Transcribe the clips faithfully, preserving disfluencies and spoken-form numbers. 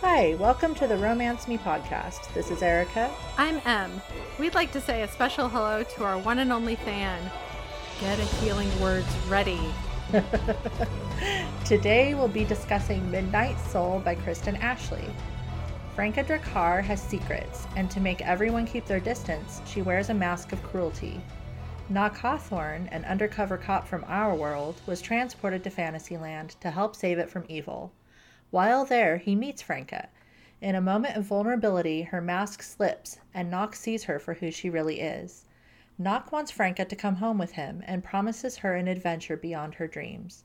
Hi, welcome to the Romance Me Podcast. This is Erica. I'm Em. We'd like to say a special hello to our one and only fan. Get a healing words ready. Today we'll be discussing Midnight Soul by Kristen Ashley. Franca Dracar has secrets, and to make everyone keep their distance, she wears a mask of cruelty. Noc Hawthorne, an undercover cop from our world, was transported to Fantasyland to help save it from evil. While there, he meets Franca. In a moment of vulnerability, her mask slips, and Noc sees her for who she really is. Noc wants Franca to come home with him and promises her an adventure beyond her dreams.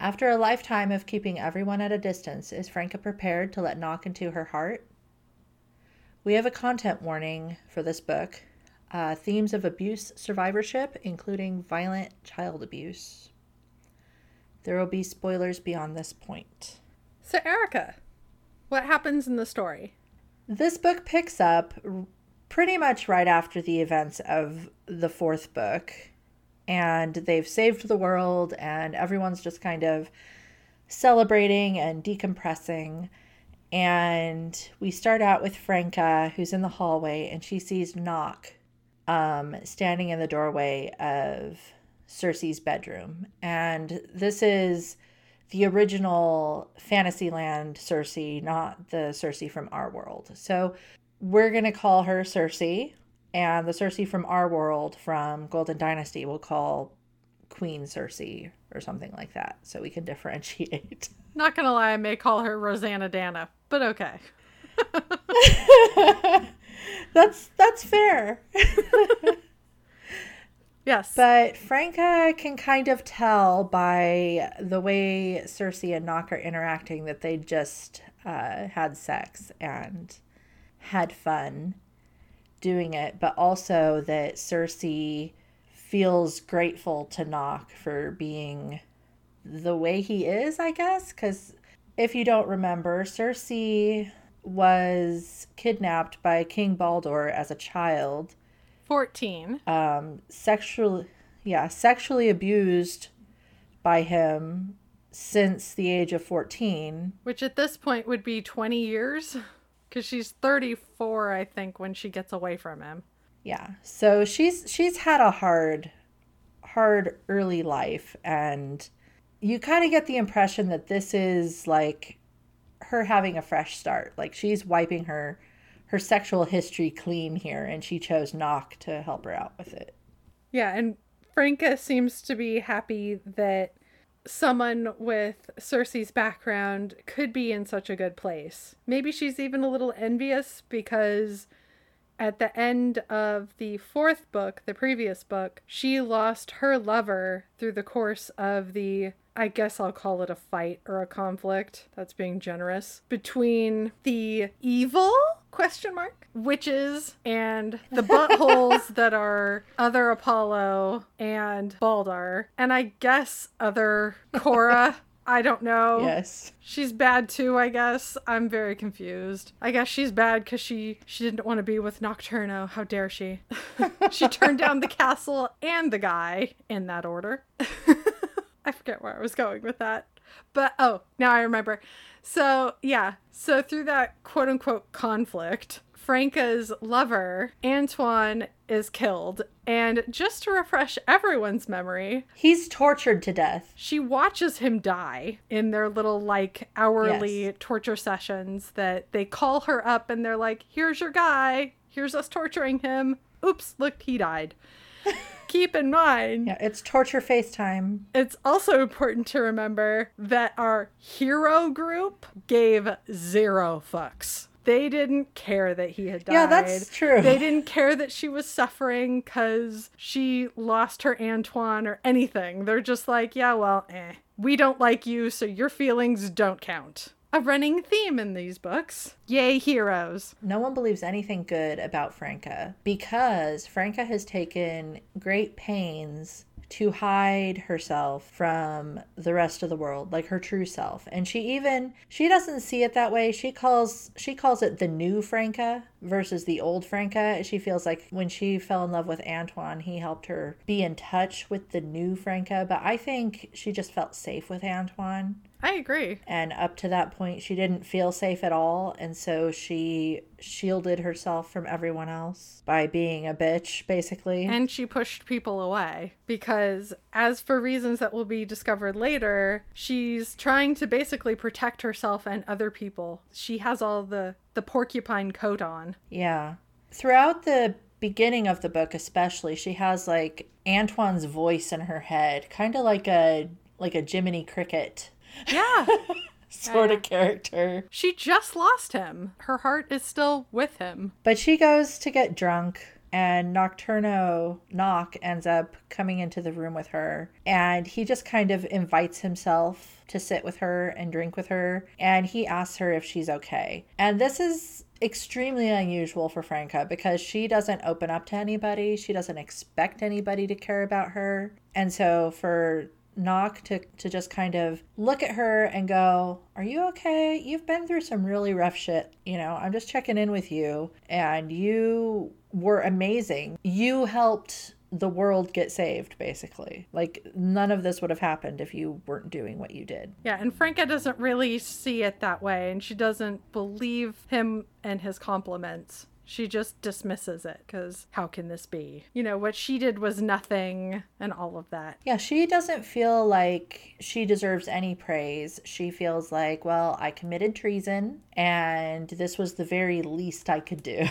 After a lifetime of keeping everyone at a distance, is Franca prepared to let Noc into her heart? We have a content warning for this book. Uh, themes of abuse survivorship, including violent child abuse. There will be spoilers beyond this point. So, Erica, what happens in the story? This book picks up pretty much right after the events of the fourth book, and they've saved the world, and everyone's just kind of celebrating and decompressing. And we start out with Franca, who's in the hallway, and she sees Noc um, standing in the doorway of Cersei's bedroom. And this is the original Fantasyland Cersei, not the Cersei from our world. So we're going to call her Cersei, and the Cersei from our world from Golden Dynasty will call Queen Cersei or something like that, so we can differentiate. Not going to lie, I may call her Rosanna Dana, but okay. that's that's fair. Yes. But Franca can kind of tell by the way Cersei and Noc are interacting that they just uh, had sex and had fun doing it, but also that Cersei feels grateful to Noc for being the way he is, I guess, because if you don't remember, Cersei was kidnapped by King Baldur as a child. fourteen. Um, sexually, yeah, sexually abused by him since the age of fourteen. Which at this point would be twenty years, because she's thirty-four, I think, when she gets away from him. Yeah, so she's she's had a hard, hard early life, and you kind of get the impression that this is like her having a fresh start. Like she's wiping her, her sexual history clean here, and she chose Noc to help her out with it. Yeah, and Franca seems to be happy that someone with Cersei's background could be in such a good place. Maybe she's even a little envious because at the end of the fourth book, the previous book, she lost her lover through the course of the, I guess I'll call it a fight or a conflict, that's being generous, between the evil, question mark, witches and the buttholes that are other Apollo and Baldur, and I guess other Cora. I don't know. Yes. She's bad too, I guess. I'm very confused. I guess she's bad because she, she didn't want to be with Nocturno. How dare she? She turned down the castle and the guy in that order. I forget where I was going with that. But, oh, now I remember. So, yeah. So through that quote-unquote conflict, Franca's lover, Antoine, is killed. And just to refresh everyone's memory, he's tortured to death. She watches him die in their little, like, hourly yes. torture sessions that they call her up and they're like, here's your guy. Here's us torturing him. Oops, look, he died. Keep in mind, yeah, it's torture FaceTime. It's also important to remember that our hero group gave zero fucks. They didn't care that he had died. Yeah, that's true. They didn't care that she was suffering because she lost her Antoine or anything. They're just like, yeah, well, eh. We don't like you, so your feelings don't count. A running theme in these books. Yay, heroes. No one believes anything good about Franca because Franca has taken great pains to hide herself from the rest of the world, like her true self. And she even, she doesn't see it that way. She calls, she calls it the new Franca versus the old Franca. She feels like when she fell in love with Antoine, he helped her be in touch with the new Franca. But I think she just felt safe with Antoine. I agree. And up to that point, she didn't feel safe at all. And so she shielded herself from everyone else by being a bitch, basically. And she pushed people away because, as for reasons that will be discovered later, she's trying to basically protect herself and other people. She has all the, the porcupine coat on. Yeah. Throughout the beginning of the book especially, she has like Antoine's voice in her head, kind of like a like a Jiminy Cricket. Yeah. sort yeah. of character. She just lost him. Her heart is still with him. But she goes to get drunk, and Nocturno Noc ends up coming into the room with her, and he just kind of invites himself to sit with her and drink with her, and he asks her if she's okay. And this is extremely unusual for Franca because she doesn't open up to anybody. She doesn't expect anybody to care about her. And so for Noc to, to just kind of look at her and go, are you okay? You've been through some really rough shit. You know, I'm just checking in with you. And you were amazing. You helped the world get saved, basically. Like, none of this would have happened if you weren't doing what you did. Yeah, and Franca doesn't really see it that way. And she doesn't believe him and his compliments. She just dismisses it because how can this be? You know, what she did was nothing and all of that. Yeah, she doesn't feel like she deserves any praise. She feels like, well, I committed treason and this was the very least I could do,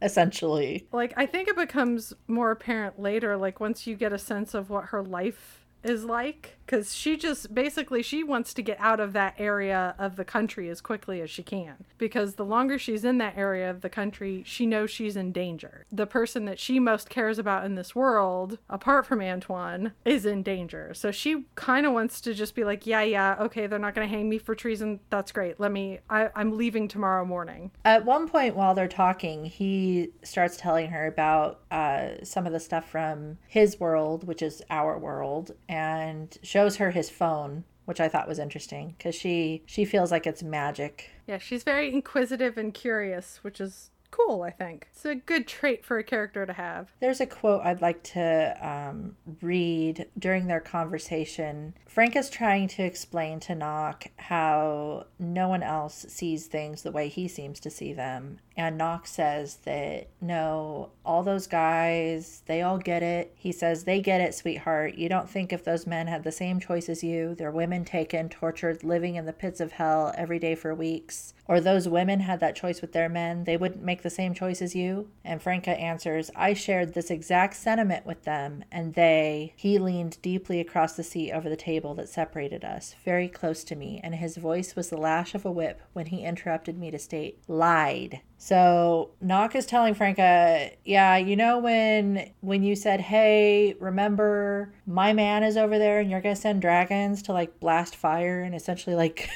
essentially. Like, I think it becomes more apparent later, like once you get a sense of what her life is like, because she just basically she wants to get out of that area of the country as quickly as she can, because the longer she's in that area of the country, she knows she's in danger. The person that she most cares about in this world, apart from Antoine, is in danger. So she kind of wants to just be like, yeah yeah okay, they're not gonna hang me for treason, that's great, let me I, I'm leaving tomorrow morning. At one point while they're talking, he starts telling her about uh some of the stuff from his world, which is our world, and shows her his phone, which I thought was interesting because she she feels like it's magic. Yeah, she's very inquisitive and curious, which is cool, I think. It's a good trait for a character to have. There's a quote I'd like to um, read during their conversation. Frank is trying to explain to Noc how no one else sees things the way he seems to see them. And Noc says that, no, all those guys, they all get it. He says, they get it, sweetheart. You don't think if those men had the same choice as you, their women taken, tortured, living in the pits of hell every day for weeks, or those women had that choice with their men, they wouldn't make the same choice as you? And Franca answers, I shared this exact sentiment with them, and they, he leaned deeply across the seat over the table that separated us, very close to me, and his voice was the lash of a whip when he interrupted me to state, lied. So Noc is telling Franca, yeah, you know when when you said, hey, remember, my man is over there and you're going to send dragons to like blast fire and essentially like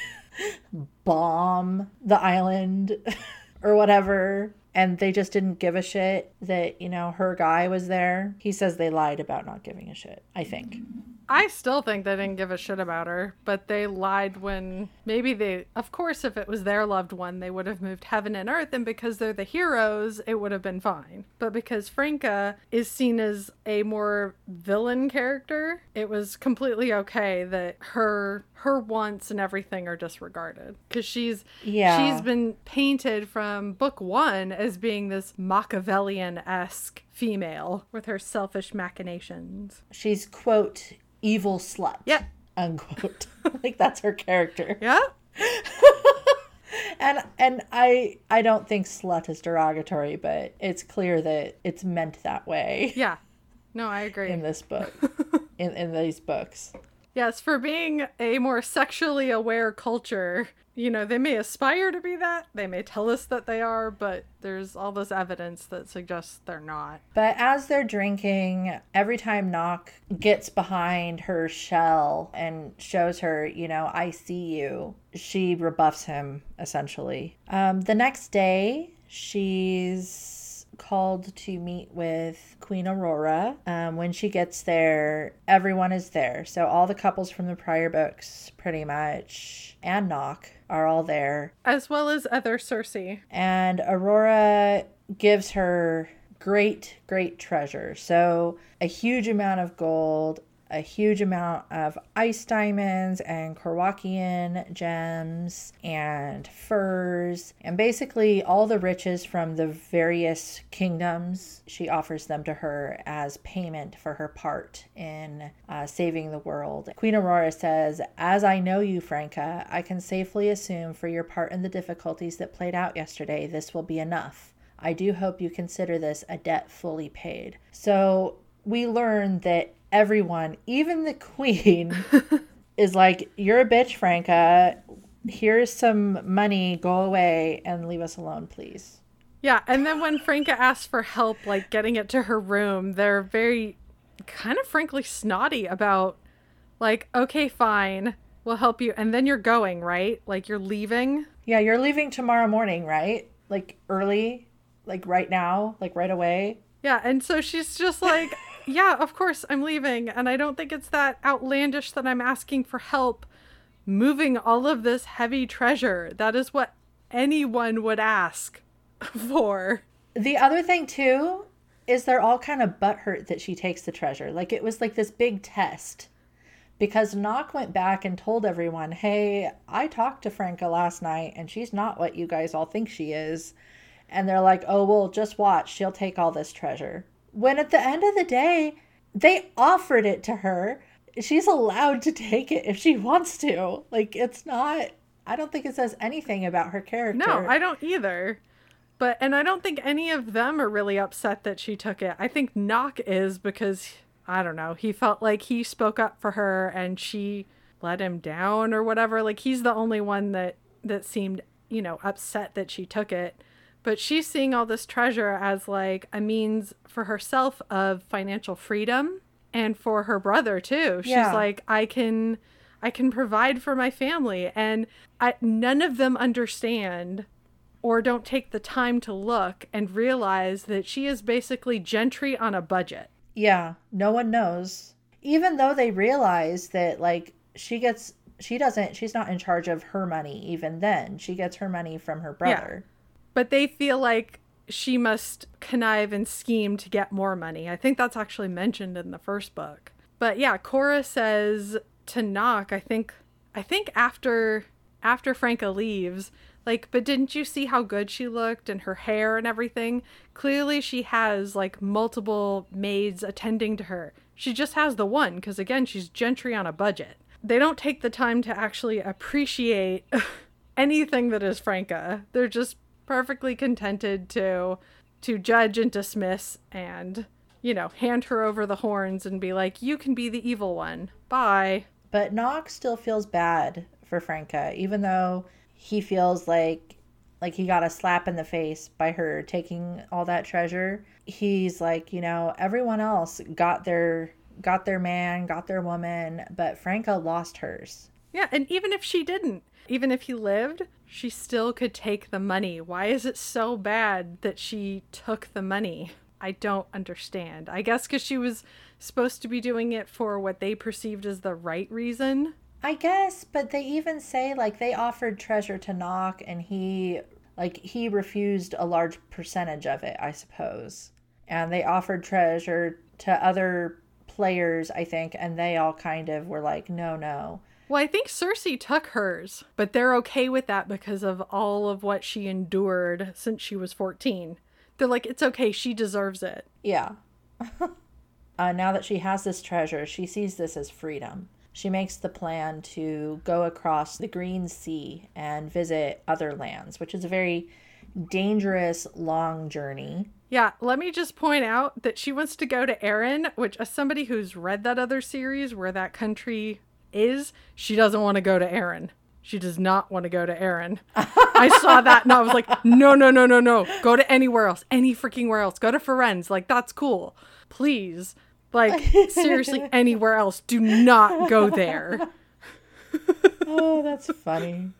bomb the island or whatever. And they just didn't give a shit that, you know, her guy was there. He says they lied about not giving a shit, I think. I still think they didn't give a shit about her, but they lied when maybe they, of course, if it was their loved one, they would have moved heaven and earth. And because they're the heroes, it would have been fine. But because Franca is seen as a more villain character, it was completely okay that her her wants and everything are disregarded. Because she's, yeah. she's been painted from book one as being this Machiavellian-esque female with her selfish machinations. She's, quote, evil slut. Yeah. Unquote. Like, that's her character. Yeah. and and I I don't think slut is derogatory, but it's clear that it's meant that way. Yeah. No, I agree. In this book. in in these books. Yes, for being a more sexually aware culture, you know, they may aspire to be that. They may tell us that they are, but there's all this evidence that suggests they're not. But as they're drinking, every time Noc gets behind her shell and shows her, you know, I see you, she rebuffs him, essentially. Um, the next day, she's called to meet with Queen Aurora. Um, when she gets there, everyone is there. So all the couples from the prior books, pretty much, and Noc are all there. As well as other Cersei. And Aurora gives her great, great treasure. So a huge amount of gold, a huge amount of ice diamonds and Korwakian gems and furs, and basically all the riches from the various kingdoms. She offers them to her as payment for her part in uh, saving the world. Queen Aurora says, "As I know you, Franca, I can safely assume for your part in the difficulties that played out yesterday, this will be enough. I do hope you consider this a debt fully paid." So we learn that everyone, even the queen, is like, "You're a bitch, Franca. Here's some money. Go away and leave us alone, please." Yeah. And then when Franca asks for help, like getting it to her room, they're very kind of frankly snotty about like, "Okay, fine. We'll help you. And then you're going, right? Like you're leaving." Yeah. "You're leaving tomorrow morning, right? Like early, like right now, like right away." Yeah. And so she's just like, "Yeah, of course I'm leaving. And I don't think it's that outlandish that I'm asking for help moving all of this heavy treasure. That is what anyone would ask for." The other thing, too, is they're all kind of butthurt that she takes the treasure. Like it was like this big test because Noc went back and told everyone, "Hey, I talked to Franca last night and she's not what you guys all think she is." And they're like, "Oh, well, just watch. She'll take all this treasure." When at the end of the day, they offered it to her. She's allowed to take it if she wants to. Like, it's not, I don't think it says anything about her character. No, I don't either. But, and I don't think any of them are really upset that she took it. I think Noc is because, I don't know, he felt like he spoke up for her and she let him down or whatever. Like, he's the only one that, that seemed, you know, upset that she took it. But she's seeing all this treasure as like a means for herself of financial freedom and for her brother, too. She's yeah. like, I can I can provide for my family. And I, none of them understand or don't take the time to look and realize that she is basically gentry on a budget. Yeah, no one knows, even though they realize that like she gets she doesn't she's not in charge of her money. Even then, she gets her money from her brother. Yeah. But they feel like she must connive and scheme to get more money. I think that's actually mentioned in the first book. But yeah, Cora says to Noc, I think I think after after Franca leaves, like, "But didn't you see how good she looked and her hair and everything? Clearly she has like multiple maids attending to her. She just has the one because, again, she's gentry on a budget." They don't take the time to actually appreciate anything that is Franca. They're just perfectly contented to to judge and dismiss and, you know, hand her over the horns and be like, "You can be the evil one. Bye." But Noc still feels bad for Franca, even though he feels like like he got a slap in the face by her taking all that treasure. He's like, you know, everyone else got their got their man, got their woman, but Franca lost hers. Yeah, and even if she didn't, even if he lived, she still could take the money. Why is it so bad that she took the money? I don't understand. I guess because she was supposed to be doing it for what they perceived as the right reason. I guess, but they even say, like, they offered treasure to Noc and he, like, he refused a large percentage of it, I suppose. And they offered treasure to other players, I think, and they all kind of were like, no, no. Well, I think Cersei took hers, but they're okay with that because of all of what she endured since she was fourteen. They're like, it's okay. She deserves it. Yeah. uh, now that she has this treasure, she sees this as freedom. She makes the plan to go across the Green Sea and visit other lands, which is a very dangerous, long journey. Yeah, let me just point out that she wants to go to Erin, which, as somebody who's read that other series where that country is, she doesn't want to go to Erin. She does not want to go to Erin. I saw that and I was like, no, no, no, no, no. Go to anywhere else. Any freaking where else. Go to Firenze. Like, that's cool. Please. Like, seriously, anywhere else. Do not go there. Oh, that's funny.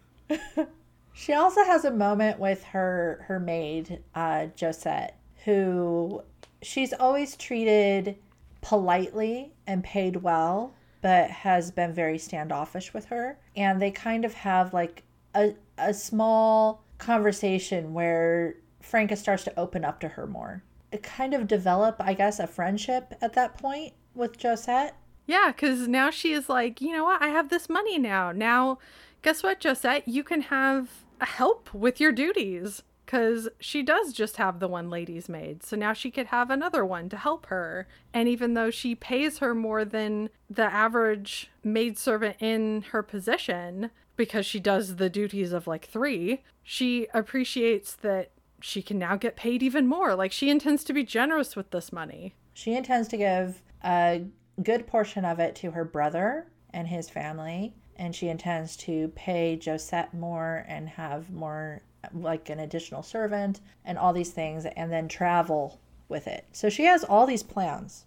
She also has a moment with her, her maid, uh, Josette, who she's always treated politely and paid well, but has been very standoffish with her. And they kind of have like a a small conversation where Franca starts to open up to her more. It kind of develop, I guess, a friendship at that point with Josette. Yeah, because now she is like, you know what? I have this money now. Now, guess what, Josette? You can have help with your duties, because she does just have the one lady's maid. So now she could have another one to help her. And even though she pays her more than the average maidservant in her position, because she does the duties of like three, she appreciates that she can now get paid even more. Like, she intends to be generous with this money. She intends to give a good portion of it to her brother and his family. And she intends to pay Josette more and have more, like, an additional servant and all these things, and then travel with it. So she has all these plans.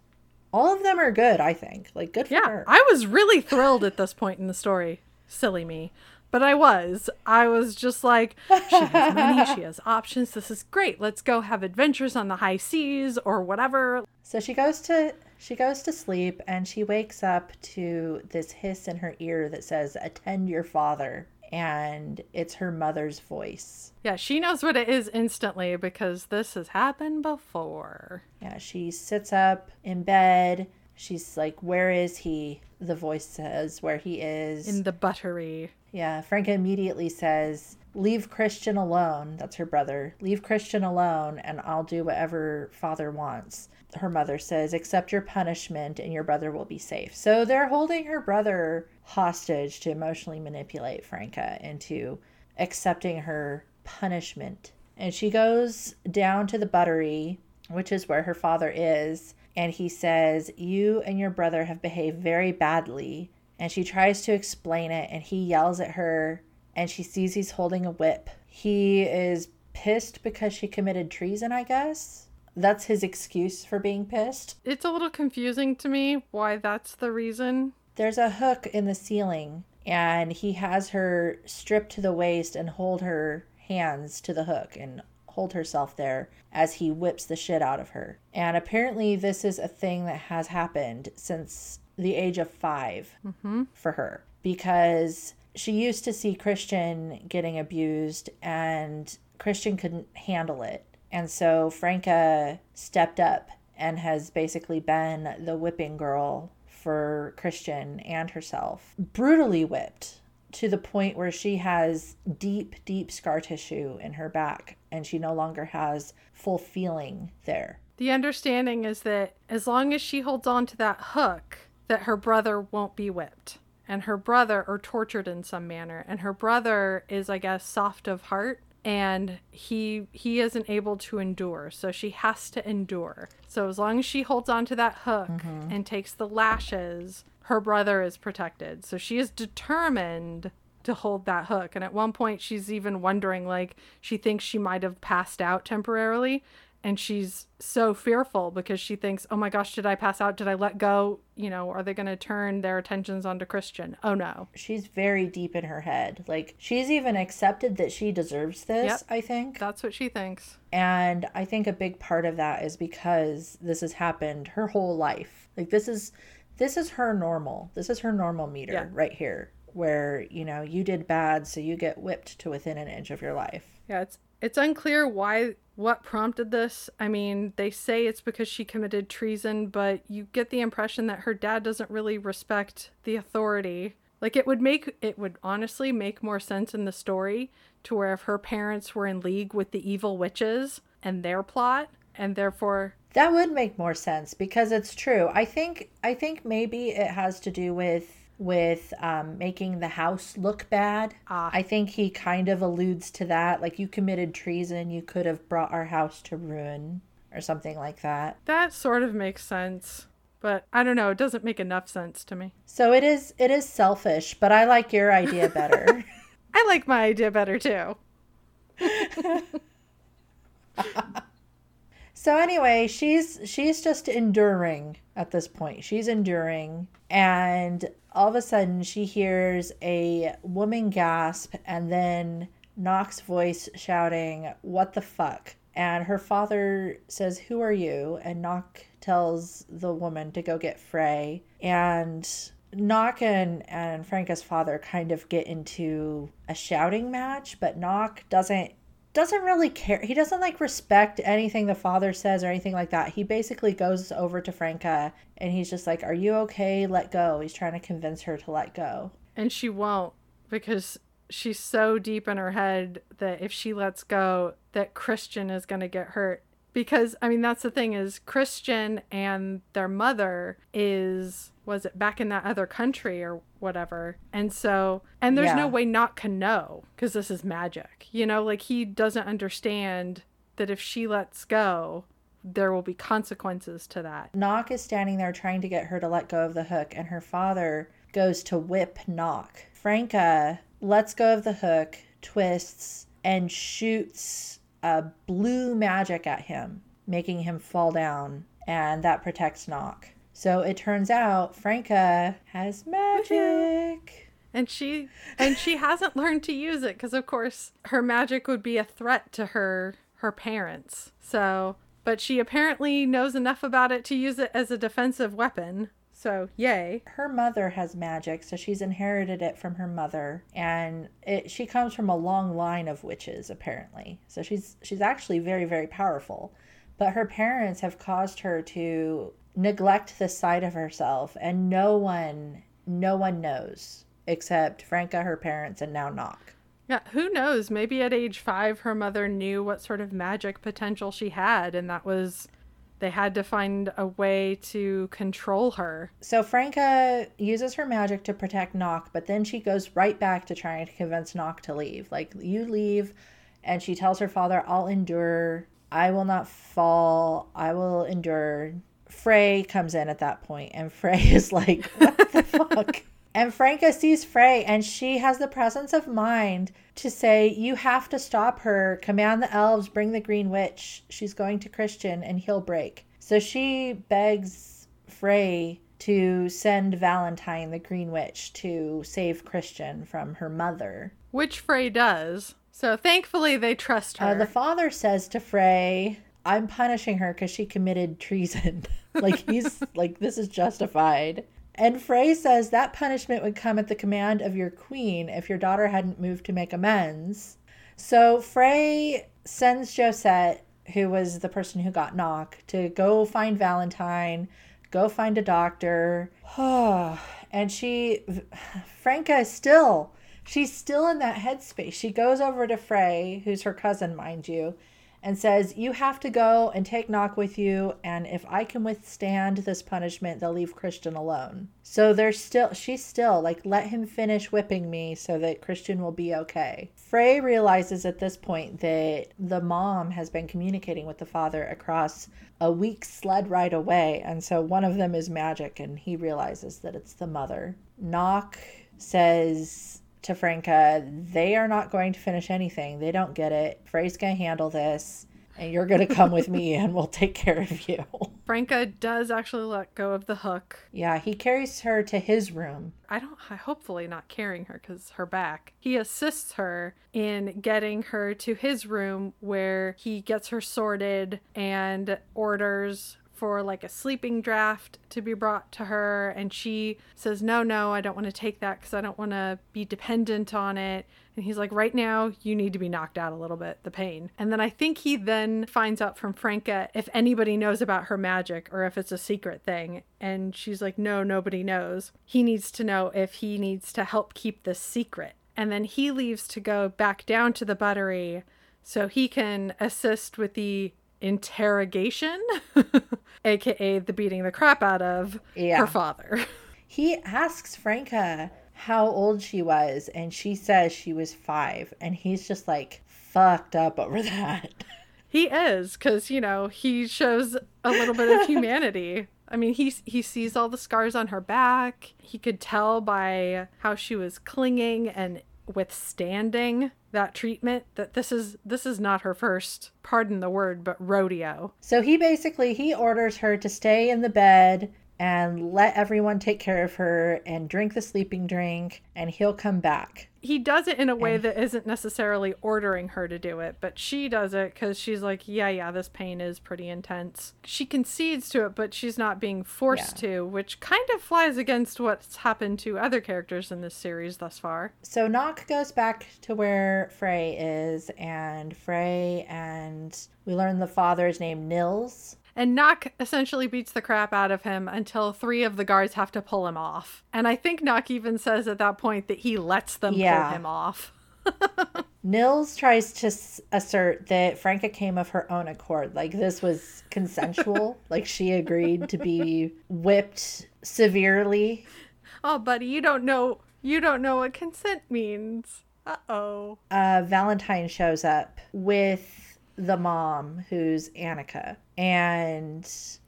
All of them are good, I think. Like, good for yeah, her. I was really thrilled at this point in the story. Silly me. But I was. I was just like, she has money, she has options, this is great. Let's go have adventures on the high seas or whatever. So she goes to she goes to sleep, and she wakes up to this hiss in her ear that says, "Attend your father." And it's her mother's voice. Yeah, she knows what it is instantly, because this has happened before. Yeah, she sits up in bed. She's like, "Where is he?" The voice says where he is. In the buttery. Yeah, Franca immediately says, "Leave Christian alone." That's her brother. "Leave Christian alone, and I'll do whatever father wants." Her mother says, "Accept your punishment, and your brother will be safe." So they're holding her brother hostage to emotionally manipulate Franca into accepting her punishment. And she goes down to the buttery, which is where her father is, and he says, "You and your brother have behaved very badly." And she tries to explain it, and he yells at her, and she sees he's holding a whip. He is pissed because she committed treason, I guess. That's his excuse for being pissed. It's a little confusing to me why that's the reason. There's a hook in the ceiling, and he has her stripped to the waist and hold her hands to the hook and hold herself there as he whips the shit out of her. And apparently this is a thing that has happened since the age of five mm-hmm. for her, because she used to see Christian getting abused, and Christian couldn't handle it. And so Franca stepped up and has basically been the whipping girl for Christian and herself. Brutally whipped to the point where she has deep, deep scar tissue in her back, and she no longer has full feeling there. The understanding is that as long as she holds on to that hook, that her brother won't be whipped, and her brother or tortured in some manner. And her brother is, I guess, soft of heart, and he he isn't able to endure. So she has to endure. So as long as she holds on to that hook mm-hmm. and takes the lashes, her brother is protected. So she is determined to hold that hook. And at one point she's even wondering, like, she thinks she might have passed out temporarily. And she's so fearful because she thinks, oh my gosh, did I pass out? Did I let go? You know, are they going to turn their attentions onto Christian? Oh no. She's very deep in her head. Like, she's even accepted that she deserves this, yep, I think. That's what she thinks. And I think a big part of that is because this has happened her whole life. Like, this is, this is her normal. This is her normal meter yeah. right here, where, you know, you did bad, so you get whipped to within an inch of your life. Yeah, it's it's unclear why... what prompted this. I mean, they say it's because she committed treason, but you get the impression that her dad doesn't really respect the authority. Like, it would make, it would honestly make more sense in the story to where if her parents were in league with the evil witches and their plot, and therefore... That would make more sense, because it's true. I think, I think maybe it has to do with with um, making the house look bad. Ah. I think he kind of alludes to that. Like, you committed treason, you could have brought our house to ruin, or something like that. That sort of makes sense, but I don't know, it doesn't make enough sense to me. So it is, it is selfish, but I like your idea better. I like my idea better too. So anyway, she's she's just enduring at this point. She's enduring, and all of a sudden she hears a woman gasp, and then Noc's voice shouting, "What the fuck?" And her father says, "Who are you?" And Noc tells the woman to go get Frey. And Noc and, and Franca's father kind of get into a shouting match, but Noc doesn't doesn't really care. He doesn't like respect anything the father says or anything like that. He basically goes over to Franca and he's just like, are you okay? Let go. He's trying to convince her to let go. And she won't, because she's so deep in her head that if she lets go, that Christian is going to get hurt. Because, I mean, that's the thing is Christian and their mother is, was it back in that other country or whatever? And so, and there's yeah. no way Noc can know, because this is magic, you know, like he doesn't understand that if she lets go, there will be consequences to that. Noc is standing there trying to get her to let go of the hook, and her father goes to whip Noc. Franca lets go of the hook, twists, and shoots Uh, blue magic at him, making him fall down, and that protects Noc. So it turns out Franca has magic, and she and she hasn't learned to use it, because of course her magic would be a threat to her her parents. So, but she apparently knows enough about it to use it as a defensive weapon. So, yay. Her mother has magic, so she's inherited it from her mother. And it, she comes from a long line of witches, apparently. So she's she's actually very, very powerful. But her parents have caused her to neglect this side of herself. And no one, no one knows except Franca, her parents, and now Noc. Yeah, who knows? Maybe at age five, her mother knew what sort of magic potential she had. And that was... they had to find a way to control her. So Franca uses her magic to protect Noc, but then she goes right back to trying to convince Noc to leave. Like, you leave, and she tells her father, I'll endure. I will not fall. I will endure. Frey comes in at that point, and Frey is like, what the fuck? And Franca sees Frey, and she has the presence of mind to say, you have to stop her, command the elves, bring the Green Witch. She's going to Christian, and he'll break. So she begs Frey to send Valentine, the Green Witch, to save Christian from her mother. Which Frey does. So thankfully they trust her. Uh, the father says to Frey, I'm punishing her because she committed treason. Like, he's like, this is justified. And Frey says that punishment would come at the command of your queen if your daughter hadn't moved to make amends. So Frey sends Josette, who was the person who got Noc, to go find Valentine, go find a doctor. And she, Franca is still, she's still in that headspace. She goes over to Frey, who's her cousin, mind you, and says, you have to go and take Noc with you, and if I can withstand this punishment, they'll leave Christian alone. So they're still, she's still like, let him finish whipping me so that Christian will be okay. Frey realizes at this point that the mom has been communicating with the father across a week's sled ride away, and so one of them is magic, and he realizes that it's the mother. Noc says to Franca, they are not going to finish anything. They don't get it. Frey's going to handle this, and you're going to come with me, and we'll take care of you. Franca does actually let go of the hook. Yeah, he carries her to his room. I don't, hopefully not carrying her because her back. He assists her in getting her to his room, where he gets her sorted and orders for like a sleeping draft to be brought to her, and she says, no, no, I don't want to take that because I don't want to be dependent on it. And he's like, right now you need to be knocked out a little bit, the pain. And then I think he then finds out from Franca if anybody knows about her magic or if it's a secret thing, and she's like, no, nobody knows. He needs to know if he needs to help keep this secret. And then he leaves to go back down to the buttery so he can assist with the interrogation, aka the beating the crap out of yeah. her father. He asks Franca how old she was, and she says she was five, and he's just like fucked up over that. He is, because, you know, he shows a little bit of humanity. I mean, he he sees all the scars on her back. He could tell by how she was clinging and withstanding that treatment that this is this is not her first, pardon the word, but rodeo. So he basically he orders her to stay in the bed and let everyone take care of her and drink the sleeping drink, and he'll come back. he does it in a way that isn't necessarily ordering her to do it, but she does it because she's like, yeah, yeah, this pain is pretty intense. She concedes to it, but she's not being forced yeah. to, which kind of flies against what's happened to other characters in this series thus far. So Noc goes back to where Frey is, and Frey and we learn the father's name, Nils. And Noc essentially beats the crap out of him until three of the guards have to pull him off. And I think Noc even says at that point that he lets them yeah. pull him off. Nils tries to s- assert that Franca came of her own accord. Like, this was consensual. Like, she agreed to be whipped severely. Oh, buddy, you don't know. You don't know what consent means. Uh-oh. Uh, Valentine shows up with the mom, who's Annika, and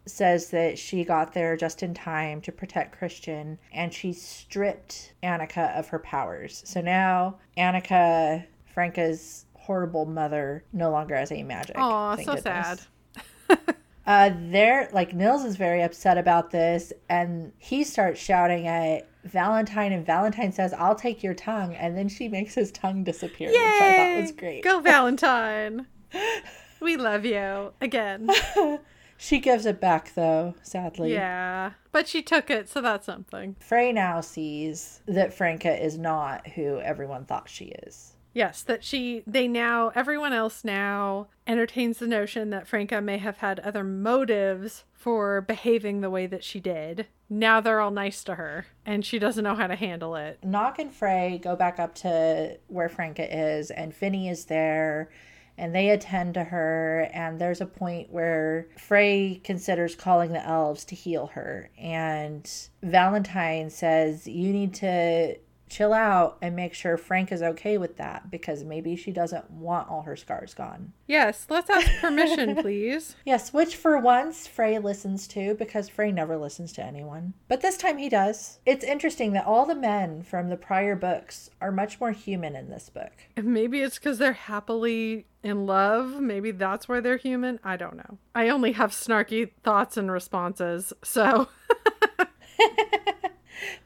says that she got there just in time to protect Christian, and she stripped Annika of her powers. So now Annika, Franca's horrible mother, no longer has any magic. Oh, so goodness. Sad. uh, there, like, Nils is very upset about this, and he starts shouting at Valentine, and Valentine says, I'll take your tongue, and then she makes his tongue disappear. Yay! Which I thought was great. Go Valentine. We love you again. She gives it back, though, sadly. Yeah, but she took it, so that's something. Frey now sees that Franca is not who everyone thought she is. Yes, that she, they now, everyone else now entertains the notion that Franca may have had other motives for behaving the way that she did. Now they're all nice to her, and she doesn't know how to handle it. Noc and Frey go back up to where Franca is, and Finny is there. And they attend to her, and there's a point where Frey considers calling the elves to heal her. And Valentine says, you need to chill out and make sure Frank is okay with that, because maybe she doesn't want all her scars gone. Yes, let's ask permission, please. Yes, which for once Frey listens to, because Frey never listens to anyone. But this time he does. It's interesting that all the men from the prior books are much more human in this book. Maybe it's because they're happily in love. Maybe that's why they're human. I don't know. I only have snarky thoughts and responses, so...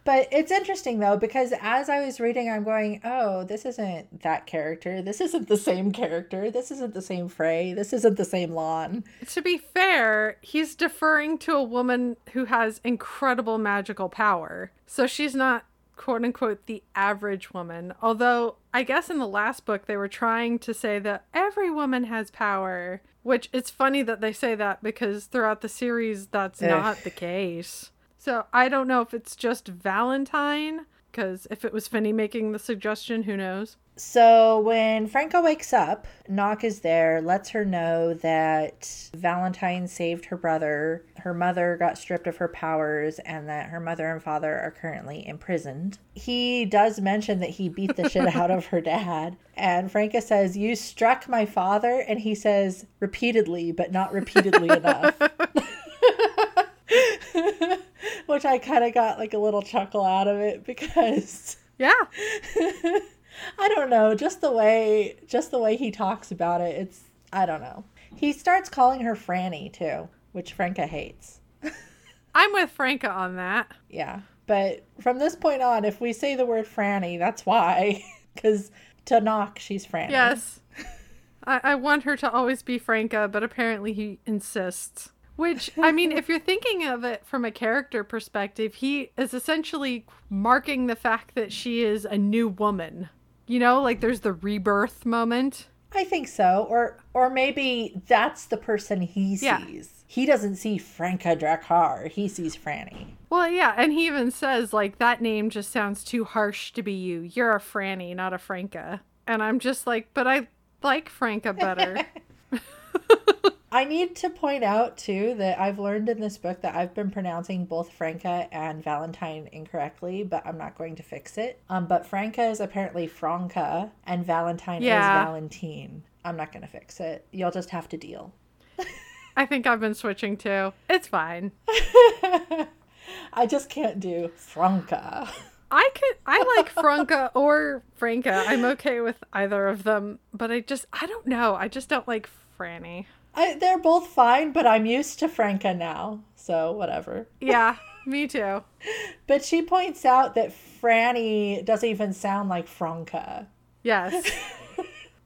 But it's interesting, though, because as I was reading, I'm going, oh, this isn't that character. This isn't the same character. This isn't the same Frey. This isn't the same Lawn. To be fair, he's deferring to a woman who has incredible magical power. So she's not, quote unquote, the average woman. Although I guess in the last book, they were trying to say that every woman has power, which it's funny that they say that because throughout the series, that's Ugh. not the case. So I don't know if it's just Valentine, because if it was Finny making the suggestion, who knows? So when Franca wakes up, Noc is there, lets her know that Valentine saved her brother, her mother got stripped of her powers, and that her mother and father are currently imprisoned. He does mention that he beat the shit out of her dad. And Franca says, you struck my father. And he says, repeatedly, but not repeatedly enough. Which I kind of got like a little chuckle out of it because yeah I don't know, just the way just the way he talks about it, it's I don't know. He starts calling her Franny too, which Franca hates. I'm with Franca on that. Yeah, but from this point on, if we say the word Franny, that's why, because to Noc, she's Franny. Yes, I-, I want her to always be Franca, but apparently he insists. Which, I mean, if you're thinking of it from a character perspective, he is essentially marking the fact that she is a new woman. You know, like there's the rebirth moment. I think so. Or or maybe that's the person he sees. Yeah. He doesn't see Franca Dracar. He sees Franny. Well, yeah. And he even says, like, that name just sounds too harsh to be you. You're a Franny, not a Franca. And I'm just like, but I like Franca better. I need to point out, too, that I've learned in this book that I've been pronouncing both Franca and Valentine incorrectly, but I'm not going to fix it. Um, but Franca is apparently Franca, and Valentine yeah. is Valentine. I'm not going to fix it. You'll just have to deal. I think I've been switching, too. It's fine. I just can't do Franca. I could, I like Franca or Franca. I'm okay with either of them, but I just, I don't know. I just don't like Franny. I, they're both fine, but I'm used to Franca now, so whatever. Yeah, Me too. But she points out that Franny doesn't even sound like Franca. Yes.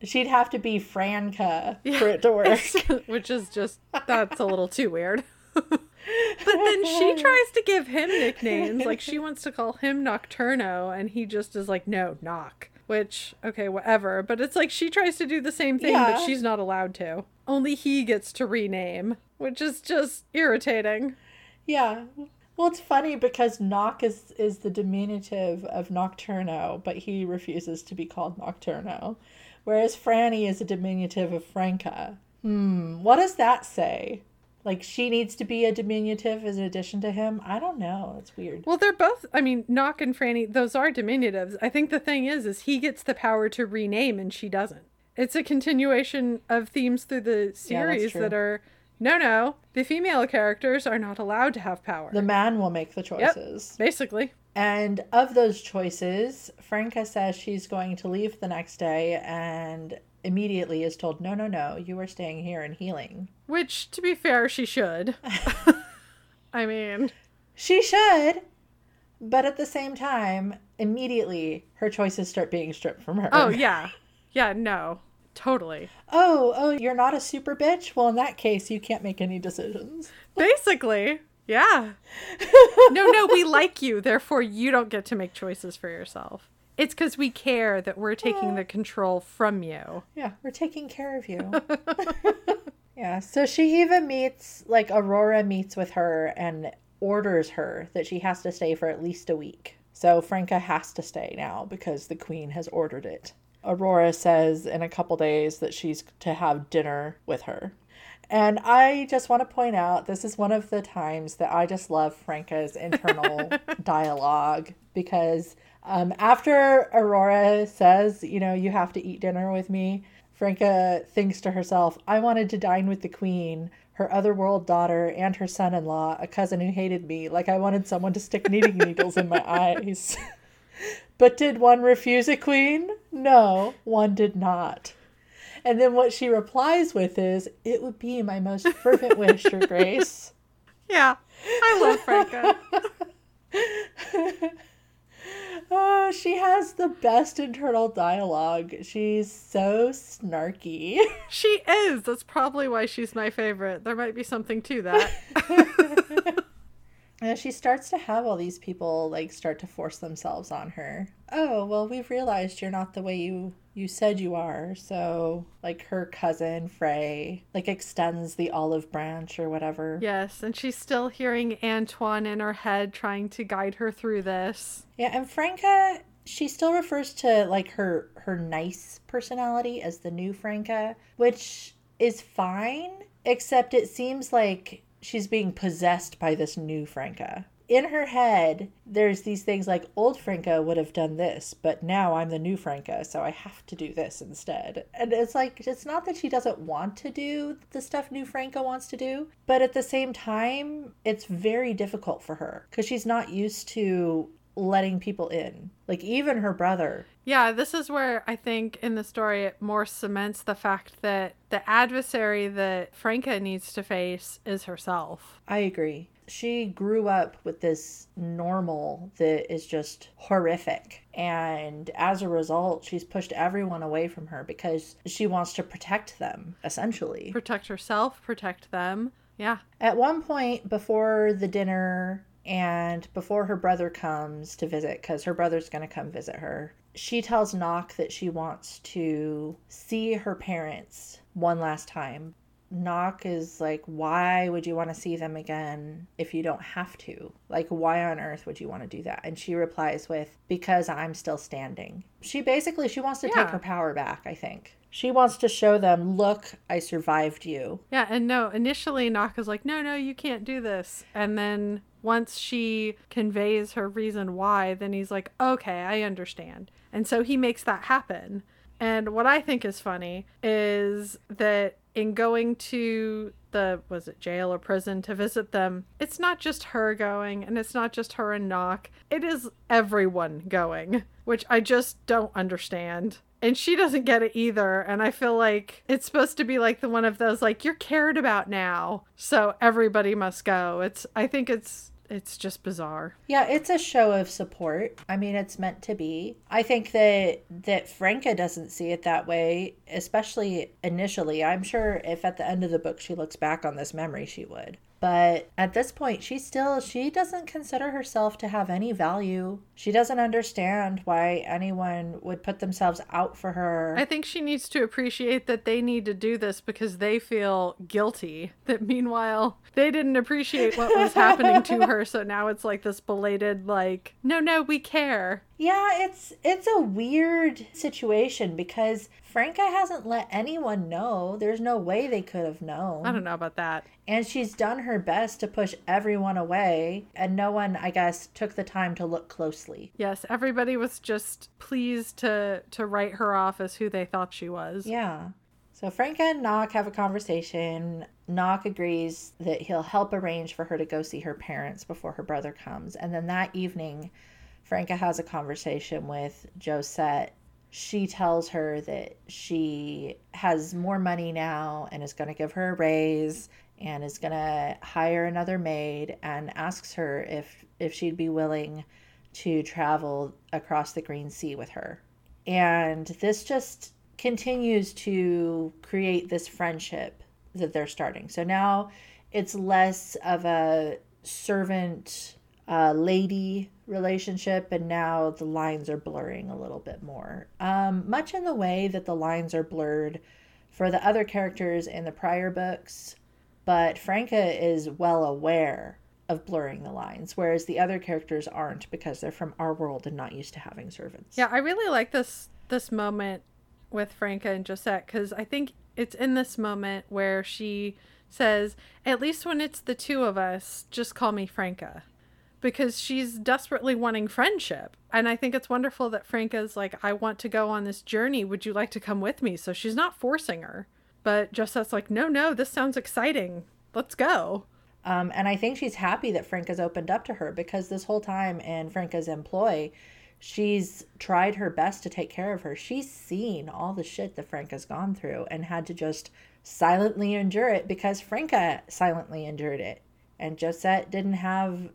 She'd have to be Franca yeah. for it to work. Which is just, that's a little too weird. But then she tries to give him nicknames. Like, she wants to call him Nocturno, and he just is like, no, Noc. Which, okay, whatever. But it's like she tries to do the same thing, yeah. but she's not allowed to. Only he gets to rename, which is just irritating. Yeah. Well, it's funny because Noc is, is the diminutive of Nocturno, but he refuses to be called Nocturno. Whereas Franny is a diminutive of Franca. Hmm. What does that say? Like, she needs to be a diminutive as an addition to him? I don't know. It's weird. Well, they're both, I mean, Noc and Franny, those are diminutives. I think the thing is, is he gets the power to rename and she doesn't. It's a continuation of themes through the series yeah, that are, no, no, the female characters are not allowed to have power. The man will make the choices. Yep, basically. And of those choices, Franca says she's going to leave the next day and immediately is told, no, no, no, you are staying here and healing. Which, to be fair, she should. I mean, she should. But at the same time, immediately her choices start being stripped from her. Oh, yeah. Yeah, no, totally. Oh, oh, you're not a super bitch? Well, in that case, you can't make any decisions. Basically, yeah. No, no, we like you. Therefore, you don't get to make choices for yourself. It's because we care that we're taking the control from you. Yeah, we're taking care of you. Yeah, so she even meets, like, Aurora meets with her and orders her that she has to stay for at least a week. So Franca has to stay now because the queen has ordered it. Aurora says in a couple days that she's to have dinner with her. And I just want to point out, this is one of the times that I just love Franca's internal dialogue because um, after Aurora says, you know, you have to eat dinner with me, Franca thinks to herself, I wanted to dine with the queen, her otherworld daughter, and her son-in-law, a cousin who hated me, like I wanted someone to stick knitting needles in my eyes. But did one refuse a queen? No, one did not. And then what she replies with is, it would be my most fervent wish, Your Grace. Yeah, I love Franca. Oh, she has the best internal dialogue. She's so snarky. She is. That's probably why she's my favorite. There might be something to that. And she starts to have all these people, like, start to force themselves on her. Oh, well, we've realized you're not the way you, you said you are. So, like, her cousin, Frey, like, extends the olive branch or whatever. Yes, and she's still hearing Antoine in her head trying to guide her through this. Yeah, and Franca, she still refers to, like, her, her nice personality as the new Franca, which is fine, except it seems like she's being possessed by this new Franca. In her head, there's these things like, old Franca would have done this, but now I'm the new Franca, so I have to do this instead. And it's like, it's not that she doesn't want to do the stuff new Franca wants to do, but at the same time, it's very difficult for her because she's not used to letting people in, like even her brother. Yeah, this is where I think in the story it more cements the fact that the adversary that Franca needs to face is herself. I agree. She grew up with this normal that is just horrific. And as a result, she's pushed everyone away from her because she wants to protect them, essentially. Protect herself, protect them. Yeah. At one point before the dinner and before her brother comes to visit, because her brother's going to come visit her, she tells Noc that she wants to see her parents one last time. Noc is like, why would you want to see them again if you don't have to? Like, why on earth would you want to do that? And she replies with, because I'm still standing. She basically, she wants to yeah. take her power back, I think. She wants to show them, look, I survived you. Yeah, and no, initially Noc is like, no, no, you can't do this. And then once she conveys her reason why, then he's like, okay, I understand. And so he makes that happen. And what I think is funny is that in going to the, was it jail or prison to visit them, it's not just her going and it's not just her and Noc. It is everyone going, which I just don't understand. And she doesn't get it either. And I feel like it's supposed to be like the one of those, like, you're cared about now, so everybody must go. It's, I think it's, It's just bizarre. Yeah, it's a show of support. I mean, it's meant to be. I think that that Franca doesn't see it that way, especially initially. I'm sure if at the end of the book she looks back on this memory, she would. But at this point, she still, she doesn't consider herself to have any value. She doesn't understand why anyone would put themselves out for her. I think she needs to appreciate that they need to do this because they feel guilty. That meanwhile, they didn't appreciate what was happening to her. So now it's like this belated, like, no, no, we care. Yeah, it's it's a weird situation because Franca hasn't let anyone know. There's no way they could have known. I don't know about that. And she's done her best to push everyone away. And no one, I guess, took the time to look closely. Yes, everybody was just pleased to, to write her off as who they thought she was. Yeah. So Franca and Noc have a conversation. Noc agrees that he'll help arrange for her to go see her parents before her brother comes. And then that evening, Franca has a conversation with Josette. She tells her that she has more money now and is going to give her a raise and is going to hire another maid, and asks her if, if she'd be willing to travel across the Green Sea with her. And this just continues to create this friendship that they're starting. So now it's less of a servant uh, lady relationship, and now the lines are blurring a little bit more. Um, much in the way that the lines are blurred for the other characters in the prior books, but Franca is well aware of blurring the lines, whereas the other characters aren't because they're from our world and not used to having servants. Yeah, I really like this this moment with Franca and Josette, because I think it's in this moment where she says, at least when it's the two of us, just call me Franca. Because she's desperately wanting friendship. And I think it's wonderful that Franca's like, I want to go on this journey. Would you like to come with me? So she's not forcing her. But Josette's like, no, no, this sounds exciting. Let's go. Um, and I think she's happy that Franca's opened up to her, because this whole time in Franca's employ, she's tried her best to take care of her. She's seen all the shit that Franca's gone through and had to just silently endure it because Franca silently endured it. And Josette didn't have...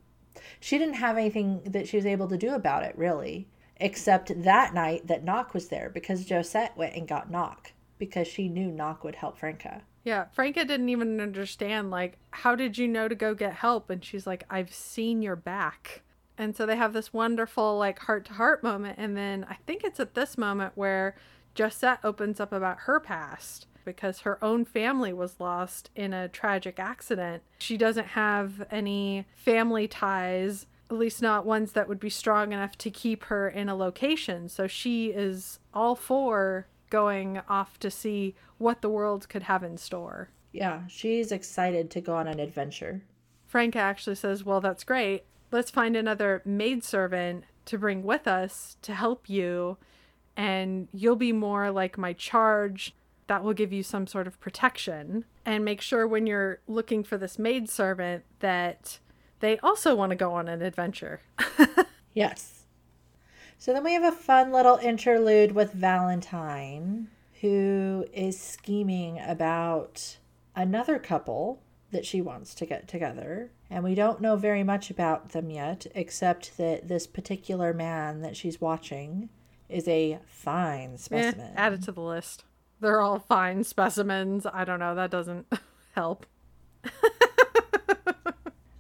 She didn't have anything that she was able to do about it, really, except that night that Noc was there, because Josette went and got Noc because she knew Noc would help Franca. Yeah, Franca didn't even understand, like, how did you know to go get help? And she's like, I've seen your back. And so they have this wonderful, like, heart-to-heart moment. And then I think it's at this moment where Josette opens up about her past, because her own family was lost in a tragic accident. She doesn't have any family ties, at least not ones that would be strong enough to keep her in a location. So she is all for going off to see what the world could have in store. Yeah, she's excited to go on an adventure. Franca actually says, well, that's great. Let's find another maidservant to bring with us to help you, and you'll be more like my charge. That will give you some sort of protection, and make sure when you're looking for this maidservant that they also want to go on an adventure. Yes. So then we have a fun little interlude with Valentine, who is scheming about another couple that she wants to get together. And we don't know very much about them yet, except that this particular man that she's watching is a fine specimen. Eh, add it to the list. They're all fine specimens. I don't know. That doesn't help.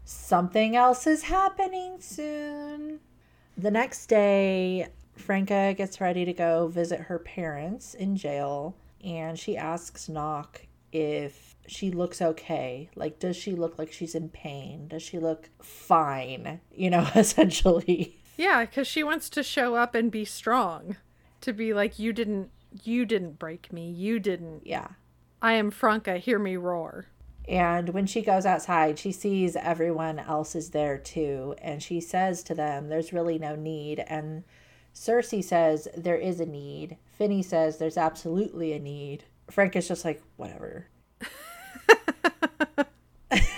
Something else is happening soon. The next day, Franca gets ready to go visit her parents in jail. And she asks Noc if she looks okay. Like, does she look like she's in pain? Does she look fine? You know, essentially. Yeah, because she wants to show up and be strong. To be like, you didn't. You didn't break me. You didn't. Yeah. I am Franca. Hear me roar. And when she goes outside, she sees everyone else is there too. And she says to them, there's really no need. And Cersei says, there is a need. Finny says, there's absolutely a need. Franca's just like, whatever. It's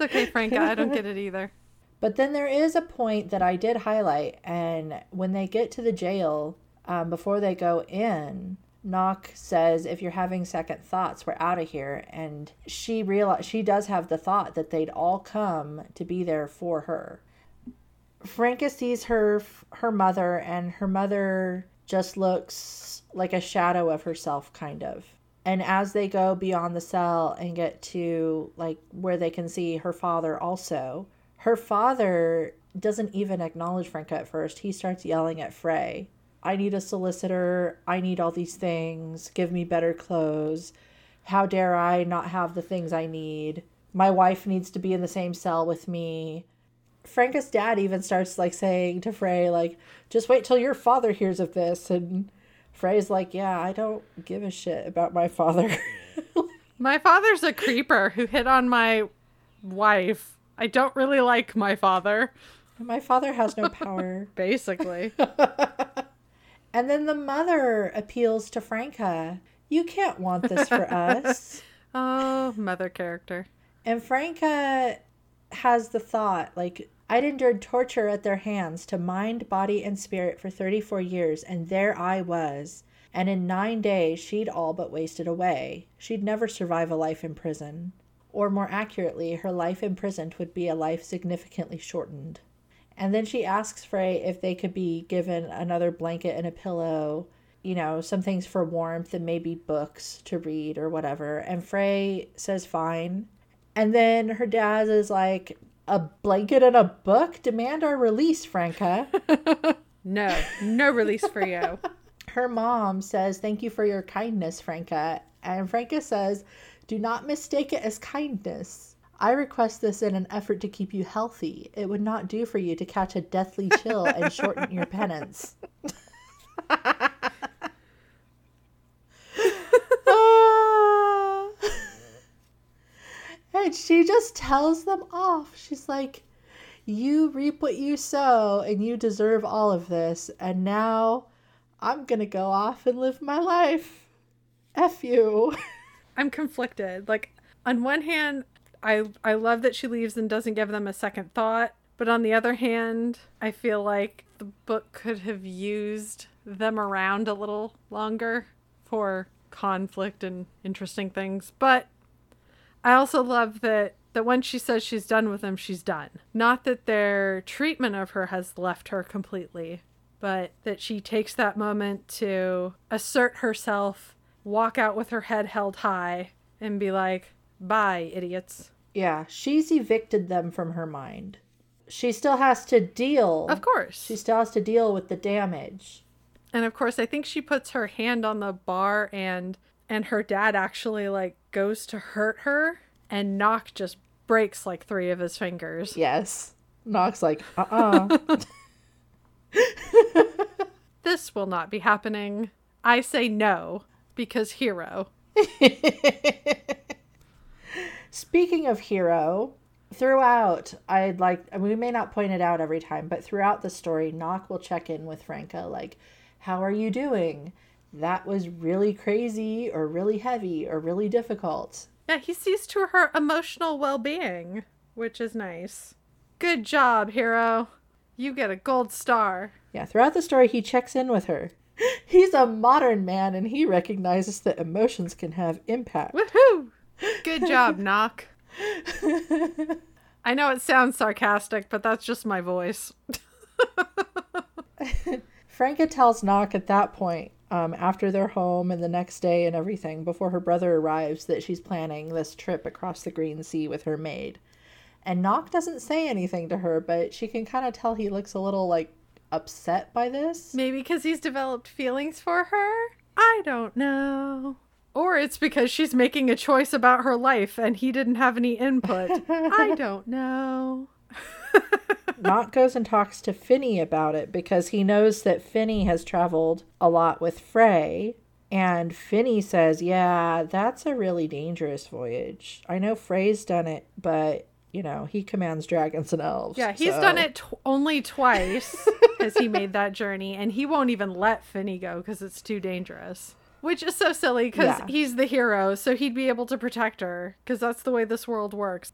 okay, Franca. I don't get it either. But then there is a point that I did highlight. And when they get to the jail... Um, before they go in, Noc says, if you're having second thoughts, we're out of here. And she realize she does have the thought that they'd all come to be there for her. Franca sees her her mother, and her mother just looks like a shadow of herself, kind of. And as they go beyond the cell and get to, like, where they can see her father also, her father doesn't even acknowledge Franca at first. He starts yelling at Frey. I need a solicitor. I need all these things. Give me better clothes. How dare I not have the things I need? My wife needs to be in the same cell with me. Franca's dad even starts, like, saying to Frey, like, just wait till your father hears of this. And Frey's like, yeah, I don't give a shit about my father. My father's a creeper who hit on my wife. I don't really like my father. My father has no power. Basically. And then the mother appeals to Franca. You can't want this for us. Oh, mother character. And Franca has the thought, like, I'd endured torture at their hands to mind, body, and spirit for thirty-four years, and there I was. And in nine days, she'd all but wasted away. She'd never survive a life in prison. Or more accurately, her life imprisoned would be a life significantly shortened. And then she asks Frey if they could be given another blanket and a pillow, you know, some things for warmth and maybe books to read or whatever. And Frey says fine. And then her dad is like, a blanket and a book? Demand our release, Franca. No, no release for you. Her mom says, thank you for your kindness, Franca. And Franca says, do not mistake it as kindness. I request this in an effort to keep you healthy. It would not do for you to catch a deathly chill and shorten your penance. And she just tells them off. She's like, you reap what you sow and you deserve all of this. And now I'm going to go off and live my life. F you. I'm conflicted. Like, on one hand, I, I love that she leaves and doesn't give them a second thought. But on the other hand, I feel like the book could have used them around a little longer for conflict and interesting things. But I also love that, that when she says she's done with them, she's done. Not that their treatment of her has left her completely, but that she takes that moment to assert herself, walk out with her head held high, and be like, bye, idiots. Yeah, she's evicted them from her mind. She still has to deal. Of course. She still has to deal with the damage. And of course, I think she puts her hand on the bar and... And her dad actually, like, goes to hurt her, and Noc just breaks, like, three of his fingers. Yes. Noc's like, uh-uh. This will not be happening. I say no, because hero. Speaking of hero, throughout, I'd like, I mean, we may not point it out every time, but throughout the story, Noc will check in with Franca, like, how are you doing? That was really crazy or really heavy or really difficult. Yeah, he sees to her emotional well-being, which is nice. Good job, hero. You get a gold star. Yeah, throughout the story, he checks in with her. He's a modern man, and he recognizes that emotions can have impact. Woohoo! Good job, Noc. I know it sounds sarcastic, but that's just my voice. Franca tells Noc at that point, Um, after they're home and the next day and everything, before her brother arrives, that she's planning this trip across the Green Sea with her maid. And Noc doesn't say anything to her, but she can kind of tell he looks a little, like, upset by this. Maybe because he's developed feelings for her? I don't know. Or it's because she's making a choice about her life and he didn't have any input. I don't know. Noc goes and talks to Finny about it because he knows that Finny has traveled a lot with Frey. And Finny says, yeah, that's a really dangerous voyage. I know Frey's done it, but, you know, he commands dragons and elves. Yeah, he's so. done it t- only twice because he made that journey. And he won't even let Finny go because it's too dangerous. Which is so silly because yeah. he's the hero, so he'd be able to protect her because that's the way this world works.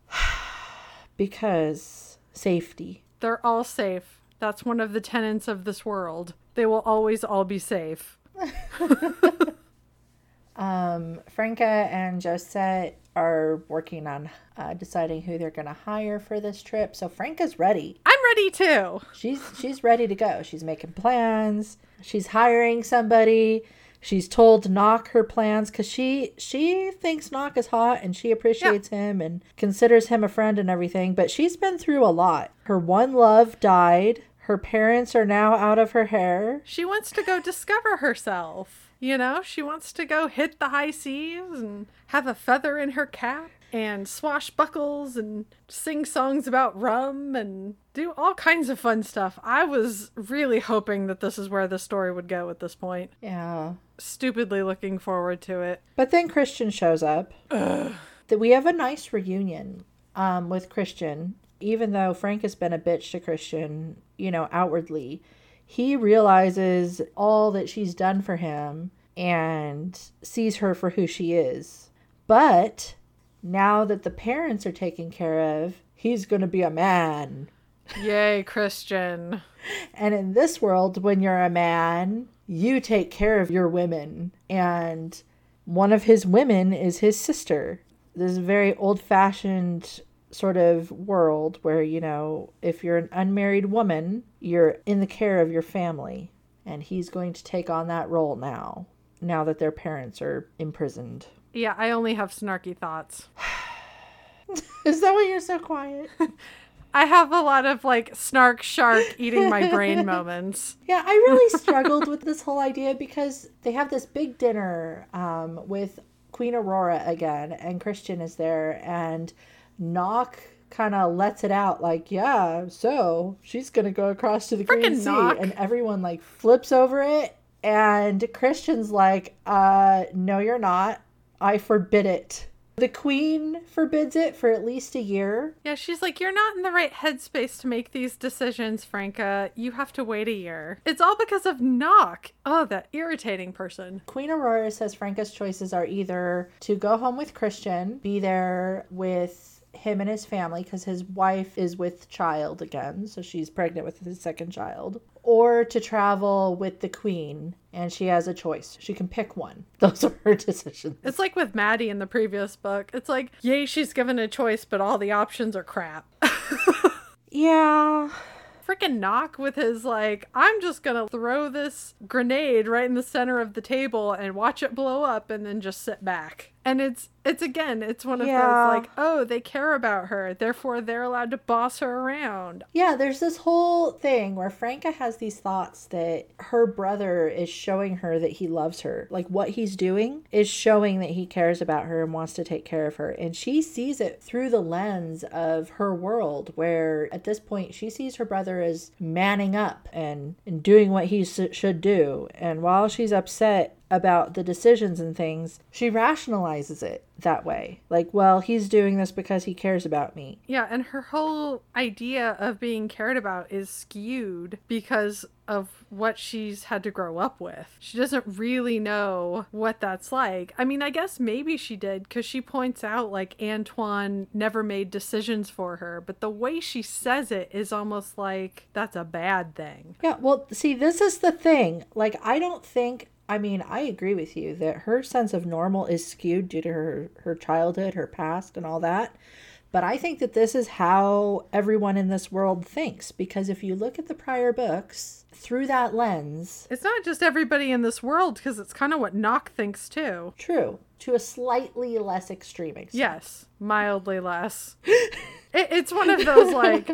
Because... safety. They're all safe. That's one of the tenets of this world. They will always all be safe. Um, Franca and Josette are working on uh, deciding who they're going to hire for this trip. So Franca's ready. I'm ready too. She's she's ready to go. She's making plans. She's hiring somebody. She's told Noc her plans because she she thinks Noc is hot and she appreciates yeah. him and considers him a friend and everything. But she's been through a lot. Her one love died. Her parents are now out of her hair. She wants to go discover herself. You know, she wants to go hit the high seas and have a feather in her cap and swashbuckles and sing songs about rum and do all kinds of fun stuff. I was really hoping that this is where the story would go at this point. Yeah. Stupidly looking forward to it. But then Christian shows up. Ugh. We have a nice reunion um, with Christian. Even though Frank has been a bitch to Christian, you know, outwardly, he realizes all that she's done for him and sees her for who she is. But now that the parents are taken care of, he's going to be a man. Yay, Christian. And in this world, when you're a man, you take care of your women. And one of his women is his sister. This is a very old-fashioned sort of world where, you know, if you're an unmarried woman, you're in the care of your family. And he's going to take on that role now, now that their parents are imprisoned. Yeah, I only have snarky thoughts. Is that why you're so quiet? I have a lot of, like, snark shark eating my brain moments. Yeah, I really struggled with this whole idea because they have this big dinner um, with Queen Aurora again, and Christian is there, and Noc kind of lets it out like, yeah, so she's gonna go across to the Frickin' Green Sea. Noc. And everyone like flips over it, and Christian's like, uh no, you're not, I forbid it. The queen forbids it for at least a year. Yeah, she's like, you're not in the right headspace to make these decisions, Franca. You have to wait a year. It's all because of Noc. Oh, that irritating person. Queen Aurora says Franca's choices are either to go home with Christian, be there with him and his family because his wife is with child again, so she's pregnant with his second child, or to travel with the queen, and she has a choice. She can pick one. Those are her decisions. It's like with Maddie in the previous book. It's like, yay, she's given a choice, but all the options are crap. Yeah. Freaking Noc with his, like, I'm just gonna throw this grenade right in the center of the table and watch it blow up and then just sit back. And it's, it's again, it's one of yeah. those, like, oh, they care about her, therefore they're allowed to boss her around. Yeah, there's this whole thing where Franca has these thoughts that her brother is showing her that he loves her. Like, what he's doing is showing that he cares about her and wants to take care of her. And she sees it through the lens of her world, where at this point she sees her brother as manning up and, and doing what he sh- should do. And while she's upset about the decisions and things, she rationalizes it that way. Like, well, he's doing this because he cares about me. Yeah, and her whole idea of being cared about is skewed because of what she's had to grow up with. She doesn't really know what that's like. I mean, I guess maybe she did, because she points out, like, Antoine never made decisions for her, but the way she says it is almost like that's a bad thing. Yeah, well, see, this is the thing. Like, I don't think I mean, I agree with you that her sense of normal is skewed due to her, her childhood, her past, and all that. But I think that this is how everyone in this world thinks. Because if you look at the prior books through that lens... It's not just everybody in this world, because it's kind of what Noc thinks, too. True. To a slightly less extreme extent. Yes. Mildly less. it, it's one of those, like,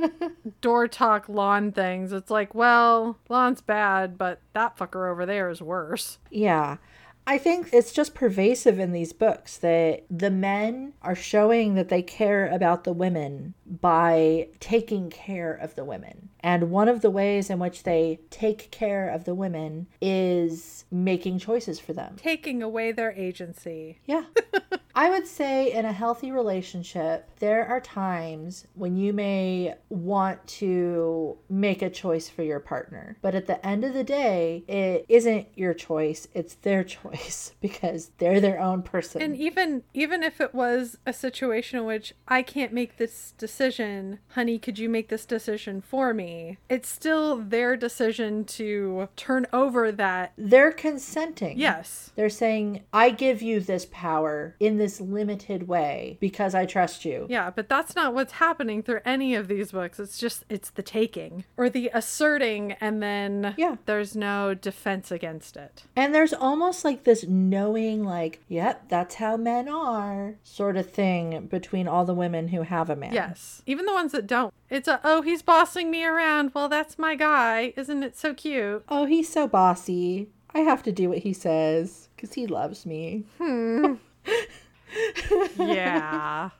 door talk lawn things. It's like, well, lawn's bad, but that fucker over there is worse. Yeah. I think it's just pervasive in these books that the men are showing that they care about the women by taking care of the women. And one of the ways in which they take care of the women is making choices for them. Taking away their agency. Yeah. I would say in a healthy relationship, there are times when you may want to make a choice for your partner. But at the end of the day, it isn't your choice. It's their choice because they're their own person. And even even if it was a situation in which I can't make this decision, honey, could you make this decision for me? It's still their decision to turn over that. They're consenting. Yes. They're saying, I give you this power in this limited way because I trust you. Yeah, but that's not what's happening through any of these books. It's just, it's the taking or the asserting, and then yeah. there's no defense against it. And there's almost like this knowing, like, yep, that's how men are sort of thing between all the women who have a man. Yes, even the ones that don't. It's a, oh, he's bossing me around. Well, that's my guy. Isn't it so cute? Oh, he's so bossy. I have to do what he says because he loves me. Hmm. Yeah.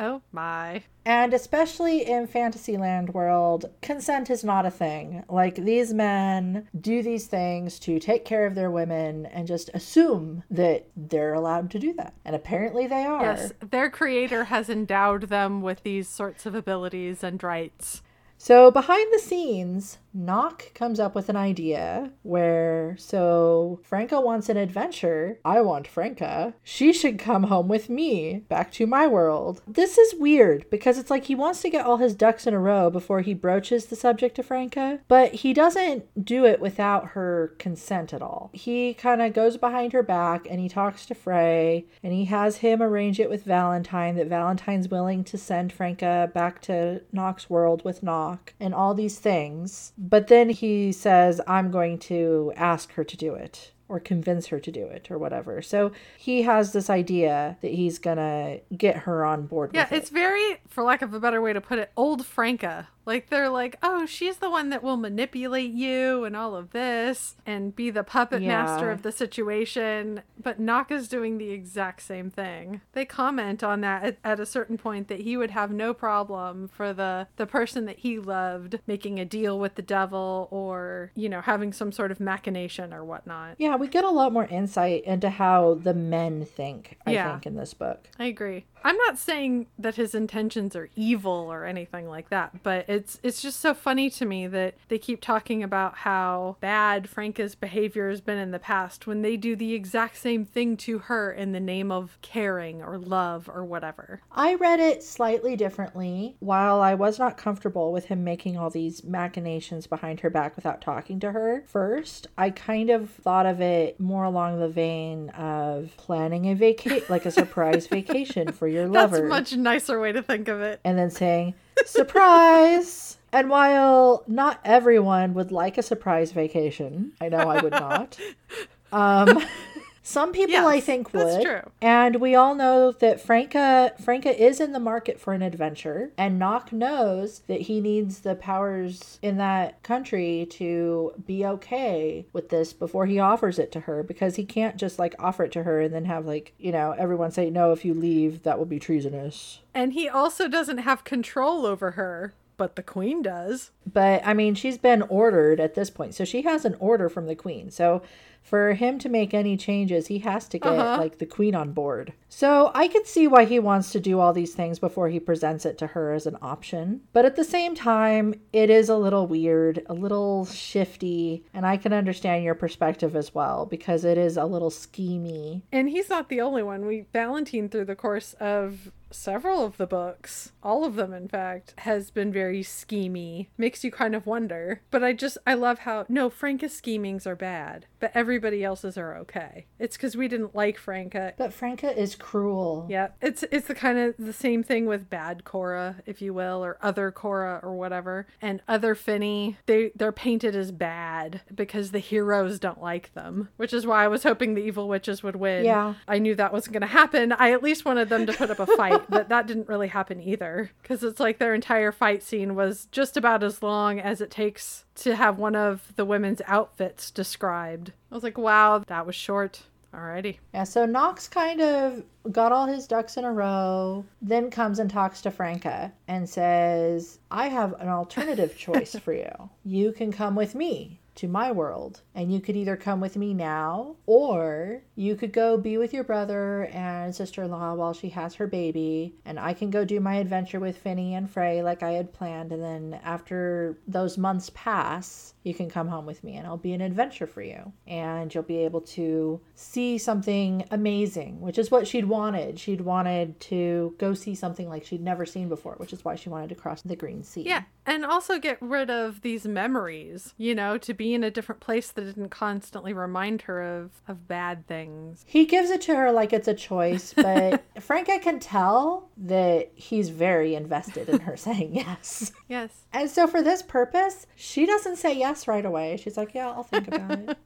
Oh my. And especially in Fantasyland world, consent is not a thing. Like, these men do these things to take care of their women and just assume that they're allowed to do that. And apparently they are. Yes, their creator has endowed them with these sorts of abilities and rights. So behind the scenes, Noc comes up with an idea where, so Franca wants an adventure. I want Franca. She should come home with me back to my world. This is weird because it's like he wants to get all his ducks in a row before he broaches the subject to Franca, but he doesn't do it without her consent at all. He kind of goes behind her back and he talks to Frey and he has him arrange it with Valentine, that Valentine's willing to send Franca back to Noc's world with Noc. And all these things. But then he says, I'm going to ask her to do it, or convince her to do it, or whatever. So he has this idea that he's gonna get her on board yeah, with it. Yeah, it's very, for lack of a better way to put it, old Franca. Like, they're like, oh, she's the one that will manipulate you and all of this and be the puppet yeah. master of the situation. But Noc is doing the exact same thing. They comment on that at, at a certain point that he would have no problem for the, the person that he loved making a deal with the devil or, you know, having some sort of machination or whatnot. Yeah, we get a lot more insight into how the men think, I yeah. think, in this book. I agree. I'm not saying that his intentions are evil or anything like that, but it's it's just so funny to me that they keep talking about how bad Franca's behavior has been in the past when they do the exact same thing to her in the name of caring or love or whatever. I read it slightly differently. While I was not comfortable with him making all these machinations behind her back without talking to her first, I kind of thought of it more along the vein of planning a vacation, like a surprise vacation for your lover. That's a much nicer way to think of it. And then saying, surprise! And while not everyone would like a surprise vacation, I know I would not, um... some people, yes, I think, would. That's true. And we all know that Franca Franca is in the market for an adventure. And Noc knows that he needs the powers in that country to be okay with this before he offers it to her. Because he can't just, like, offer it to her and then have, like, you know, everyone say, no, if you leave, that will be treasonous. And he also doesn't have control over her. But the queen does. But, I mean, she's been ordered at this point. So she has an order from the queen. So for him to make any changes, he has to get, uh-huh. like, the queen on board. So I could see why he wants to do all these things before he presents it to her as an option. But at the same time, it is a little weird, a little shifty. And I can understand your perspective as well, because it is a little schemy. And he's not the only one. We Valentine, through the course of several of the books, all of them in fact, has been very schemy. Makes you kind of wonder. But I just I love how no, Franca's schemings are bad, but everybody else's are okay. It's because we didn't like Franca. But Franca is cruel. Yeah, it's it's the kind of the same thing with bad Cora, if you will, or other Cora or whatever, and other Finny. They they're painted as bad because the heroes don't like them, which is why I was hoping the evil witches would win. Yeah, I knew that wasn't going to happen. I at least wanted them to put up a fight. But that didn't really happen either, because it's like their entire fight scene was just about as long as it takes to have one of the women's outfits described. I was like, wow, that was short. Alrighty. Yeah, so Noc kind of got all his ducks in a row, then comes and talks to Franca and says, I have an alternative choice for you. You can come with me to my world, and you could either come with me now, or you could go be with your brother and sister-in-law while she has her baby, and I can go do my adventure with Finny and Frey like I had planned, and then after those months pass, you can come home with me and I'll be an adventure for you, and you'll be able to see something amazing, which is what she'd wanted. She'd wanted to go see something like she'd never seen before, which is why she wanted to cross the Green Sea. Yeah. And also get rid of these memories, you know, to be in a different place that didn't constantly remind her of, of bad things. He gives it to her like it's a choice, but Franca can tell that he's very invested in her saying yes. Yes. And so for this purpose, she doesn't say yes right away. She's like, yeah, I'll think about it.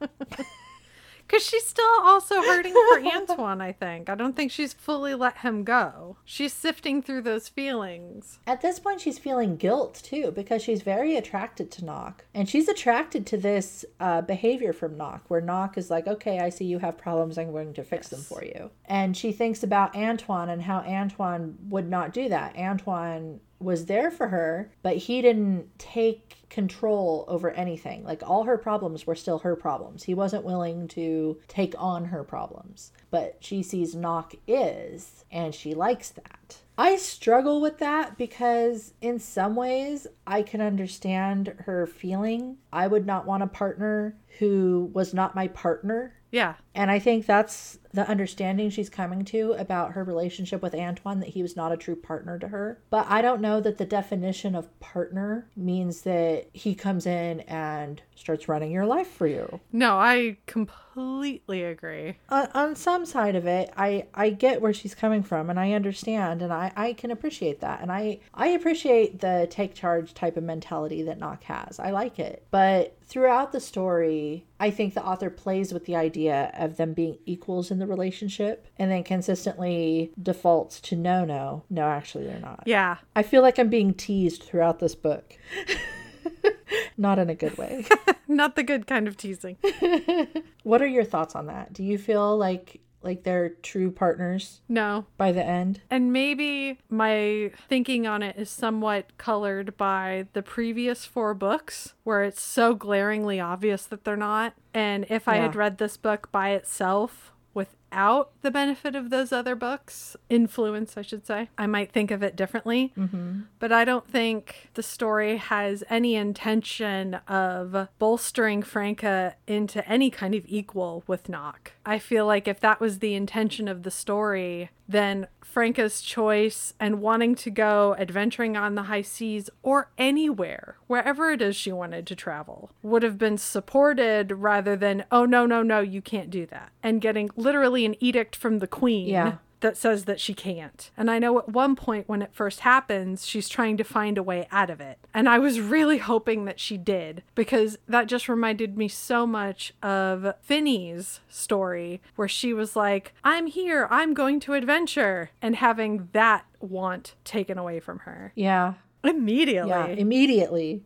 Because she's still also hurting for Antoine, I think. I don't think she's fully let him go. She's sifting through those feelings. At this point, she's feeling guilt, too, because she's very attracted to Noc. And she's attracted to this uh, behavior from Noc, where Noc is like, okay, I see you have problems. I'm going to fix yes. them for you. And she thinks about Antoine and how Antoine would not do that. Antoine was there for her, but he didn't take control over anything. Like, all her problems were still her problems. He wasn't willing to take on her problems. But she sees Noc is, and she likes that. I struggle with that because in some ways I can understand her feeling. I would not want a partner who was not my partner. Yeah. And I think that's the understanding she's coming to about her relationship with Antoine, that he was not a true partner to her. But I don't know that the definition of partner means that he comes in and starts running your life for you. No, I completely agree. Uh, on some side of it, I, I get where she's coming from, and I understand, and I, I can appreciate that. And I, I appreciate the take charge type of mentality that Noc has. I like it. But throughout the story, I think the author plays with the idea of them being equals in the relationship, and then consistently defaults to no, no, no, actually they're not. Yeah. I feel like I'm being teased throughout this book. Not in a good way. Not the good kind of teasing. What are your thoughts on that? Do you feel like Like they're true partners? No. By the end? And maybe my thinking on it is somewhat colored by the previous four books, where it's so glaringly obvious that they're not. And if yeah. I had read this book by itself without the benefit of those other books, influence, I should say, I might think of it differently. Mm-hmm. But I don't think the story has any intention of bolstering Franca into any kind of equal with Noc. I feel like if that was the intention of the story, then Franca's choice and wanting to go adventuring on the high seas or anywhere, wherever it is she wanted to travel, would have been supported rather than, oh, no, no, no, you can't do that. And getting literally an edict from the queen. Yeah. That says that she can't. And I know at one point when it first happens, she's trying to find a way out of it. And I was really hoping that she did, because that just reminded me so much of Finny's story, where she was like, I'm here, I'm going to adventure, and having that want taken away from her. Yeah. Immediately. Yeah, immediately.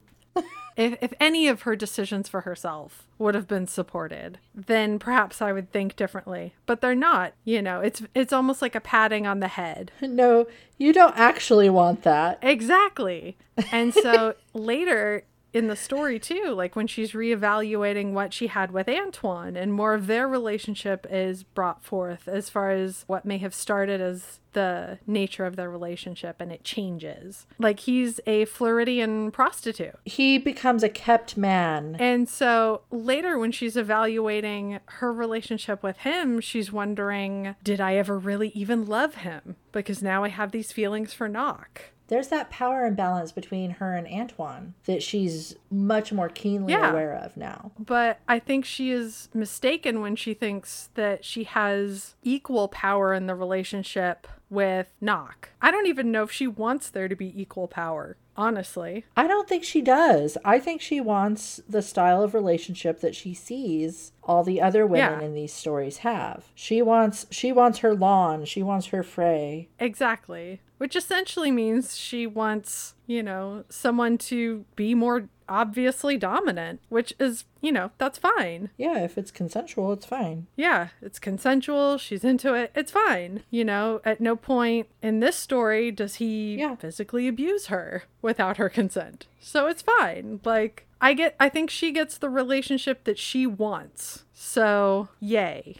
If, if any of her decisions for herself would have been supported, then perhaps I would think differently. But they're not, you know, it's it's almost like a patting on the head. No, you don't actually want that. Exactly. And so later in the story, too, like when she's reevaluating what she had with Antoine, and more of their relationship is brought forth as far as what may have started as the nature of their relationship, and it changes. Like, he's a Floridian prostitute. He becomes a kept man. And so later when she's evaluating her relationship with him, she's wondering, did I ever really even love him? Because now I have these feelings for Noc. There's that power imbalance between her and Antoine that she's much more keenly yeah. aware of now. But I think she is mistaken when she thinks that she has equal power in the relationship with Noc. I don't even know if she wants there to be equal power, honestly. I don't think she does. I think she wants the style of relationship that she sees all the other women yeah. in these stories have. She wants she wants her Lawn. She wants her Frey. Exactly. Which essentially means she wants, you know, someone to be more obviously dominant, which is, you know, that's fine. Yeah, if it's consensual, it's fine. Yeah, it's consensual. She's into it. It's fine. You know, at no point in this story does he yeah. physically abuse her without her consent. So it's fine. Like, I get, I think she gets the relationship that she wants. So, yay.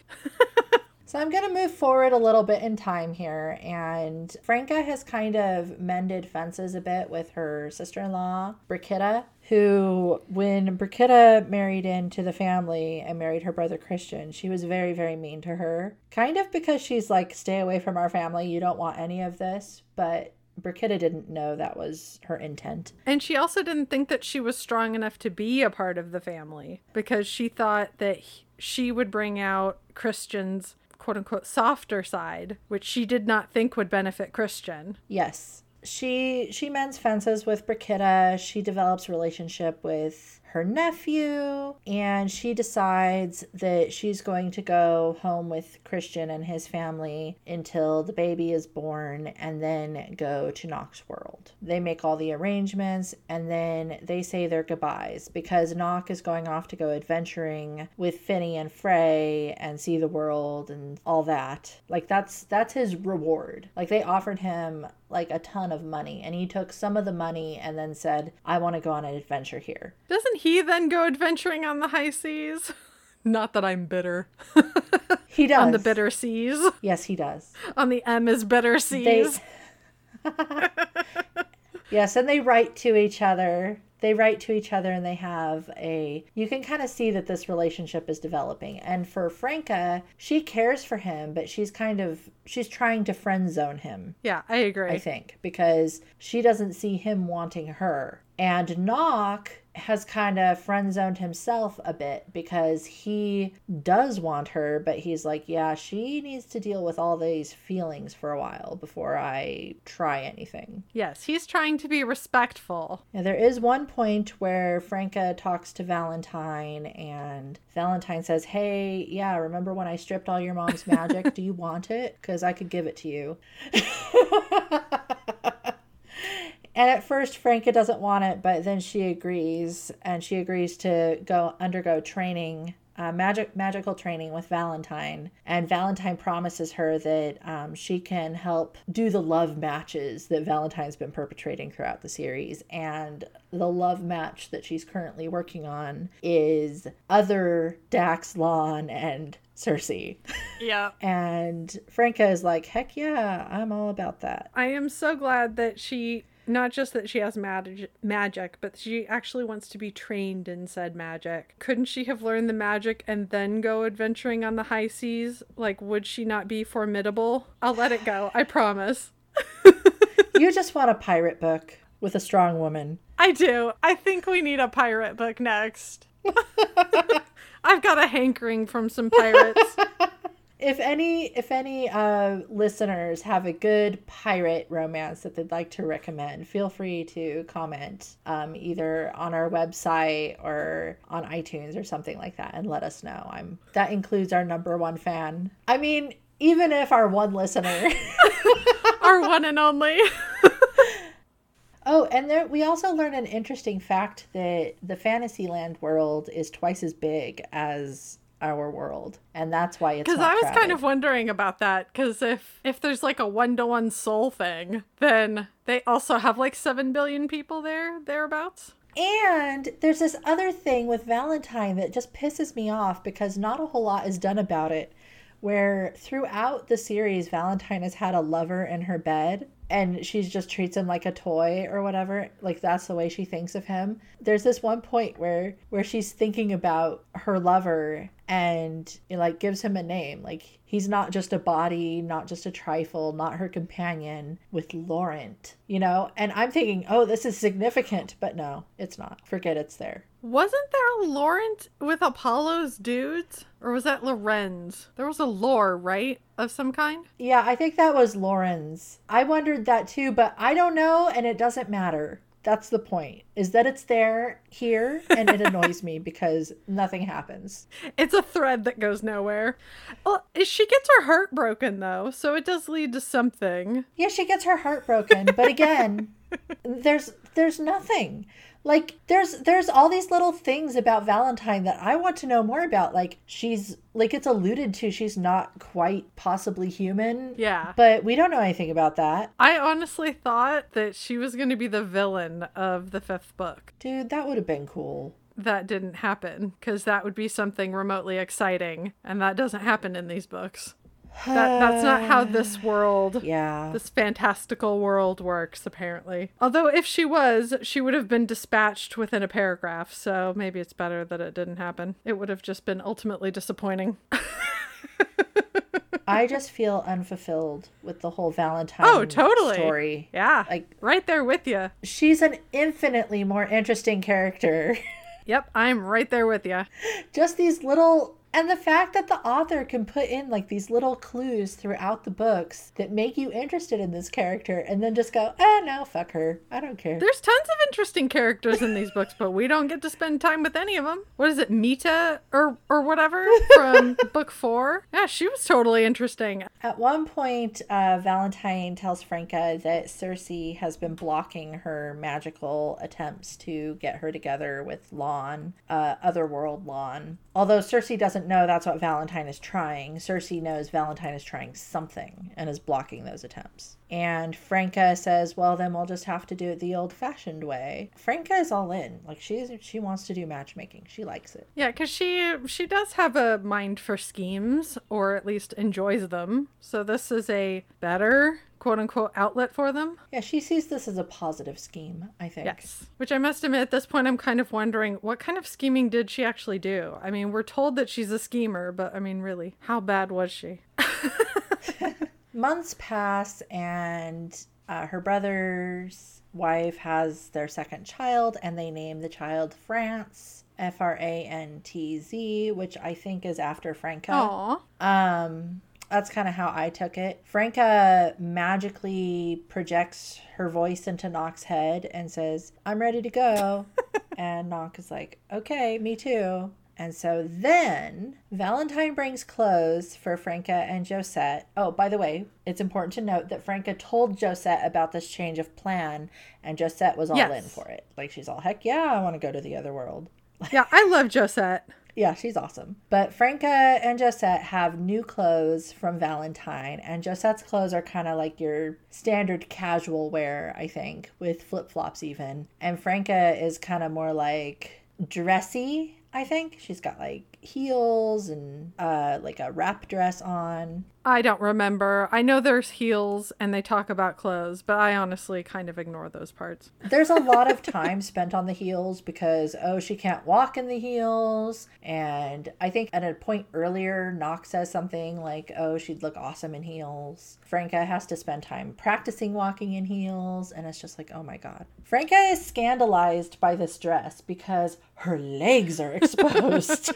So I'm going to move forward a little bit in time here, and Franca has kind of mended fences a bit with her sister-in-law, Brigitta, who, when Brigitta married into the family and married her brother Christian, she was very, very mean to her. Kind of because she's like, stay away from our family, you don't want any of this, but Brigitta didn't know that was her intent. And she also didn't think that she was strong enough to be a part of the family, because she thought that he, she would bring out Christian's quote-unquote softer side, which she did not think would benefit Christian. Yes. She she mends fences with Brigitta. She develops a relationship with her nephew, and she decides that she's going to go home with Christian and his family until the baby is born, and then go to Noc's world. They make all the arrangements, and then they say their goodbyes, because Noc is going off to go adventuring with Finny and Frey and see the world and all that. Like, that's that's his reward. Like, they offered him like a ton of money, and he took some of the money and then said, I want to go on an adventure here. Doesn't he then go adventuring on the high seas? Not that I'm bitter. He does. On the bitter seas. Yes, he does. On the M is bitter seas. They... Yes, and they write to each other. They write to each other and they have a, you can kind of see that this relationship is developing. And for Franca, she cares for him, but she's kind of, she's trying to friend zone him. Yeah, I agree. I think, because she doesn't see him wanting her. And Noc has kind of friend zoned himself a bit, because he does want her, but he's like, yeah, she needs to deal with all these feelings for a while before I try anything. Yes, he's trying to be respectful. Now, there is one point where Franca talks to Valentine, and Valentine says, hey, yeah, remember when I stripped all your mom's magic? Do you want it? Because I could give it to you. And at first, Franca doesn't want it, but then she agrees, and she agrees to go undergo training, uh, magic magical training with Valentine. And Valentine promises her that um, she can help do the love matches that Valentine's been perpetrating throughout the series. And the love match that she's currently working on is other Dax Lawn and Cersei. Yeah. And Franca is like, heck yeah, I'm all about that. I am so glad that she... Not just that she has mag- magic, but she actually wants to be trained in said magic. Couldn't she have learned the magic and then go adventuring on the high seas? Like, would she not be formidable? I'll let it go. I promise. You just want a pirate book with a strong woman. I do. I think we need a pirate book next. I've got a hankering from some pirates. If any if any uh, listeners have a good pirate romance that they'd like to recommend, feel free to comment um, either on our website or on iTunes or something like that, and let us know. I'm that includes our number one fan. I mean, even if our one listener, our one and only. Oh, and there, we also learn an interesting fact that the Fantasyland world is twice as big as our world, and that's why it's because I was crowded. Kind of wondering about that, because if if there's like a one-to-one soul thing, then they also have like seven billion people there thereabouts. And there's this other thing with Valentine that just pisses me off, because not a whole lot is done about it, where throughout the series Valentine has had a lover in her bed, and she just treats him like a toy or whatever. Like, that's the way she thinks of him. There's this one point where where she's thinking about her lover, and it, like, gives him a name. Like, he's not just a body, not just a trifle, not her companion, with Laurent, you know? And I'm thinking, oh, this is significant. But no, it's not. Forget it's there. Wasn't there a Laurent with Apollo's dudes? Or was that Lorenz? There was a lore, right? Of some kind? Yeah, I think that was Lorenz. I wondered that too, but I don't know, and it doesn't matter. That's the point, is that it's there here, and it annoys me because nothing happens. It's a thread that goes nowhere. Well, she gets her heart broken, though, so it does lead to something. Yeah, she gets her heart broken, but again, there's there's nothing. Like, there's there's all these little things about Valentine that I want to know more about. Like, she's, like, it's alluded to she's not quite possibly human. Yeah. But we don't know anything about that. I honestly thought that she was going to be the villain of the fifth book. Dude, that would have been cool. That didn't happen, because that would be something remotely exciting, and that doesn't happen in these books. That, that's not how this world, yeah. this fantastical world works, apparently. Although if she was, she would have been dispatched within a paragraph, so maybe it's better that it didn't happen. It would have just been ultimately disappointing. I just feel unfulfilled with the whole Valentine story. Oh, totally. Story. Yeah, like, right there with you. She's an infinitely more interesting character. Yep, I'm right there with you. Just these little... And the fact that the author can put in, like, these little clues throughout the books that make you interested in this character and then just go, oh, no, fuck her. I don't care. There's tons of interesting characters in these books, but we don't get to spend time with any of them. What is it, Mita or or whatever from book four? Yeah, she was totally interesting. At one point, uh, Valentine tells Franca that Cersei has been blocking her magical attempts to get her together with Lawn, uh, Otherworld Lawn. Although Cersei doesn't know that's what Valentine is trying. Cersei knows Valentine is trying something and is blocking those attempts. And Franca says, well, then we'll just have to do it the old-fashioned way. Franca is all in. Like, she's, she wants to do matchmaking. She likes it. Yeah, because she, she does have a mind for schemes, or at least enjoys them. So this is a better... quote-unquote outlet for them. Yeah, she sees this as a positive scheme, I think. Yes, which I must admit at this point I'm kind of wondering, what kind of scheming did she actually do? I mean, we're told that she's a schemer, but I mean, really, how bad was she? Months pass, and uh, her brother's wife has their second child, and they name the child France, F R A N T Z, which I think is after Franca. Aww. Um... That's kind of how I took it. Franca magically projects her voice into Noc's head and says, I'm ready to go. And Noc is like, okay, me too. And so then Valentine brings clothes for Franca and Josette. Oh, by the way, it's important to note that Franca told Josette about this change of plan, and Josette was all yes. in for it. Like, she's all, heck yeah, I want to go to the other world. Yeah, I love Josette. Yeah, she's awesome. But Franca and Josette have new clothes from Valentine, and Josette's clothes are kind of like your standard casual wear, I think, with flip-flops even. And Franca is kind of more like dressy, I think. She's got like heels and uh, like a wrap dress on. I don't remember. I know there's heels and they talk about clothes, but I honestly kind of ignore those parts. There's a lot of time spent on the heels because, oh, she can't walk in the heels. And I think at a point earlier, Noc says something like, oh, she'd look awesome in heels. Franca has to spend time practicing walking in heels. And it's just like, oh my God. Franca is scandalized by this dress because her legs are exposed.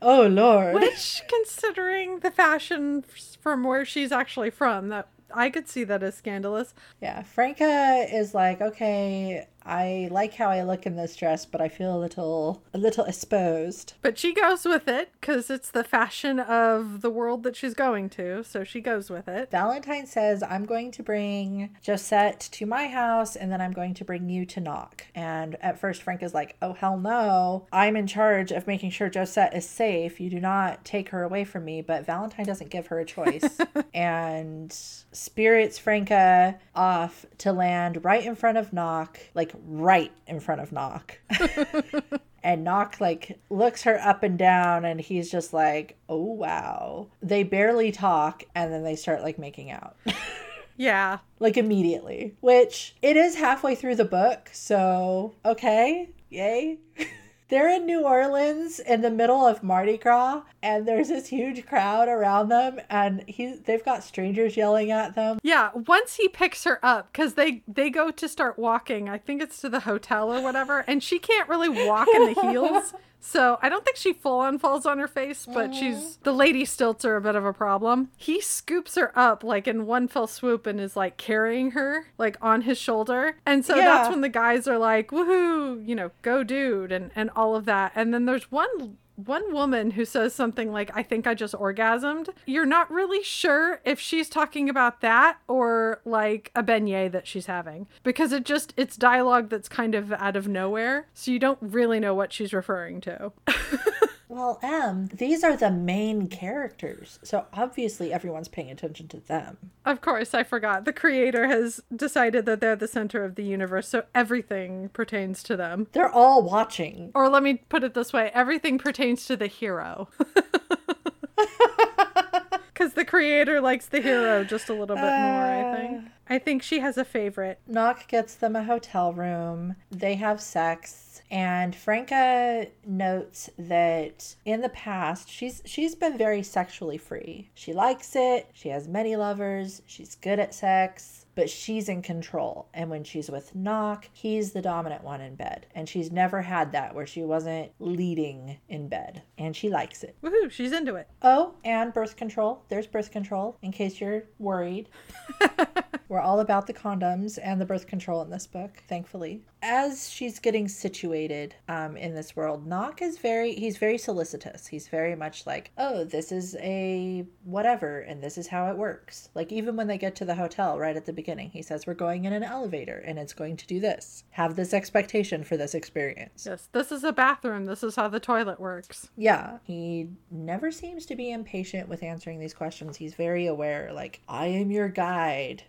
Oh, Lord. Which, considering the fashion from where she's actually from, that I could see that as scandalous. Yeah, Franca is like, okay, I like how I look in this dress, but I feel a little, a little exposed. But she goes with it because it's the fashion of the world that she's going to, so she goes with it. Valentine says, I'm going to bring Josette to my house, and then I'm going to bring you to Noc. And at first, Franca's like, oh, hell no. I'm in charge of making sure Josette is safe. You do not take her away from me. But Valentine doesn't give her a choice and spirits Franca off to land right in front of Noc, like, right in front of Noc. And Noc, like, looks her up and down, and he's just like, oh, wow. They barely talk, and then they start, like, making out. Yeah. Like, immediately. Which, it is halfway through the book, so, okay, yay. They're in New Orleans in the middle of Mardi Gras, and there's this huge crowd around them, and he, they've got strangers yelling at them. Yeah, once he picks her up, because they, they go to start walking, I think it's to the hotel or whatever, and she can't really walk in the heels. So I don't think she full-on falls on her face, but she's the lady stilts are a bit of a problem. He scoops her up, like, in one fell swoop and is, like, carrying her, like, on his shoulder. And so yeah. That's when the guys are like, woohoo, you know, go dude, and, and all of that. And then there's one one woman who says something like, I think I just orgasmed. You're not really sure if she's talking about that or like a beignet that she's having, because it just, it's dialogue that's kind of out of nowhere. So you don't really know what she's referring to. Well, Em, these are the main characters, so obviously everyone's paying attention to them. Of course, I forgot. The creator has decided that they're the center of the universe, so everything pertains to them. They're all watching. Or let me put it this way, everything pertains to the hero. Because the creator likes the hero just a little bit more, uh... I think. I think she has a favorite. Noc gets them a hotel room. They have sex. And Franca notes that in the past, she's she's been very sexually free. She likes it. She has many lovers. She's good at sex. But she's in control. And when she's with Noc, he's the dominant one in bed. And she's never had that where she wasn't leading in bed. And she likes it. Woohoo, she's into it. Oh, and birth control. There's birth control, in case you're worried. We're all about the condoms and the birth control in this book, thankfully. As she's getting situated um, in this world, Noc is very, he's very solicitous. He's very much like, oh, this is a whatever, and this is how it works. Like, even when they get to the hotel right at the beginning, he says, we're going in an elevator, and it's going to do this. Have this expectation for this experience. Yes, this is a bathroom. This is how the toilet works. Yeah. He never seems to be impatient with answering these questions. He's very aware, like, I am your guide.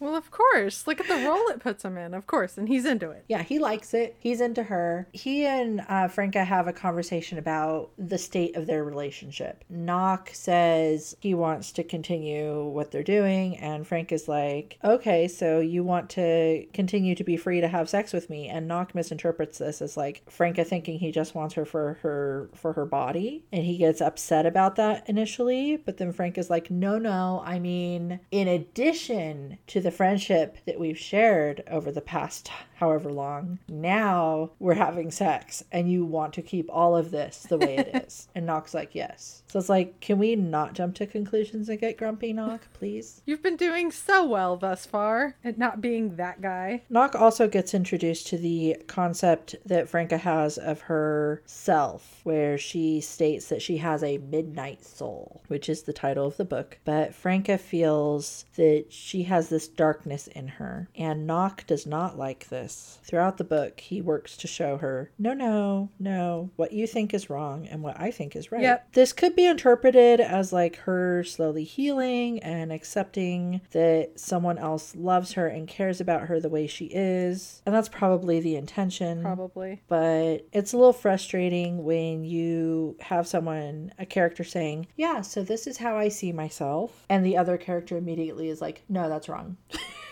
Well, of course. Look at the role it puts him in, of course. And he's into it. Yeah, he likes it. He's into her. He and uh, Franca have a conversation about the state of their relationship. Noc says he wants to continue what they're doing. And Frank is like, okay, so you want to continue to be free to have sex with me. And Noc misinterprets this as like Franca thinking he just wants her for her for her body. And he gets upset about that initially. But then Frank is like, no, no, I mean, in addition to the the friendship that we've shared over the past however long, now we're having sex and you want to keep all of this the way it is. And Noc's like, yes. So it's like, can we not jump to conclusions and get grumpy, Noc, please? You've been doing so well thus far at not being that guy. Noc also gets introduced to the concept that Franca has of herself, where she states that she has a midnight soul, which is the title of the book. But Franca feels that she has this darkness in her, and Noc does not like this. Throughout the book, he works to show her, no, no, no, what you think is wrong and what I think is right. Yep. This could be interpreted as like her slowly healing and accepting that someone else loves her and cares about her the way she is, and that's probably the intention. Probably. But it's a little frustrating when you have someone, a character saying, yeah, so this is how I see myself, and the other character immediately is like, no, that's wrong.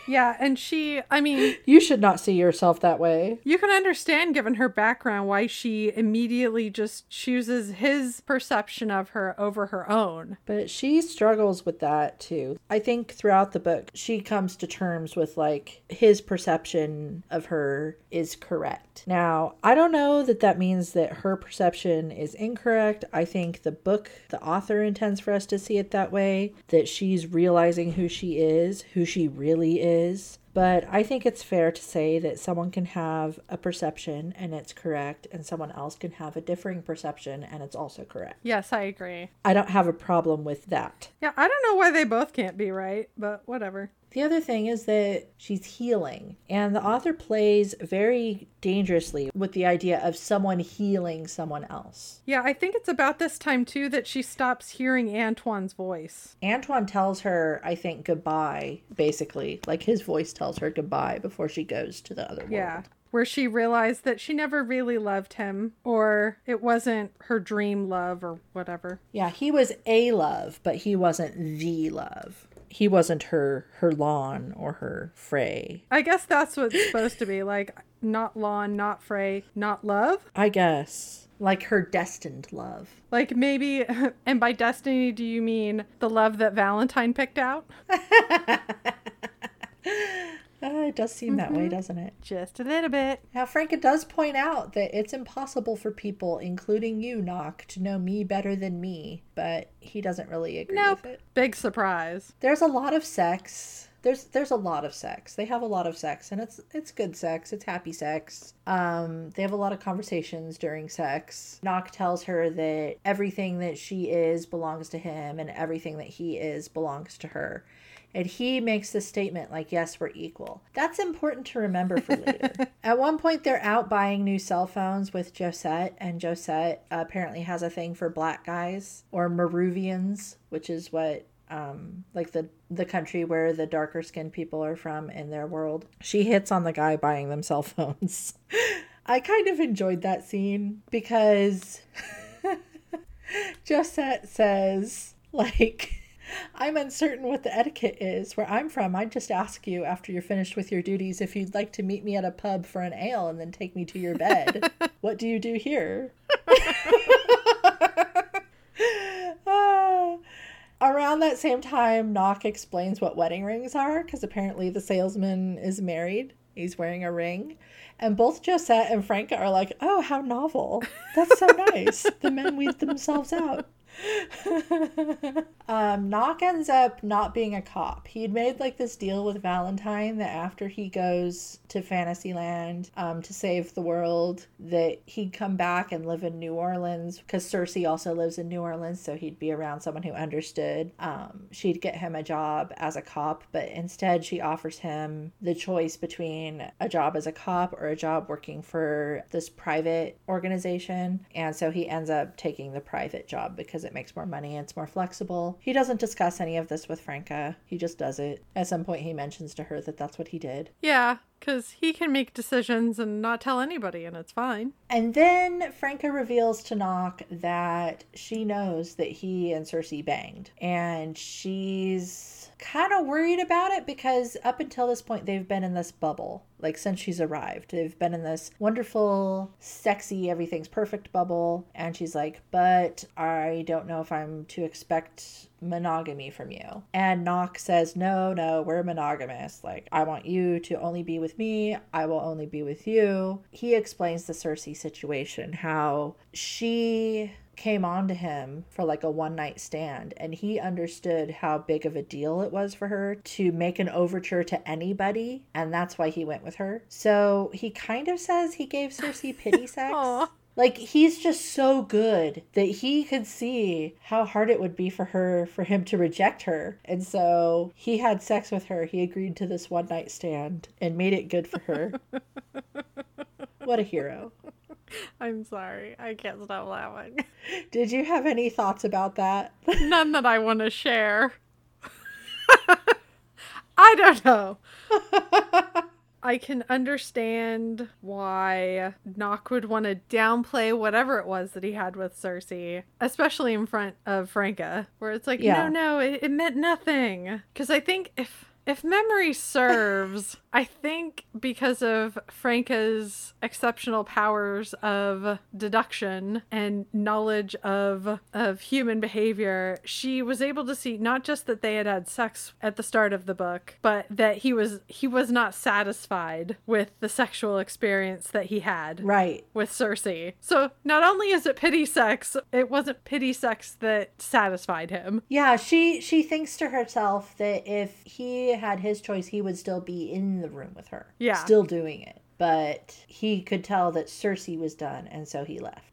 Yeah, and she, I mean... You should not see yourself that way. You can understand, given her background, why she immediately just chooses his perception of her over her own. But she struggles with that, too. I think throughout the book, she comes to terms with, like, his perception of her is correct. Now, I don't know that that means that her perception is incorrect. I think the book, the author intends for us to see it that way, that she's realizing who she is, who she really is. Is, but I think it's fair to say that someone can have a perception and it's correct, and someone else can have a differing perception and it's also correct. Yes, I agree. I don't have a problem with that. Yeah, I don't know why they both can't be right, but whatever. The other thing is that she's healing, and the author plays very dangerously with the idea of someone healing someone else. Yeah, I think it's about this time, too, that she stops hearing Antoine's voice. Antoine tells her, I think, goodbye, basically. Like, his voice tells her goodbye before she goes to the other world. Yeah. Where she realized that she never really loved him, or it wasn't her dream love or whatever. Yeah, he was a love, but he wasn't the love. He wasn't her her Lawn or her Frey. I guess that's what it's supposed to be. Like, not Lawn, not Frey, not love. I guess. Like her destined love. Like maybe, and by destiny, do you mean the love that Valentine picked out? Uh, it does seem that mm-hmm. way, doesn't it? Just a little bit. Now, Franca does point out that it's impossible for people, including you, Noc, to know me better than me, but he doesn't really agree nope. with it. Big surprise. There's a lot of sex. there's there's a lot of sex. They have a lot of sex, and it's it's good sex. It's happy sex. Um, they have a lot of conversations during sex. Noc tells her that everything that she is belongs to him, and everything that he is belongs to her. And he makes the statement like, yes, we're equal. That's important to remember for later. At one point, they're out buying new cell phones with Josette. And Josette apparently has a thing for black guys or Meruvians, which is what, um, like the, the country where the darker skinned people are from in their world. She hits on the guy buying them cell phones. I kind of enjoyed that scene because Josette says, like... I'm uncertain what the etiquette is. Where I'm from, I'd just ask you after you're finished with your duties if you'd like to meet me at a pub for an ale and then take me to your bed. What do you do here? uh, around that same time, Noc explains what wedding rings are, because apparently the salesman is married. He's wearing a ring. And both Josette and Franca are like, oh, how novel. That's so nice. The men weed themselves out. um, Noc ends up not being a cop. He'd made like this deal with Valentine that after he goes to Fantasyland um, to save the world, that he'd come back and live in New Orleans, because Cersei also lives in New Orleans, so he'd be around someone who understood. Um, she'd get him a job as a cop, but instead she offers him the choice between a job as a cop or a job working for this private organization, and so he ends up taking the private job because it makes more money, it's more flexible. He doesn't discuss any of this with Franca. He just does it. At some point he mentions to her that that's what he did. Yeah, because he can make decisions and not tell anybody, and it's fine. And then Franca reveals to Noc that she knows that he and Cersei banged, and she's kind of worried about it because up until this point they've been in this bubble. Like, since she's arrived, they've been in this wonderful, sexy, everything's perfect bubble. And she's like, but I don't know if I'm to expect monogamy from you. And Noc says, no, no, we're monogamous. Like, I want you to only be with me. I will only be with you. He explains the Cersei situation, how she... came on to him for like a one night stand, and he understood how big of a deal it was for her to make an overture to anybody, and that's why he went with her. So he kind of says he gave Cersei pity sex. Aww. Like, he's just so good that he could see how hard it would be for her, for him to reject her. And so he had sex with her. He agreed to this one night stand and made it good for her. What a hero. I'm sorry. I can't stop laughing. Did you have any thoughts about that? None that I want to share. I don't know. I can understand why Noc would want to downplay whatever it was that he had with Cersei, especially in front of Franca, where it's like, yeah. no, no, it, it meant nothing. Because I think if... If memory serves, I think because of Franca's exceptional powers of deduction and knowledge of of human behavior, she was able to see not just that they had had sex at the start of the book, but that he was he was not satisfied with the sexual experience that he had right. with Cersei. So not only is it pity sex, it wasn't pity sex that satisfied him. Yeah, she, she thinks to herself that if he had his choice, he would still be in the room with her. Yeah. Still doing it. But he could tell that Cersei was done, and so he left.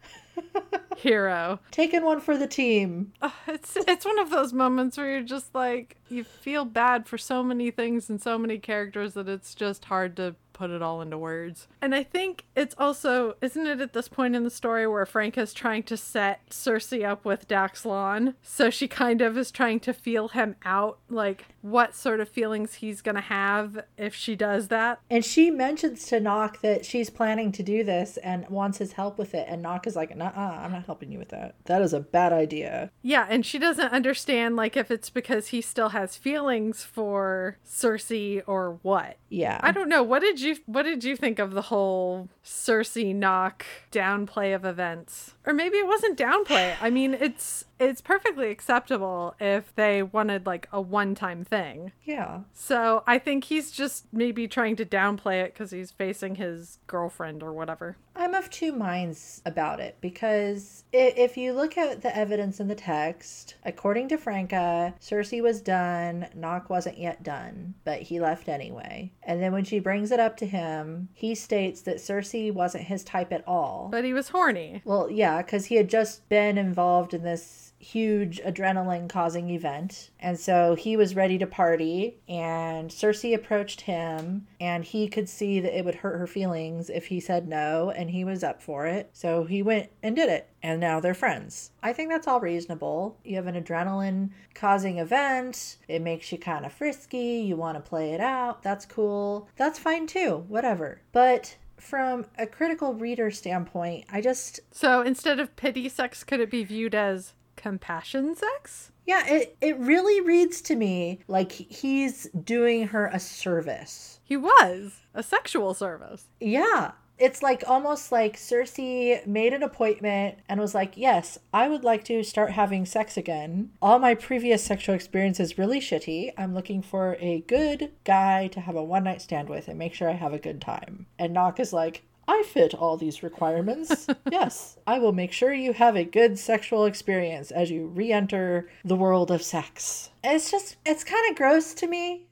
Hero. Taking one for the team. Oh, it's it's one of those moments where you're just like, you feel bad for so many things and so many characters that it's just hard to put it all into words. And I think it's also, isn't it at this point in the story where Franca's trying to set Cersei up with Dax Lawn? So she kind of is trying to feel him out, like what sort of feelings he's going to have if she does that. And she mentions to Noc that she's planning to do this and wants his help with it. And Noc is like, nah, I'm not helping you with that. That is a bad idea. Yeah. And she doesn't understand, like, if it's because he still has feelings for Cersei or what. Yeah. I don't know. What did you you what did you think of the whole Cersei Noc downplay of events? Or maybe it wasn't downplay. I mean, it's it's perfectly acceptable if they wanted like a one-time thing. Yeah. So I think he's just maybe trying to downplay it because he's facing his girlfriend or whatever. I'm of two minds about it because if you look at the evidence in the text, according to Franca, Cersei was done, Noc wasn't yet done, but he left anyway. And then when she brings it up to him, he states that Cersei wasn't his type at all. But he was horny. Well, yeah, because he had just been involved in this huge adrenaline-causing event, and so he was ready to party, and Cersei approached him, and he could see that it would hurt her feelings if he said no, and he was up for it, so he went and did it, and now they're friends. I think that's all reasonable. You have an adrenaline-causing event, it makes you kind of frisky, you want to play it out, that's cool, that's fine too, whatever. But from a critical reader standpoint, I just... So instead of pity sex, could it be viewed as compassion sex? Yeah, it, it really reads to me like he's doing her a service. He was. A sexual service. Yeah. It's like almost like Cersei made an appointment and was like, yes, I would like to start having sex again. All my previous sexual experience is really shitty. I'm looking for a good guy to have a one-night stand with and make sure I have a good time. And Noc is like, I fit all these requirements. Yes, I will make sure you have a good sexual experience as you re-enter the world of sex. It's just, it's kind of gross to me.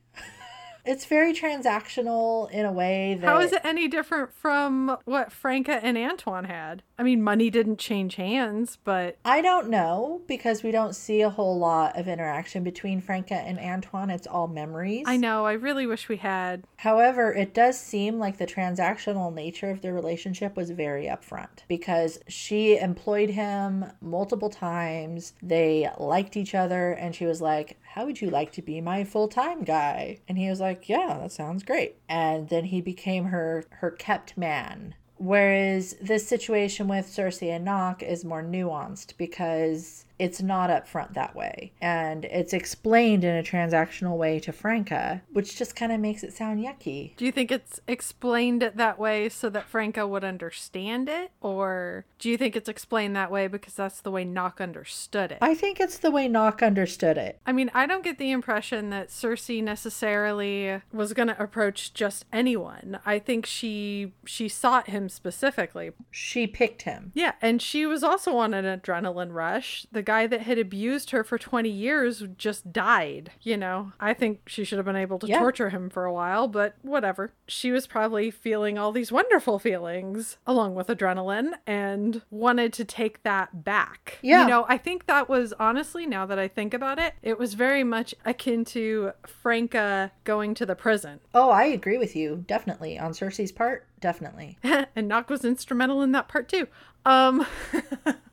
It's very transactional in a way that... How is it any different from what Franca and Antoine had? I mean, money didn't change hands, but... I don't know, because we don't see a whole lot of interaction between Franca and Antoine. It's all memories. I know. I really wish we had. However, it does seem like the transactional nature of their relationship was very upfront, because she employed him multiple times. They liked each other, and she was like, how would you like to be my full-time guy? And he was like, Like, yeah, that sounds great. And then he became her her kept man. Whereas this situation with Cersei and Noc is more nuanced because it's not upfront that way. And it's explained in a transactional way to Franca, which just kind of makes it sound yucky. Do you think it's explained it that way so that Franca would understand it? Or do you think it's explained that way because that's the way Noc understood it? I think it's the way Noc understood it. I mean, I don't get the impression that Cersei necessarily was going to approach just anyone. I think she she sought him specifically. She picked him. Yeah, and she was also on an adrenaline rush. The guy that had abused her for twenty years just died, you know. I think she should have been able to yeah. torture him for a while, but whatever. She was probably feeling all these wonderful feelings along with adrenaline and wanted to take that back. Yeah. You know, I think that was, honestly, now that I think about it, it was very much akin to Franca going to the prison. Oh, I agree with you. Definitely. On Cersei's part, definitely. And Noc was instrumental in that part too. Um...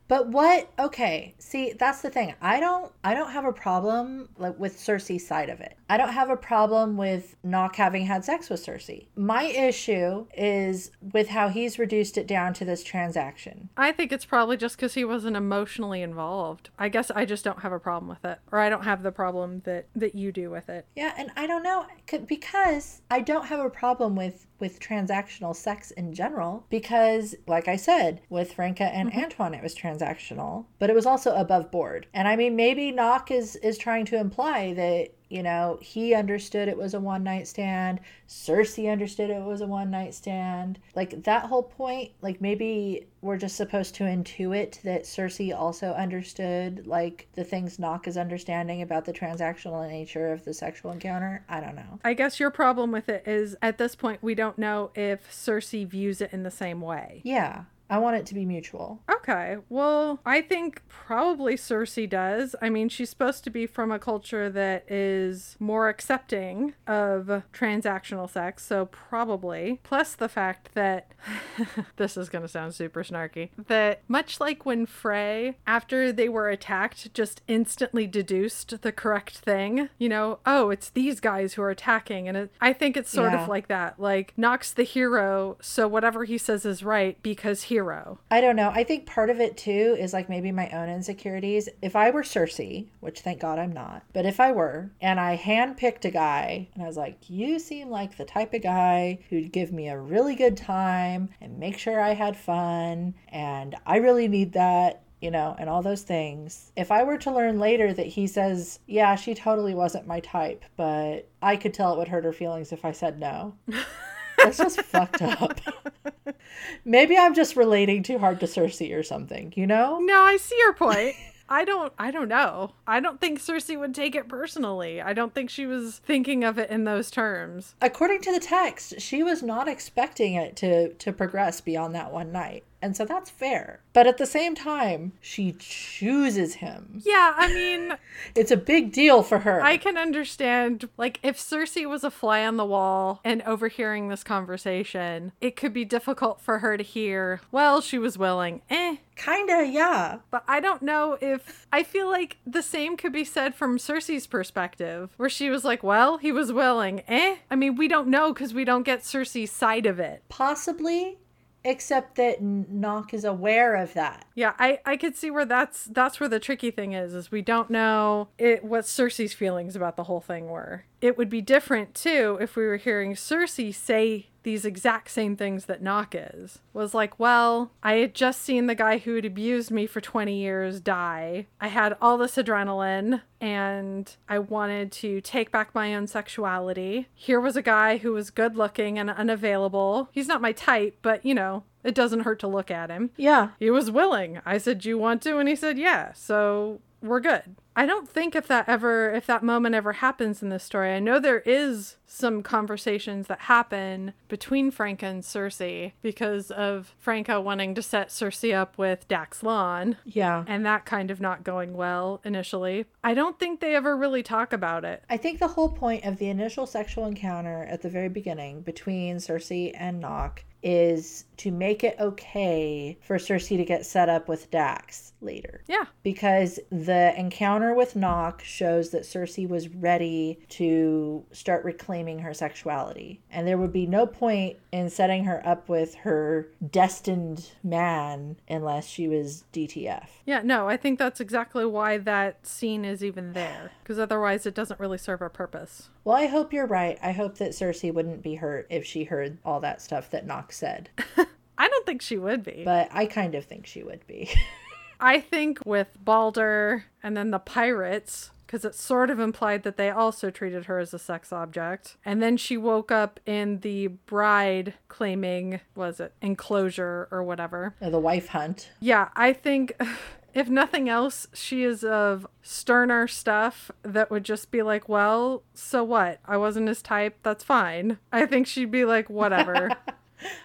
But what, okay, see, that's the thing. I don't I don't have a problem like with Cersei's side of it. I don't have a problem with Noc having had sex with Cersei. My issue is with how he's reduced it down to this transaction. I think it's probably just because he wasn't emotionally involved. I guess I just don't have a problem with it. Or I don't have the problem that, that you do with it. Yeah, and I don't know, because I don't have a problem with, with transactional sex in general. Because, like I said, with Franca and mm-hmm. Antoine, it was transactional. transactional, but it was also above board. And I mean, maybe Noc is, is trying to imply that, you know, he understood it was a one-night stand. Cersei understood it was a one-night stand. Like, that whole point, like, maybe we're just supposed to intuit that Cersei also understood, like, the things Noc is understanding about the transactional nature of the sexual encounter. I don't know. I guess your problem with it is, at this point, we don't know if Cersei views it in the same way. Yeah. I want it to be mutual. Okay. Well, I think probably Cersei does. I mean, she's supposed to be from a culture that is more accepting of transactional sex, so probably. Plus the fact that, this is going to sound super snarky, that much like when Frey, after they were attacked, just instantly deduced the correct thing, you know, oh, it's these guys who are attacking. And it, I think it's sort yeah. of like that. Like, Noc's the hero, so whatever he says is right because he hero. I don't know. I think part of it, too, is like maybe my own insecurities. If I were Cersei, which thank God I'm not, but if I were, and I handpicked a guy, and I was like, you seem like the type of guy who'd give me a really good time and make sure I had fun, and I really need that, you know, and all those things. If I were to learn later that he says, yeah, she totally wasn't my type, but I could tell it would hurt her feelings if I said no. That's just fucked up. Maybe I'm just relating too hard to Cersei or something, you know? No, I see your point. I don't, I don't know. I don't think Cersei would take it personally. I don't think she was thinking of it in those terms. According to the text, she was not expecting it to, to progress beyond that one night. And so that's fair. But at the same time, she chooses him. Yeah, I mean... it's a big deal for her. I can understand, like, if Cersei was a fly on the wall and overhearing this conversation, it could be difficult for her to hear, well, she was willing. Eh. Kinda, yeah. But I don't know if... I feel like the same could be said from Cersei's perspective, where she was like, well, he was willing. Eh. I mean, we don't know because we don't get Cersei's side of it. Possibly... except that Noc is aware of that. Yeah, I, I could see where that's that's where the tricky thing is, is we don't know it, what Cersei's feelings about the whole thing were. It would be different, too, if we were hearing Cersei say these exact same things that Noc is. Was like, well, I had just seen the guy who had abused me for twenty years die. I had all this adrenaline and I wanted to take back my own sexuality. Here was a guy who was good looking and unavailable. He's not my type, but you know, it doesn't hurt to look at him. Yeah. He was willing. I said, do you want to? And he said, yeah. So we're good. I don't think if that ever, if that moment ever happens in this story. I know there is some conversations that happen between Franca and Cersei because of Franca wanting to set Cersei up with Dax Lawn. Yeah. And that kind of not going well initially. I don't think they ever really talk about it. I think the whole point of the initial sexual encounter at the very beginning between Cersei and Noc is to make it okay for Cersei to get set up with Dax later. Yeah. Because the encounter with Noc shows that Cersei was ready to start reclaiming her sexuality. And there would be no point in setting her up with her destined man unless she was D T F. Yeah, no, I think that's exactly why that scene is even there. Because otherwise it doesn't really serve a purpose. Well, I hope you're right. I hope that Cersei wouldn't be hurt if she heard all that stuff that Noc said. I don't think she would be. But I kind of think she would be. I think with Baldur and then the pirates, because it's sort of implied that they also treated her as a sex object. And then she woke up in the bride claiming, was it, enclosure or whatever. Or the wife hunt. Yeah, I think... if nothing else, she is of sterner stuff that would just be like, well, so what? I wasn't his type. That's fine. I think she'd be like, whatever.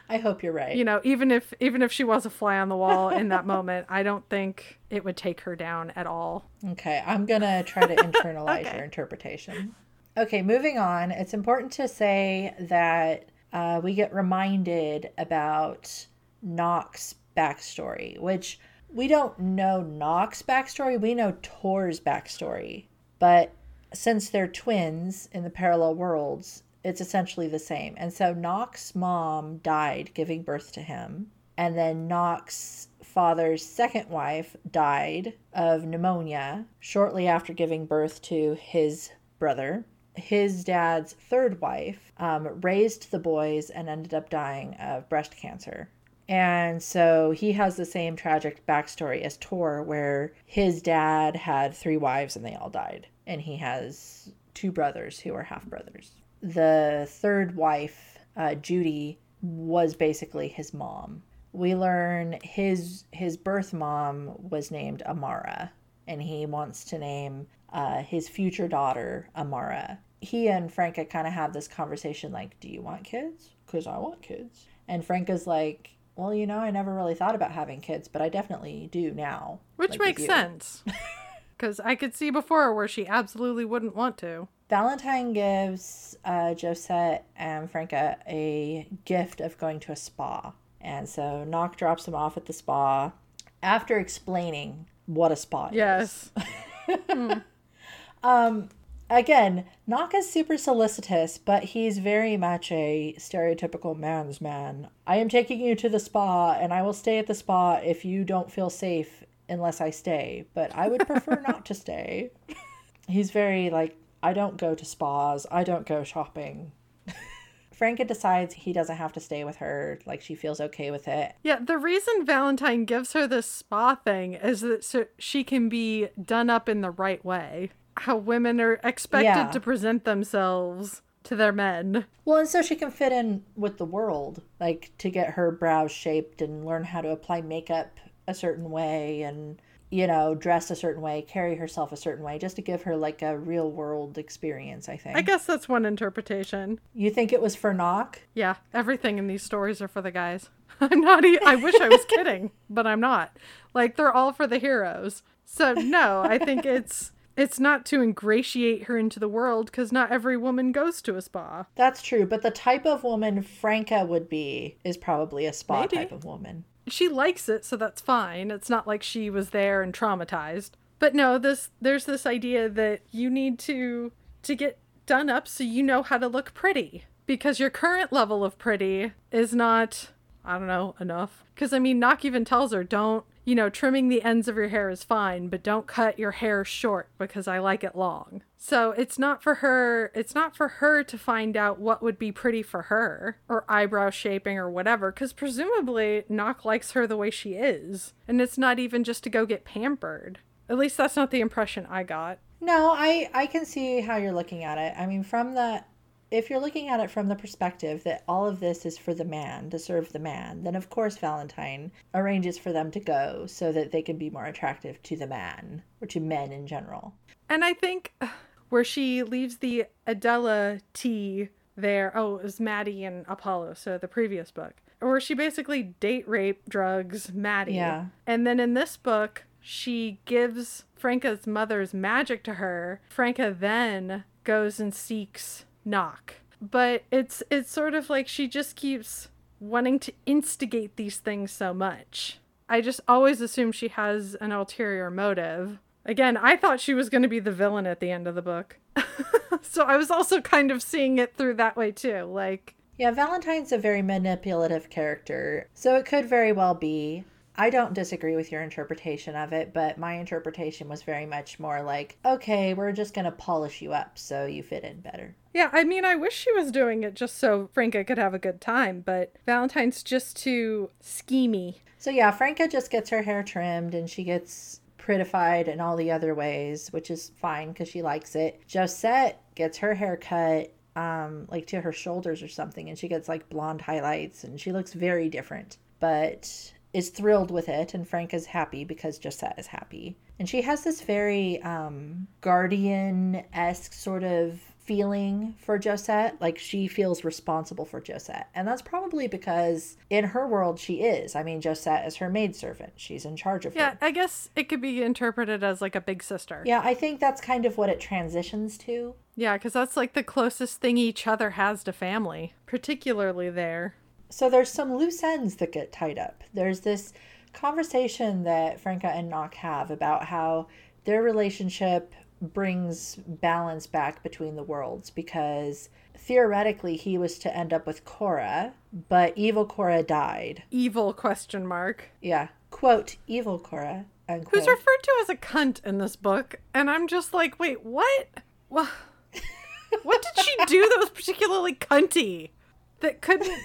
I hope you're right. You know, even if even if she was a fly on the wall in that moment, I don't think it would take her down at all. Okay, I'm going to try to internalize okay. your interpretation. Okay, moving on. It's important to say that uh, we get reminded about Noc's backstory, which... we don't know Noc's backstory. We know Tor's backstory. But since they're twins in the parallel worlds, it's essentially the same. And so Noc's mom died giving birth to him. And then Noc's father's second wife died of pneumonia shortly after giving birth to his brother. His dad's third wife um, raised the boys and ended up dying of breast cancer. And so he has the same tragic backstory as Tor, where his dad had three wives and they all died. And he has two brothers who are half-brothers. The third wife, uh, Judy, was basically his mom. We learn his his birth mom was named Amara, and he wants to name uh, his future daughter Amara. He and Franca kind of have this conversation like, do you want kids? Because I want kids. And Franca's like... well, you know, I never really thought about having kids, but I definitely do now. Which like makes sense. Because I could see before where she absolutely wouldn't want to. Valentine gives uh, Josette and Franca a gift of going to a spa. And so Noc drops him off at the spa after explaining what a spa yes. is. Yes. mm. Um. Again, Noc is super solicitous, but he's very much a stereotypical man's man. I am taking you to the spa, and I will stay at the spa if you don't feel safe unless I stay. But I would prefer not to stay. He's very like, I don't go to spas. I don't go shopping. Franca decides he doesn't have to stay with her. Like, she feels okay with it. Yeah, the reason Valentine gives her this spa thing is that so she can be done up in the right way. How women are expected yeah. to present themselves to their men. Well, and so she can fit in with the world, like to get her brows shaped and learn how to apply makeup a certain way and, you know, dress a certain way, carry herself a certain way, just to give her like a real world experience, I think. I guess that's one interpretation. You think it was for Noc? Yeah, everything in these stories are for the guys. I'm not, e- I wish I was kidding, but I'm not. Like, they're all for the heroes. So no, I think it's... It's not to ingratiate her into the world, because not every woman goes to a spa. That's true, but the type of woman Franca would be is probably a spa Maybe. type of woman. She likes it, so that's fine. It's not like she was there and traumatized. But no, this there's this idea that you need to to get done up so you know how to look pretty, because your current level of pretty is not, I don't know, enough. Because, I mean, Noc even tells her, don't, you know, trimming the ends of your hair is fine, but don't cut your hair short because I like it long. So it's not for her, it's not for her to find out what would be pretty for her, or eyebrow shaping or whatever, because presumably Noc likes her the way she is. And it's not even just to go get pampered. At least that's not the impression I got. No, I, I can see how you're looking at it. I mean, from the... If you're looking at it from the perspective that all of this is for the man, to serve the man, then of course Valentine arranges for them to go so that they can be more attractive to the man, or to men in general. And I think where she leaves the Adela tea there, oh, it was Maddie and Apollo, so the previous book, where she basically date rape drugs Maddie. Yeah. And then in this book, she gives Franca's mother's magic to her. Franca then goes and seeks Noc, but it's it's sort of like she just keeps wanting to instigate these things so much. I just always assume she has an ulterior motive. Again, I thought she was going to be the villain at the end of the book. So I was also kind of seeing it through that way too. Like, yeah, Valentine's a very manipulative character, so it could very well be. I don't disagree with your interpretation of it, but my interpretation was very much more like, okay, we're just going to polish you up so you fit in better. Yeah, I mean, I wish she was doing it just so Franca could have a good time, but Valentine's just too schemey. So yeah, Franca just gets her hair trimmed and she gets prettified in all the other ways, which is fine because she likes it. Josette gets her hair cut um, like to her shoulders or something, and she gets like blonde highlights and she looks very different, but... is thrilled with it, and Franca's happy because Josette is happy. And she has this very um, guardian-esque sort of feeling for Josette. Like, she feels responsible for Josette. And that's probably because in her world she is. I mean, Josette is her maidservant. She's in charge of yeah, her. Yeah, I guess it could be interpreted as like a big sister. Yeah, I think that's kind of what it transitions to. Yeah, because that's like the closest thing each other has to family, particularly there. So there's some loose ends that get tied up. There's this conversation that Franca and Noc have about how their relationship brings balance back between the worlds, because theoretically he was to end up with Cora, but evil Cora died. Evil question mark. Yeah. Quote, evil Cora. Unquote. Who's referred to as a cunt in this book. And I'm just like, wait, what? What, what did she do that was particularly cunty that couldn't...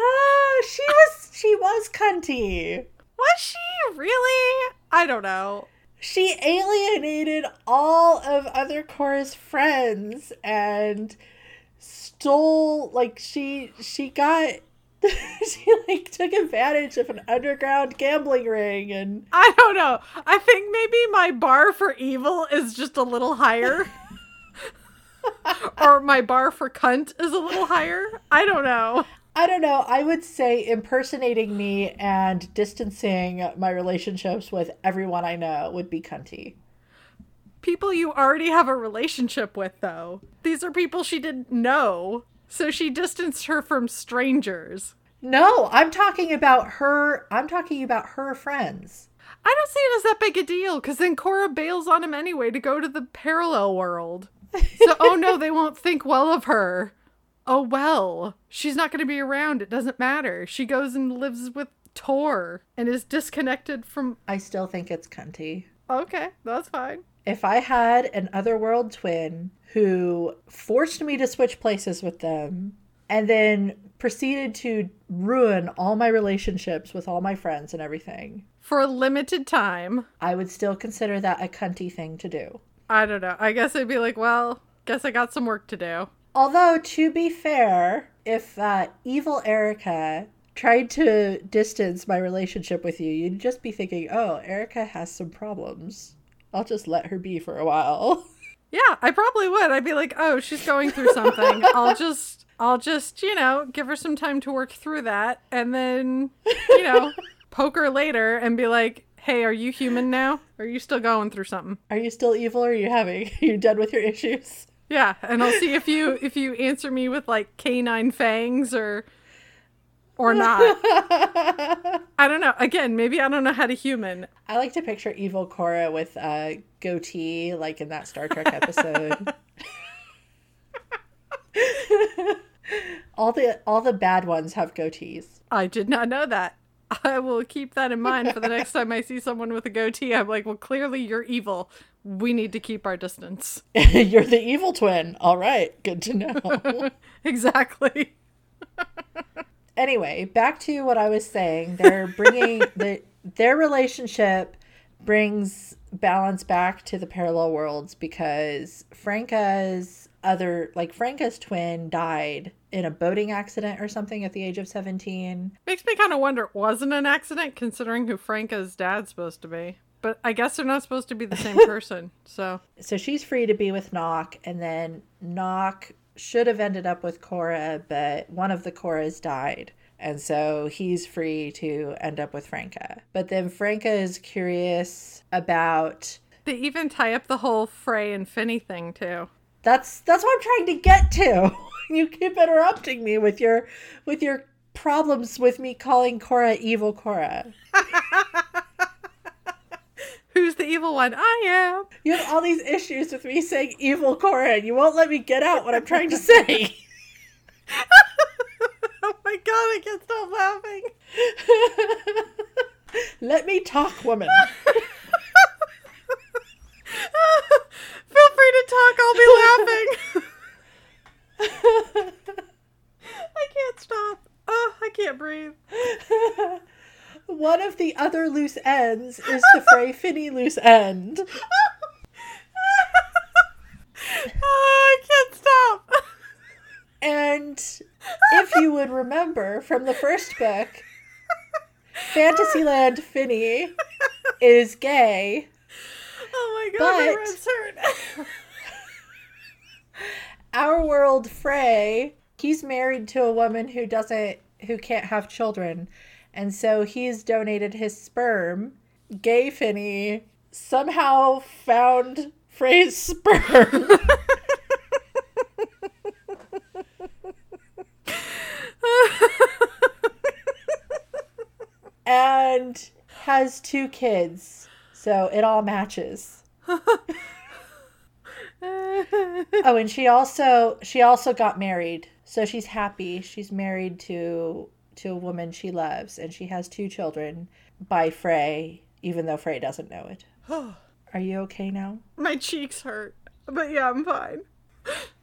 oh, she was she was cunty. Was she really? I don't know. She alienated all of other Cora's friends and stole, like, she she got she like took advantage of an underground gambling ring, and I don't know. I think maybe my bar for evil is just a little higher. Or my bar for cunt is a little higher. I don't know. I don't know. I would say impersonating me and distancing my relationships with everyone I know would be cunty. People you already have a relationship with, though. These are people she didn't know, so she distanced her from strangers. No, I'm talking about her. I'm talking about her friends. I don't see it as that big a deal, because then Cora bails on him anyway to go to the parallel world. So, oh no, they won't think well of her. Oh well, she's not going to be around. It doesn't matter. She goes and lives with Tor and is disconnected from... I still think it's cunty. Okay, that's fine. If I had an otherworld twin who forced me to switch places with them and then proceeded to ruin all my relationships with all my friends and everything... for a limited time... I would still consider that a cunty thing to do. I don't know. I guess I'd be like, well, guess I got some work to do. Although, to be fair, if uh, evil Erica tried to distance my relationship with you, you'd just be thinking, oh, Erica has some problems. I'll just let her be for a while. Yeah, I probably would. I'd be like, oh, she's going through something. I'll just, I'll just, you know, give her some time to work through that. And then, you know... poke her later and be like, hey, are you human now? Are you still going through something? Are you still evil, or are you having, are you done with your issues? Yeah, and I'll see if you if you answer me with like canine fangs or or not. I don't know. Again, maybe I don't know how to human. I like to picture evil Cora with a goatee, like in that Star Trek episode. all the all the bad ones have goatees. I did not know that. I will keep that in mind for the next time I see someone with a goatee. I'm like, well, clearly you're evil. We need to keep our distance. You're the evil twin. All right. Good to know. Exactly. Anyway, back to what I was saying. They're bringing the, their relationship brings balance back to the parallel worlds because Franca's other, like Franca's twin died in a boating accident or something at the age of seventeen. Makes me kind of wonder, it wasn't an accident considering who Franca's dad's supposed to be. But I guess they're not supposed to be the same person, so. So she's free to be with Noc, and then Noc should have ended up with Cora, but one of the Coras died. And so he's free to end up with Franca. But then Franca is curious about... They even tie up the whole Frey and Finny thing, too. That's that's what I'm trying to get to. You keep interrupting me with your with your problems with me calling Cora evil Cora. Who's the evil one? I am. You have all these issues with me saying evil Cora, and you won't let me get out what I'm trying to say. Oh my god, I can't stop laughing. Let me talk, woman. Feel free to talk, I'll be laughing. I can't stop. Oh, I can't breathe. One of the other loose ends is the Frey Finny loose end. Oh, I can't stop. And if you would remember from the first book, Fantasyland Finny is gay. Oh my god, but my ribs hurt. Our world Frey, he's married to a woman who doesn't, who can't have children. And so he's donated his sperm. Gay Finny somehow found Frey's sperm. And has two kids. So it all matches. Oh, and she also she also got married. So she's happy. She's married to to a woman she loves, and she has two children by Frey, even though Frey doesn't know it. Are you okay now? My cheeks hurt, but yeah, I'm fine.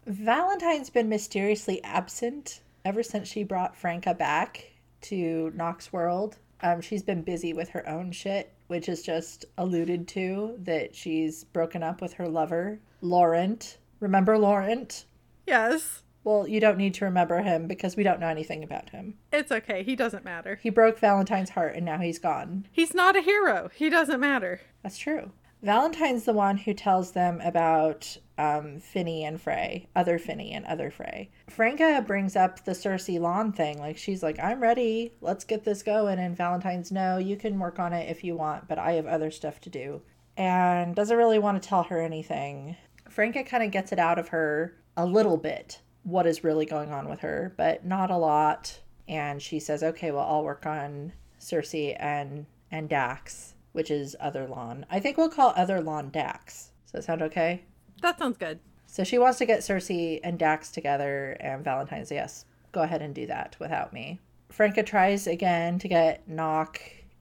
Valentine's been mysteriously absent ever since she brought Franca back to Noc's world. Um, she's been busy with her own shit, which is just alluded to that she's broken up with her lover, Laurent. Remember Laurent? Yes. Well, you don't need to remember him because we don't know anything about him. It's okay. He doesn't matter. He broke Valentine's heart and now he's gone. He's not a hero. He doesn't matter. That's true. Valentine's the one who tells them about um, Finny and Frey, other Finny and other Frey. Franca brings up the Cersei lawn thing. Like, she's like, I'm ready. Let's get this going. And Valentine's, no, you can work on it if you want, but I have other stuff to do. And doesn't really want to tell her anything. Franca kind of gets it out of her a little bit, what is really going on with her, but not a lot. And she says, okay, well, I'll work on Cersei and, and Dax. which is Other Lawn. I think we'll call Other Lawn Dax. Does that sound okay? That sounds good. So she wants to get Cersei and Dax together, and Valentine's, yes, go ahead and do that without me. Franca tries again to get Noc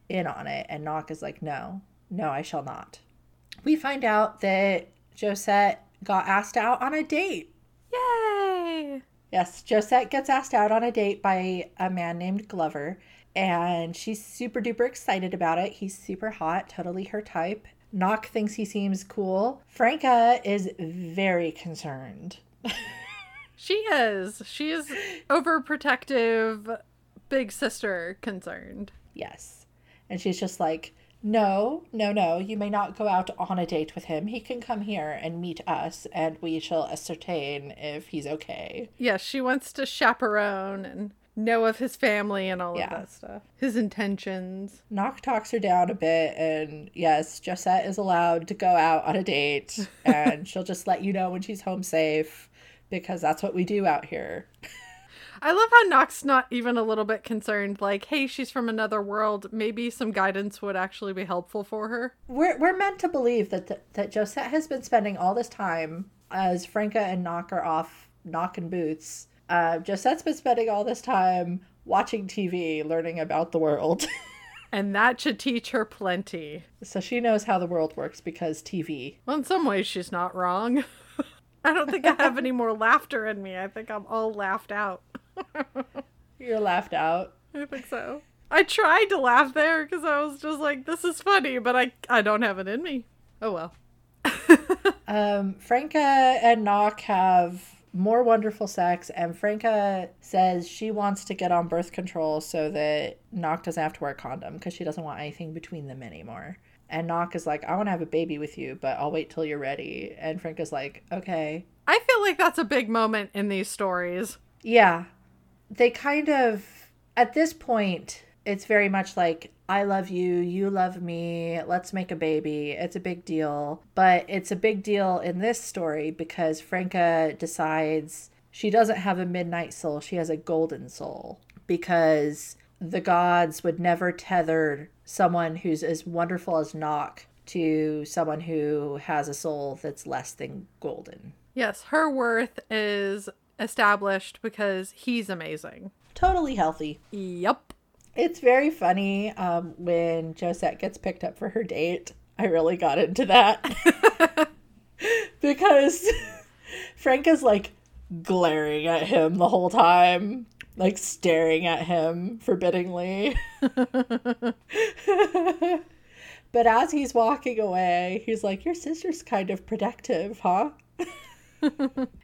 in on it, and Noc is like, no, no, I shall not. We find out that Josette got asked out on a date. Yay! Yes, Josette gets asked out on a date by a man named Glover, and she's super duper excited about it. He's super hot, totally her type. Noc thinks he seems cool. Franca is very concerned. She is. She is overprotective, big sister concerned. Yes. And she's just like, no, no, no, you may not go out on a date with him. He can come here and meet us, and we shall ascertain if he's okay. Yeah, she wants to chaperone and know of his family and all yeah. of that stuff. His intentions. Noc talks her down a bit, and yes, Josette is allowed to go out on a date, and she'll just let you know when she's home safe, because that's what we do out here. I love how Noc's not even a little bit concerned, like, hey, she's from another world. Maybe some guidance would actually be helpful for her. We're we're meant to believe that th- that Josette has been spending all this time, as Franca and Noc are off knocking boots, Uh, Josette's been spending all this time watching T V, learning about the world. And that should teach her plenty. So she knows how the world works because T V. Well, in some ways, she's not wrong. I don't think I have any more laughter in me. I think I'm all laughed out. You're laughed out? I think so. I tried to laugh there because I was just like, this is funny, but I, I don't have it in me. Oh, well. um, Franca and Noc have more wonderful sex, and Franca says she wants to get on birth control so that Noc doesn't have to wear a condom because she doesn't want anything between them anymore. And Noc is like, I want to have a baby with you, but I'll wait till you're ready. And Franca's like, okay. I feel like that's a big moment in these stories. Yeah. They kind of, at this point, it's very much like, I love you, you love me, let's make a baby. It's a big deal. But it's a big deal in this story because Franca decides she doesn't have a midnight soul, she has a golden soul. Because the gods would never tether someone who's as wonderful as Noc to someone who has a soul that's less than golden. Yes, her worth is established because he's amazing. Totally healthy. Yep. It's very funny um, when Josette gets picked up for her date. I really got into that. Because Frank is, like, glaring at him the whole time. Like, staring at him forbiddingly. But as he's walking away, he's like, your sister's kind of protective, huh?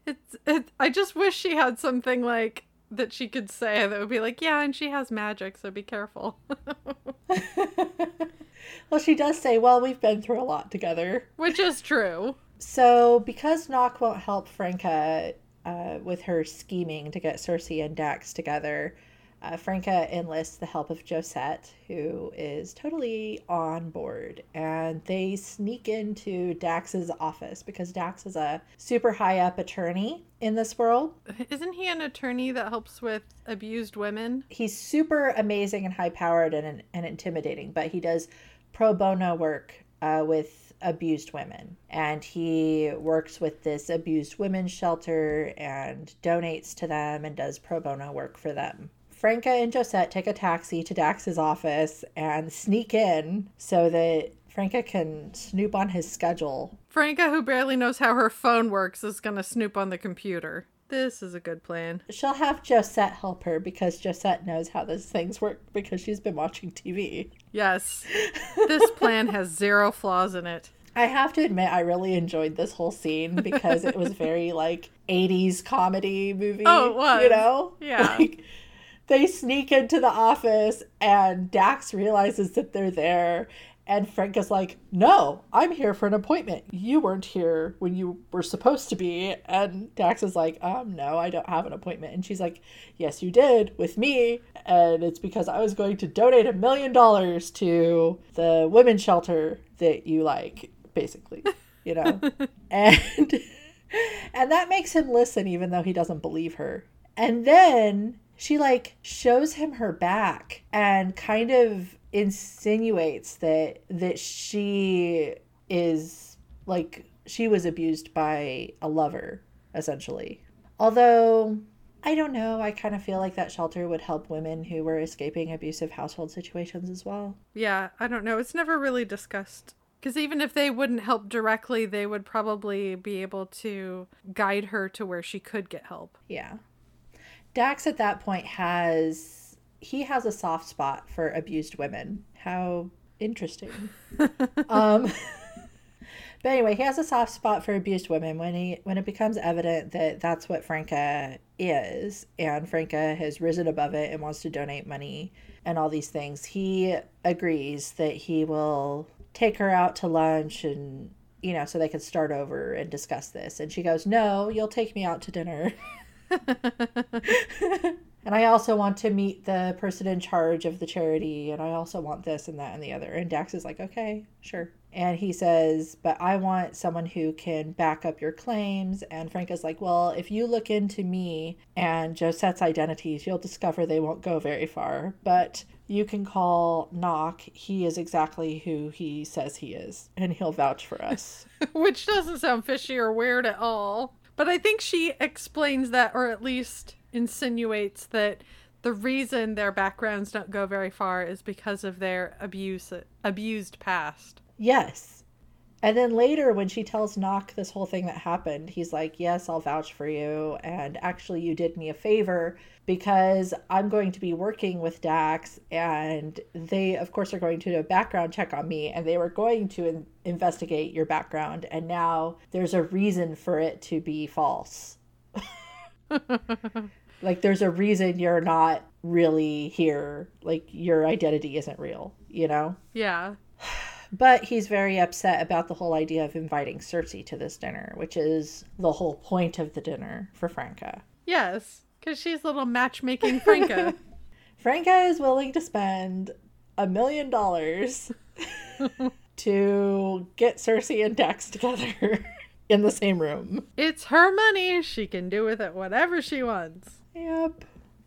it's. It, I just wish she had something, like, that she could say that would be like, yeah, and she has magic, so be careful. Well, she does say, well, we've been through a lot together. Which is true. So because Noc won't help Franca uh, with her scheming to get Cersei and Dax together, uh, Franca enlists the help of Josette, who is totally on board. And they sneak into Dax's office because Dax is a super high up attorney in this world. Isn't he an attorney that helps with abused women? He's super amazing and high powered and, and intimidating, but he does pro bono work uh, with abused women. And he works with this abused women's shelter and donates to them and does pro bono work for them. Franca and Josette take a taxi to Dax's office and sneak in so that Franca can snoop on his schedule. Franca, who barely knows how her phone works, is going to snoop on the computer. This is a good plan. She'll have Josette help her because Josette knows how those things work because she's been watching T V. Yes. This plan has zero flaws in it. I have to admit, I really enjoyed this whole scene because it was very, like, eighties comedy movie. Oh, it was. You know? Yeah. Like, they sneak into the office and Dax realizes that they're there and Frank is like, no, I'm here for an appointment. You weren't here when you were supposed to be. And Dax is like, um, no, I don't have an appointment. And she's like, yes, you did with me. And it's because I was going to donate a million dollars to the women's shelter that you like, basically, you know, and, and that makes him listen, even though he doesn't believe her. And then she like shows him her back and kind of insinuates that that she is like she was abused by a lover, essentially. Although, I don't know, I kind of feel like that shelter would help women who were escaping abusive household situations as well. Yeah, I don't know. It's never really discussed. Because even if they wouldn't help directly, they would probably be able to guide her to where she could get help. Yeah. Dax at that point has, he has a soft spot for abused women. How interesting. um But anyway, he has a soft spot for abused women when he when it becomes evident that that's what Franca is, and Franca has risen above it and wants to donate money and all these things. He agrees that he will take her out to lunch and, you know, so they can start over and discuss this. And she goes, no, you'll take me out to dinner. And I also want to meet the person in charge of the charity. And I also want this and that and the other. And Dax is like, okay, sure. And he says, but I want someone who can back up your claims. And Franca's like, well, if you look into me and Josette's identities, you'll discover they won't go very far. But you can call Noc. He is exactly who he says he is. And he'll vouch for us. Which doesn't sound fishy or weird at all. But I think she explains that, or at least insinuates that the reason their backgrounds don't go very far is because of their abuse, abused past. Yes. And then later when she tells Noc this whole thing that happened, he's like, yes, I'll vouch for you. And actually you did me a favor because I'm going to be working with Dax, and they, of course, are going to do a background check on me, and they were going to in- investigate your background. And now there's a reason for it to be false. Like, there's a reason you're not really here. Like, your identity isn't real, you know? Yeah. But he's very upset about the whole idea of inviting Cersei to this dinner, which is the whole point of the dinner for Franca. Yes, because she's little matchmaking Franca. Franca is willing to spend a million dollars to get Cersei and Dax together in the same room. It's her money. She can do with it whatever she wants. Yep.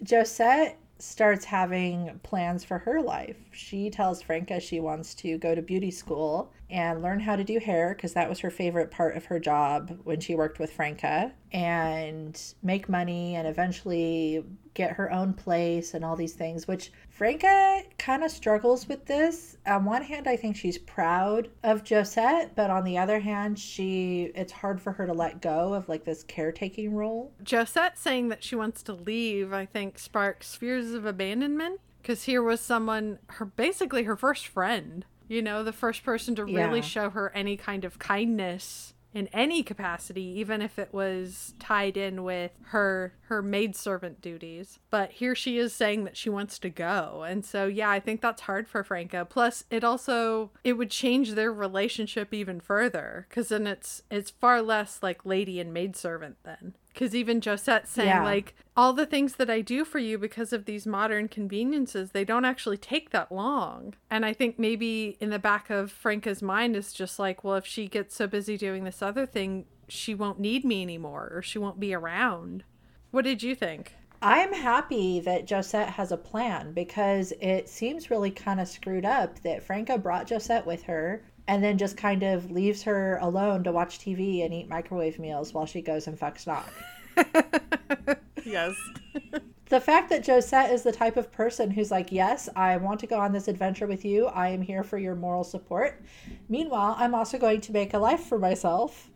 Josette starts having plans for her life. She tells Franca she wants to go to beauty school and learn how to do hair, because that was her favorite part of her job when she worked with Franca, and make money and eventually get her own place and all these things, which Franca kind of struggles with this. On one hand, I think she's proud of Josette, but on the other hand, she it's hard for her to let go of like this caretaking role. Josette saying that she wants to leave, I think, sparks fears of abandonment, because here was someone, her basically her first friend, you know, the first person to really yeah. show her any kind of kindness in any capacity, even if it was tied in with her her maidservant duties. But here she is saying that she wants to go. And so, yeah, I think that's hard for Franca. Plus, it also, it would change their relationship even further, because then it's, it's far less like lady and maidservant then. Because even Josette saying, yeah. like, all the things that I do for you because of these modern conveniences, they don't actually take that long. And I think maybe in the back of Franca's mind is just like, well, if she gets so busy doing this other thing, she won't need me anymore, or she won't be around. What did you think? I'm happy that Josette has a plan, because it seems really kind of screwed up that Franca brought Josette with her and then just kind of leaves her alone to watch T V and eat microwave meals while she goes and fucks Noc. Yes. The fact that Josette is the type of person who's like, yes, I want to go on this adventure with you. I am here for your moral support. Meanwhile, I'm also going to make a life for myself.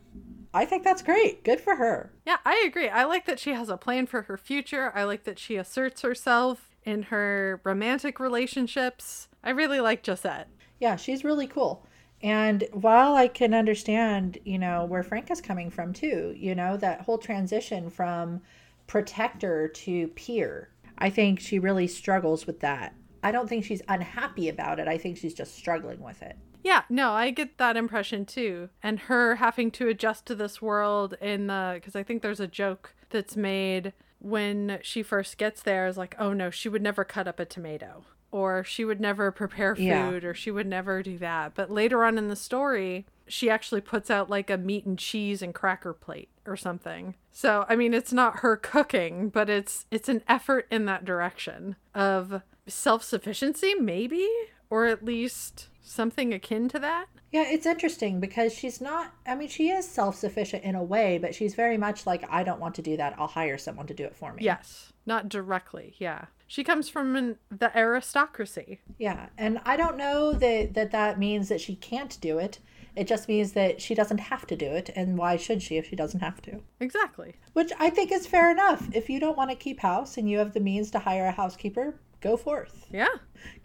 I think that's great. Good for her. Yeah, I agree. I like that she has a plan for her future. I like that she asserts herself in her romantic relationships. I really like Josette. Yeah, she's really cool. And while I can understand, you know, where Franca's coming from too, you know, that whole transition from protector to peer, I think she really struggles with that. I don't think she's unhappy about it. I think she's just struggling with it. Yeah, no, I get that impression too. And her having to adjust to this world in the, because I think there's a joke that's made when she first gets there is like, oh no, she would never cut up a tomato. Or she would never prepare food, yeah. or she would never do that. But later on in the story, she actually puts out like a meat and cheese and cracker plate or something. So, I mean, it's not her cooking, but it's it's an effort in that direction of self-sufficiency, maybe, or at least something akin to that. Yeah, it's interesting because she's not, I mean, she is self-sufficient in a way, but she's very much like, I don't want to do that. I'll hire someone to do it for me. Yes, not directly. Yeah. She comes from an, the aristocracy. Yeah. And I don't know that, that that means that she can't do it. It just means that she doesn't have to do it. And why should she if she doesn't have to? Exactly. Which I think is fair enough. If you don't want to keep house and you have the means to hire a housekeeper, go forth. Yeah.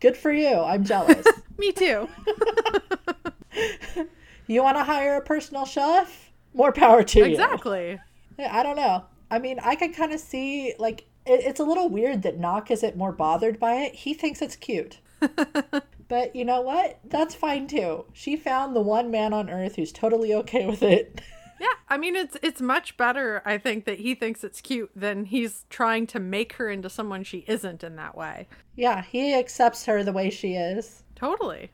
Good for you. I'm jealous. Me too. You want to hire a personal chef? More power to exactly. you. Exactly. I don't know. I mean, I can kind of see, like, it, it's a little weird that Noc isn't more bothered by it. He thinks it's cute. But you know what? That's fine too. She found the one man on earth who's totally okay with it. Yeah, I mean, it's it's much better, I think, that he thinks it's cute than he's trying to make her into someone she isn't in that way. Yeah, he accepts her the way she is. Totally.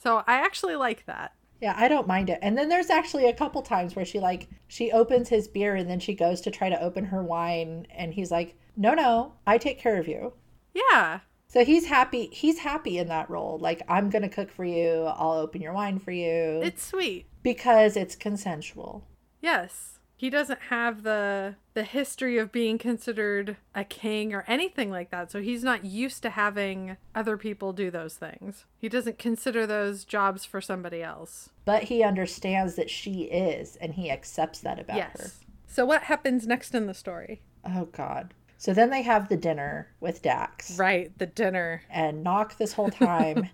So I actually like that. Yeah, I don't mind it. And then there's actually a couple times where she like, she opens his beer and then she goes to try to open her wine. And he's like, no, no, I take care of you. Yeah. So he's happy. He's happy in that role. Like, I'm going to cook for you. I'll open your wine for you. It's sweet. Because it's consensual. Yes. He doesn't have the the history of being considered a king or anything like that. So he's not used to having other people do those things. He doesn't consider those jobs for somebody else. But he understands that she is, and he accepts that about yes. her. So what happens next in the story? Oh, God. So then they have the dinner with Dax. Right, the dinner. And Noc this whole time.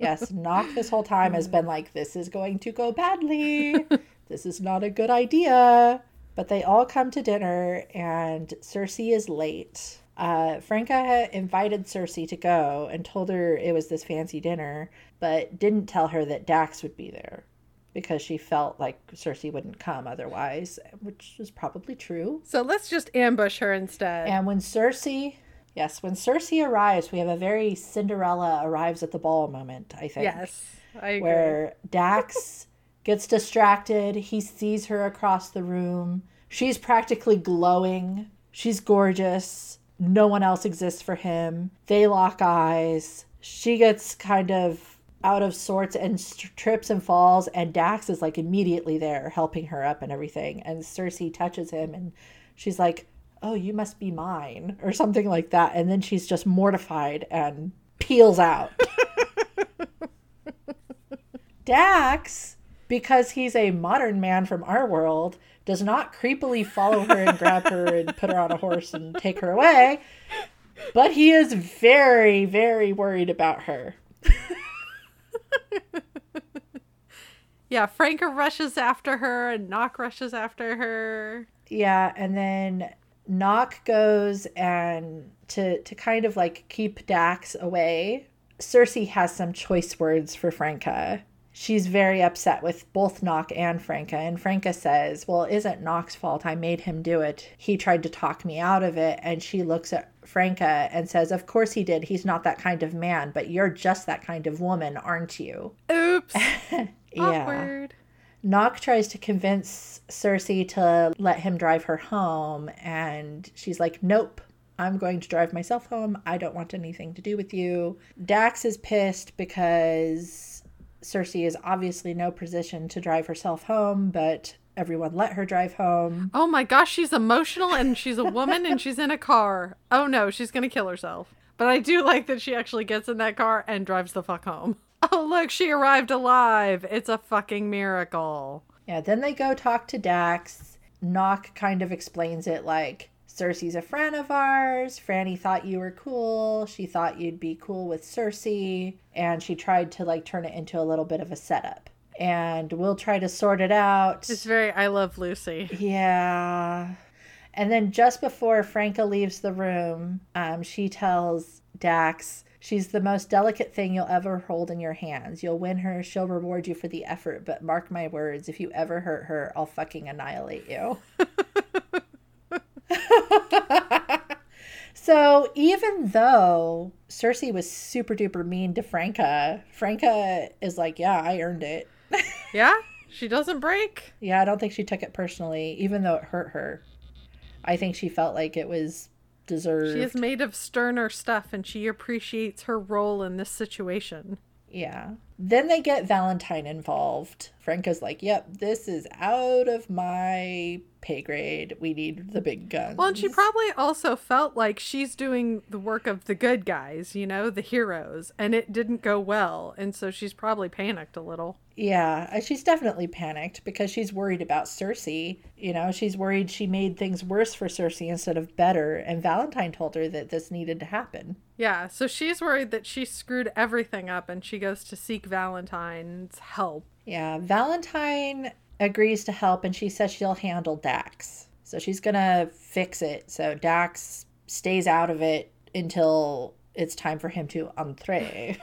yes, Noc this whole time has been like, this is going to go badly. This is not a good idea. But they all come to dinner and Cersei is late. Uh, Franca invited Cersei to go and told her it was this fancy dinner, but didn't tell her that Dax would be there because she felt like Cersei wouldn't come otherwise, which is probably true. So let's just ambush her instead. And when Cersei, yes, when Cersei arrives, we have a very Cinderella arrives at the ball moment, I think. Yes, I agree. Where Dax... gets distracted. He sees her across the room. She's practically glowing. She's gorgeous. No one else exists for him. They lock eyes. She gets kind of out of sorts and st- trips and falls. And Dax is like immediately there helping her up and everything. And Cersei touches him and she's like, oh, you must be mine or something like that. And then she's just mortified and peels out. Dax... because he's a modern man from our world, does not creepily follow her and grab her and put her on a horse and take her away. But he is very, very worried about her. Yeah, Franca rushes after her and Noc rushes after her. Yeah, and then Noc goes and to, to kind of like keep Dax away. Cersei has some choice words for Franca. She's very upset with both Noc and Franca. And Franca says, well, it isn't Noc's fault. I made him do it. He tried to talk me out of it. And she looks at Franca and says, of course he did. He's not that kind of man, but you're just that kind of woman, aren't you? Oops. Yeah. Awkward. Noc tries to convince Cersei to let him drive her home. And she's like, nope. I'm going to drive myself home. I don't want anything to do with you. Dax is pissed because... Cersei is obviously no position to drive herself home, but everyone let her drive home. Oh my gosh, she's emotional and she's a woman and she's in a car. Oh no, she's going to kill herself. But I do like that she actually gets in that car and drives the fuck home. Oh look, she arrived alive. It's a fucking miracle. Yeah, then they go talk to Dax. Noc kind of explains it like, Cersei's a friend of ours. Franny thought you were cool. She thought you'd be cool with Cersei. And she tried to like turn it into a little bit of a setup. And we'll try to sort it out. It's very I Love Lucy. Yeah. And then just before Franca leaves the room, um, she tells Dax, she's the most delicate thing you'll ever hold in your hands. You'll win her. She'll reward you for the effort. But mark my words, if you ever hurt her, I'll fucking annihilate you. So even though Cersei was super duper mean to Franca, Franca is like, yeah, I earned it. Yeah, She doesn't break? Yeah, I don't think she took it personally, even though it hurt her. I think she felt like it was deserved. She is made of sterner stuff, and she appreciates her role in this situation. Yeah. Then they get Valentine involved. Franca's like, yep, this is out of my pay grade. We need the big guns. Well, and she probably also felt like she's doing the work of the good guys, you know, the heroes, and it didn't go well. And so she's probably panicked a little. Yeah, she's definitely panicked because she's worried about Cersei. You know, she's worried she made things worse for Cersei instead of better. And Valentine told her that this needed to happen. Yeah, so she's worried that she screwed everything up, and she goes to seek Valentine's help. Yeah, Valentine agrees to help, and she says she'll handle Dax. So she's going to fix it. So Dax stays out of it until it's time for him to entree.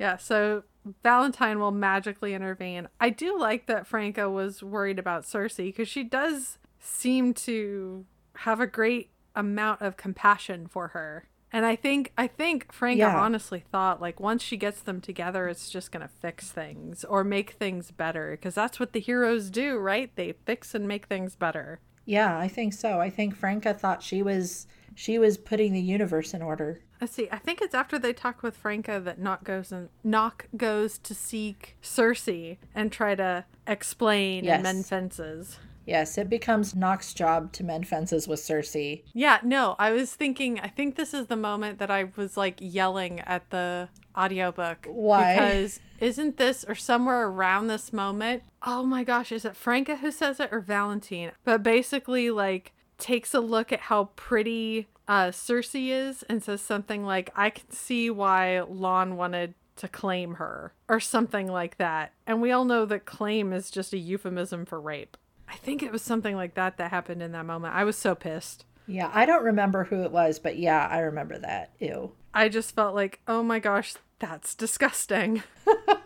Yeah, so Valentine will magically intervene. I do like that Franca was worried about Cersei, because she does seem to have a great amount of compassion for her. And I think I think Franca yeah. honestly thought, like, once she gets them together, it's just going to fix things or make things better. Because that's what the heroes do, right? They fix and make things better. Yeah, I think so. I think Franca thought she was she was putting the universe in order. Let's see. I think it's after they talk with Franca that Noc goes, and, Noc goes to seek Cersei and try to explain yes. and mend fences. Yes, it becomes Noc's job to mend fences with Cersei. Yeah, no, I was thinking, I think this is the moment that I was, like, yelling at the audiobook. Why? Because isn't this, or somewhere around this moment, oh my gosh, is it Franca who says it or Valentine? But basically, like, takes a look at how pretty uh, Cersei is and says something like, I can see why Lawn wanted to claim her, or something like that. And we all know that claim is just a euphemism for rape. I think it was something like that that happened in that moment. I was so pissed. Yeah, I don't remember who it was, but yeah, I remember that. Ew. I just felt like, oh my gosh, that's disgusting.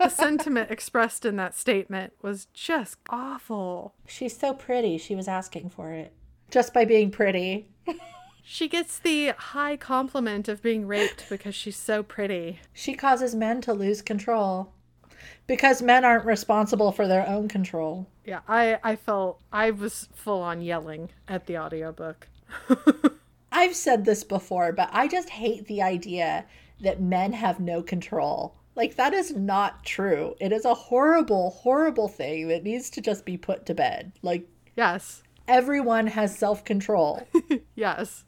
The sentiment expressed in that statement was just awful. She's so pretty. She was asking for it. Just by being pretty. She gets the high compliment of being raped because she's so pretty. She causes men to lose control. Because men aren't responsible for their own control. Yeah, I, I felt, I was full on yelling at the audiobook. I've said this before, but I just hate the idea that men have no control. Like, that is not true. It is a horrible, horrible thing that needs to just be put to bed. Like, yes, everyone has self-control. Yes.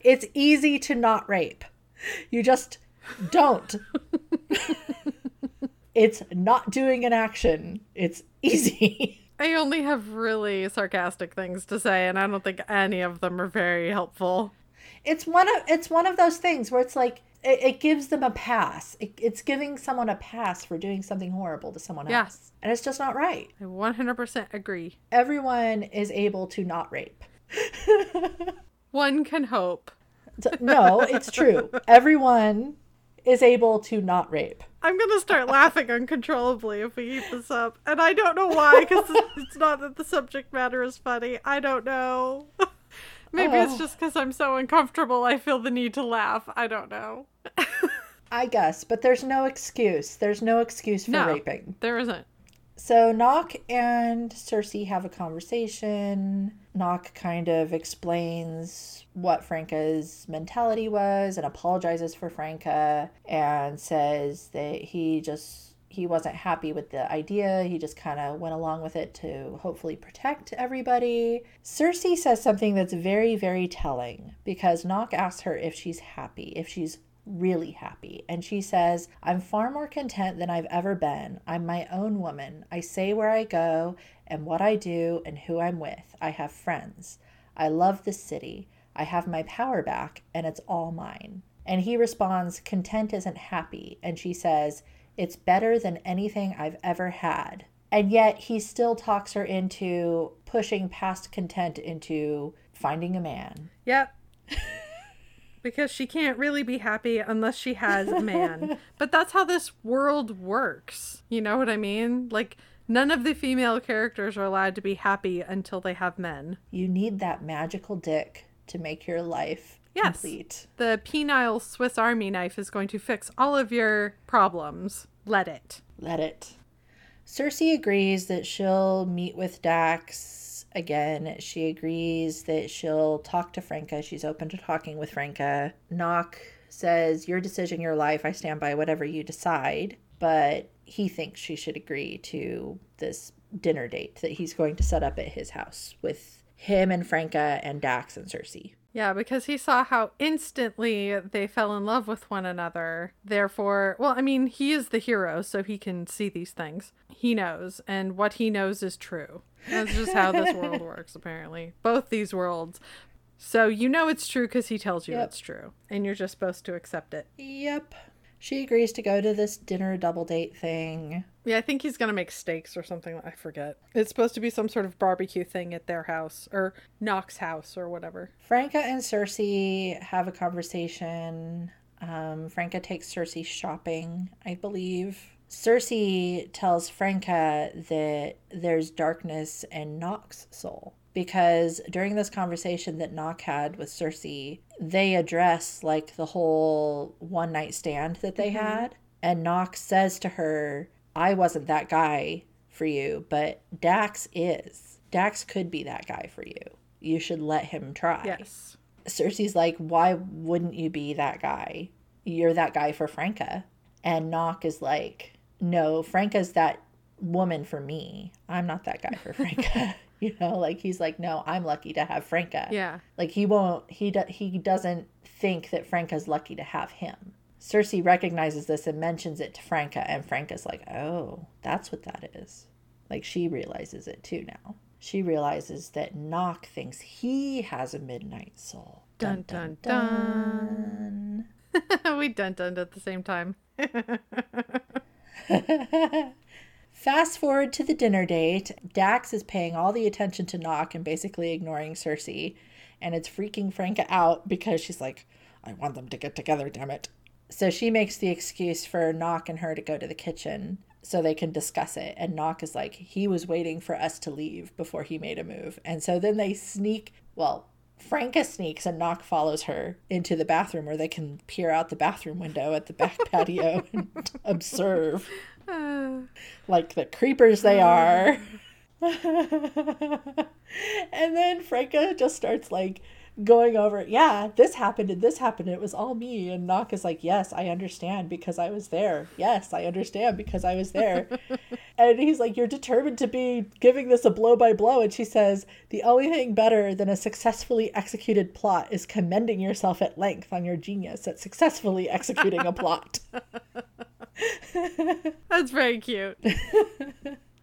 It's easy to not rape. You just don't. It's not doing an action. It's easy. I only have really sarcastic things to say, and I don't think any of them are very helpful. It's one of it's one of those things where it's like, it, it gives them a pass. It, it's giving someone a pass for doing something horrible to someone yes. else. And it's just not right. I one hundred percent agree. Everyone is able to not rape. One can hope. No, it's true. Everyone is able to not rape. I'm going to start laughing uncontrollably if we keep this up. And I don't know why, because it's not that the subject matter is funny. I don't know. Maybe oh. it's just because I'm so uncomfortable I feel the need to laugh. I don't know. I guess, but there's no excuse. There's no excuse for no, raping. There isn't. So Noc and Cersei have a conversation. Noc kind of explains what Franca's mentality was and apologizes for Franca and says that he just, he wasn't happy with the idea. He just kind of went along with it to hopefully protect everybody. Cersei says something that's very, very telling because Noc asks her if she's happy, if she's really happy. And she says, I'm far more content than I've ever been. I'm my own woman. I say where I go and what I do and who I'm with. I have friends. I love this city. I have my power back and it's all mine. And he responds, content isn't happy. And she says, it's better than anything I've ever had. And yet he still talks her into pushing past content into finding a man. Yep. Because she can't really be happy unless she has a man. But that's how this world works. You know what I mean? Like, none of the female characters are allowed to be happy until they have men. You need that magical dick to make your life yes. complete. The penile Swiss Army knife is going to fix all of your problems. Let it. Let it. Cersei agrees that she'll meet with Dax again. She agrees that she'll talk to Franca. She's open to talking with Franca. Noc says, your decision, your life. I stand by whatever you decide. But he thinks she should agree to this dinner date that he's going to set up at his house with him and Franca and Dax and Cersei. Yeah, because he saw how instantly they fell in love with one another. Therefore, well, I mean, he is the hero, so he can see these things. He knows, and what he knows is true. That's just how this world works, apparently. Both these worlds. So you know it's true because he tells you yep. It's true, and you're just supposed to accept it. Yep. She agrees to go to this dinner double date thing. Yeah, I think he's going to make steaks or something. I forget. It's supposed to be some sort of barbecue thing at their house or Noc's house or whatever. Franca and Cersei have a conversation. Um, Franca takes Cersei shopping, I believe. Cersei tells Franca that there's darkness in Noc's soul. Because during this conversation that Noc had with Cersei, they address, like, the whole one-night stand that they mm-hmm. had. And Noc says to her, I wasn't that guy for you, but Dax is. Dax could be that guy for you. You should let him try. Yes. Cersei's like, why wouldn't you be that guy? You're that guy for Franca. And Noc is like, no, Franca's that woman for me. I'm not that guy for Franca. You know, like, he's like, no, I'm lucky to have Franca. Yeah. Like, he won't, he, do, he doesn't think that Franca's lucky to have him. Cersei recognizes this and mentions it to Franca, and Franca's like, oh, that's what that is. Like, she realizes it, too, now. She realizes that Noc thinks he has a midnight soul. Dun, dun, dun. dun. dun. We dun-dunned at the same time. Fast forward to the dinner date. Dax is paying all the attention to Noc and basically ignoring Cersei. And it's freaking Franca out because she's like, I want them to get together, damn it. So she makes the excuse for Noc and her to go to the kitchen so they can discuss it. And Noc is like, he was waiting for us to leave before he made a move. And so then they sneak, well, Franca sneaks and Noc follows her into the bathroom where they can peer out the bathroom window at the back patio and observe. Like the creepers they are. And then Franca just starts like going over, yeah, this happened and this happened. It was all me. And Noc is like, yes, I understand because I was there. Yes, I understand because I was there. And he's like, you're determined to be giving this a blow by blow. And she says, the only thing better than a successfully executed plot is commending yourself at length on your genius at successfully executing a plot. That's very cute.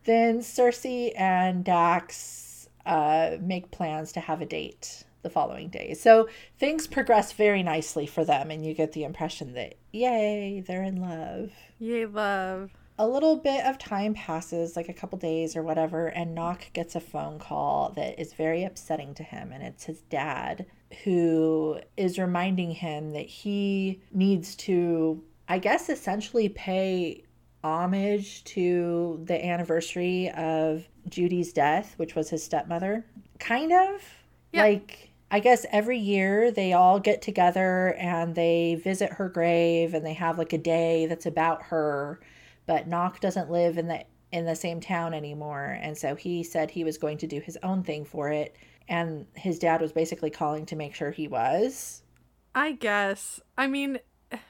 Then Cersei and Dax uh, make plans to have a date the following day. So things progress very nicely for them, and you get the impression that, yay, they're in love. Yay, love. A little bit of time passes, like a couple days or whatever, and Noc gets a phone call that is very upsetting to him, and it's his dad who is reminding him that he needs to, I guess, essentially pay homage to the anniversary of Judy's death, which was his stepmother. Kind of. Yeah. Like, I guess every year they all get together and they visit her grave and they have like a day that's about her. But Noc doesn't live in the in the same town anymore. And so he said he was going to do his own thing for it. And his dad was basically calling to make sure he was. I guess. I mean,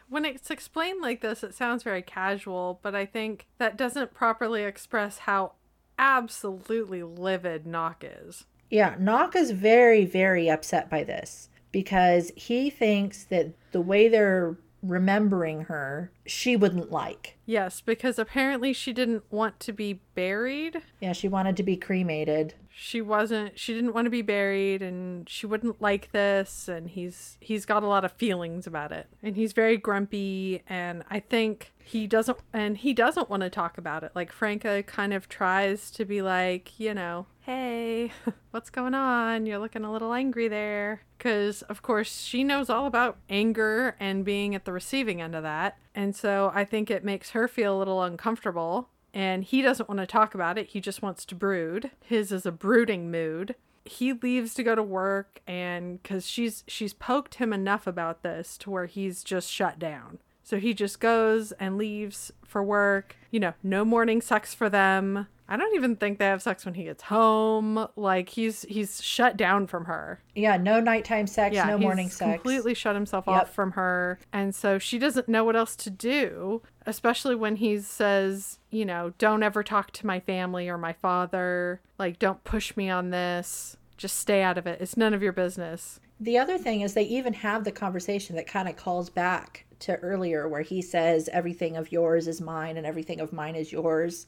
when it's explained like this, it sounds very casual, but I think that doesn't properly express how absolutely livid Noc is. Yeah, Noc is very, very upset by this because he thinks that the way they're remembering her, she wouldn't like. Yes, because apparently she didn't want to be buried. Yeah, she wanted to be cremated. She wasn't, she didn't want to be buried and she wouldn't like this. And he's, he's got a lot of feelings about it and he's very grumpy. And I think he doesn't, and he doesn't want to talk about it. Like Franca kind of tries to be like, you know, hey, what's going on? You're looking a little angry there. Because, of course, she knows all about anger and being at the receiving end of that. And so I think it makes her feel a little uncomfortable. And he doesn't want to talk about it. He just wants to brood. His is a brooding mood. He leaves to go to work. And because she's she's poked him enough about this to where he's just shut down. So he just goes and leaves for work. You know, no morning sex for them. I don't even think they have sex when he gets home. Like, he's he's shut down from her. Yeah, no nighttime sex, yeah, no morning sex. He's completely shut himself yep. off from her. And so she doesn't know what else to do, especially when he says, you know, don't ever talk to my family or my father. Like, don't push me on this. Just stay out of it. It's none of your business. The other thing is they even have the conversation that kind of calls back to earlier where he says, everything of yours is mine and everything of mine is yours.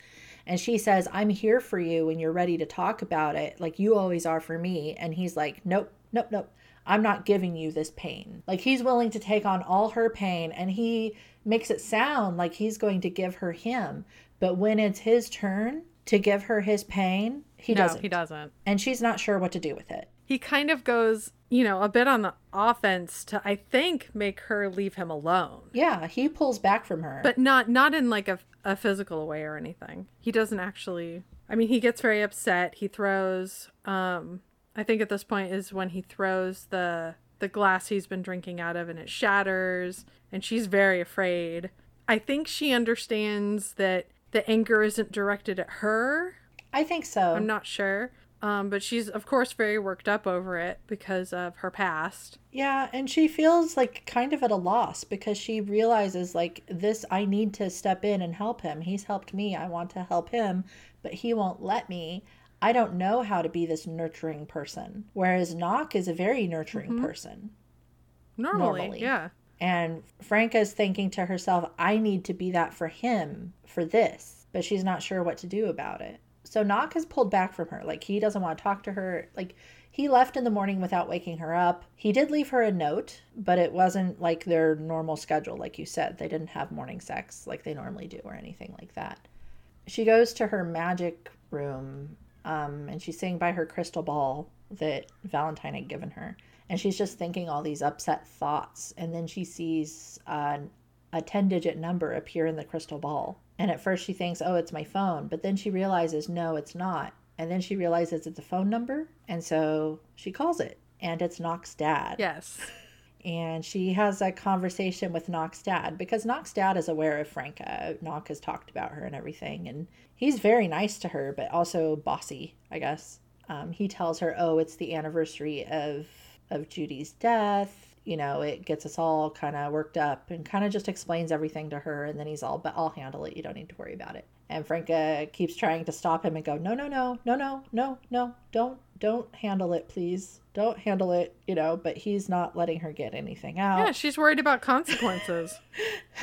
And she says, I'm here for you when you're ready to talk about it. Like, you always are for me. And he's like, nope, nope, nope. I'm not giving you this pain. Like, he's willing to take on all her pain. And he makes it sound like he's going to give her him. But when it's his turn to give her his pain, he no, doesn't. he doesn't. And she's not sure what to do with it. He kind of goes, you know, a bit on the offense to, I think, make her leave him alone. Yeah, he pulls back from her. But not not in like a, a physical way or anything. He doesn't actually, I mean, he gets very upset. He throws, um, I think at this point is when he throws the the glass he's been drinking out of and it shatters. And she's very afraid. I think she understands that the anger isn't directed at her. I think so. I'm not sure. Um, but she's, of course, very worked up over it because of her past. Yeah, and she feels like kind of at a loss because she realizes, like, this, I need to step in and help him. He's helped me. I want to help him, but he won't let me. I don't know how to be this nurturing person. Whereas Noc is a very nurturing mm-hmm. person. Normally, Normally, yeah. And Franca's thinking to herself, I need to be that for him for this. But she's not sure what to do about it. So Noc has pulled back from her. Like, he doesn't want to talk to her. Like, he left in the morning without waking her up. He did leave her a note, but it wasn't like their normal schedule. Like you said, they didn't have morning sex like they normally do or anything like that. She goes to her magic room, um, and she's sitting by her crystal ball that Valentine had given her. And she's just thinking all these upset thoughts. And then she sees uh, a ten-digit number appear in the crystal ball. And at first she thinks, oh, it's my phone. But then she realizes, no, it's not. And then she realizes it's a phone number. And so she calls it. And it's Noc's dad. Yes. And she has a conversation with Noc's dad. Because Noc's dad is aware of Franca. Noc has talked about her and everything. And he's very nice to her, but also bossy, I guess. Um, he tells her, oh, it's the anniversary of, of Judy's death. You know, it gets us all kind of worked up and kind of just explains everything to her. And then he's all, but I'll handle it. You don't need to worry about it. And Franca keeps trying to stop him and go, no, no, no, no, no, no, no, don't, don't handle it, please. Don't handle it, you know, but he's not letting her get anything out. Yeah, she's worried about consequences.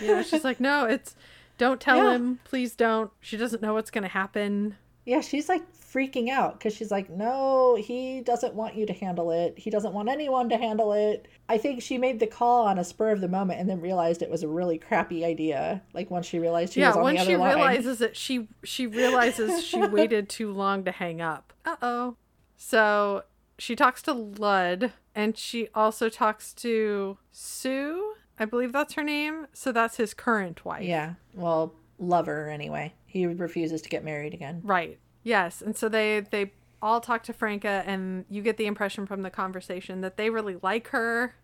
You know, she's like, no, it's, don't tell yeah. him, please don't. She doesn't know what's going to happen. Yeah, she's like freaking out because she's like, no, he doesn't want you to handle it. He doesn't want anyone to handle it. I think she made the call on a spur of the moment and then realized it was a really crappy idea. Like once she realized she yeah, was on the other line. Yeah, once she realizes that she, she realizes she waited too long to hang up. Uh-oh. So she talks to Lud and she also talks to Sue. I believe that's her name. So that's his current wife. Yeah, well, lover anyway. He refuses to get married again. Right. Yes. And so they, they all talk to Franca and you get the impression from the conversation that they really like her.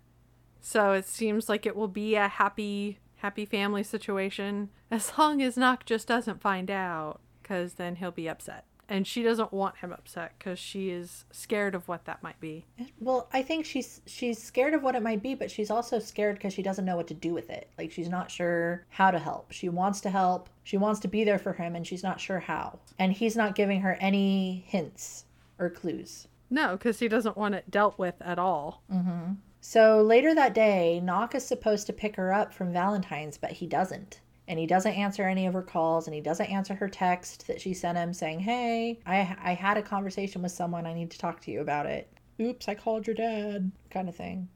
So it seems like it will be a happy, happy family situation as long as Noc just doesn't find out because then he'll be upset. And she doesn't want him upset because she is scared of what that might be. Well, I think she's she's scared of what it might be, but she's also scared because she doesn't know what to do with it. Like, she's not sure how to help. She wants to help. She wants to be there for him, and she's not sure how. And he's not giving her any hints or clues. No, because he doesn't want it dealt with at all. Mm-hmm. So later that day, Noc is supposed to pick her up from Valentine's, but he doesn't. And he doesn't answer any of her calls, and he doesn't answer her text that she sent him saying, hey, I I had a conversation with someone. I need to talk to you about it. Oops, I called your dad kind of thing.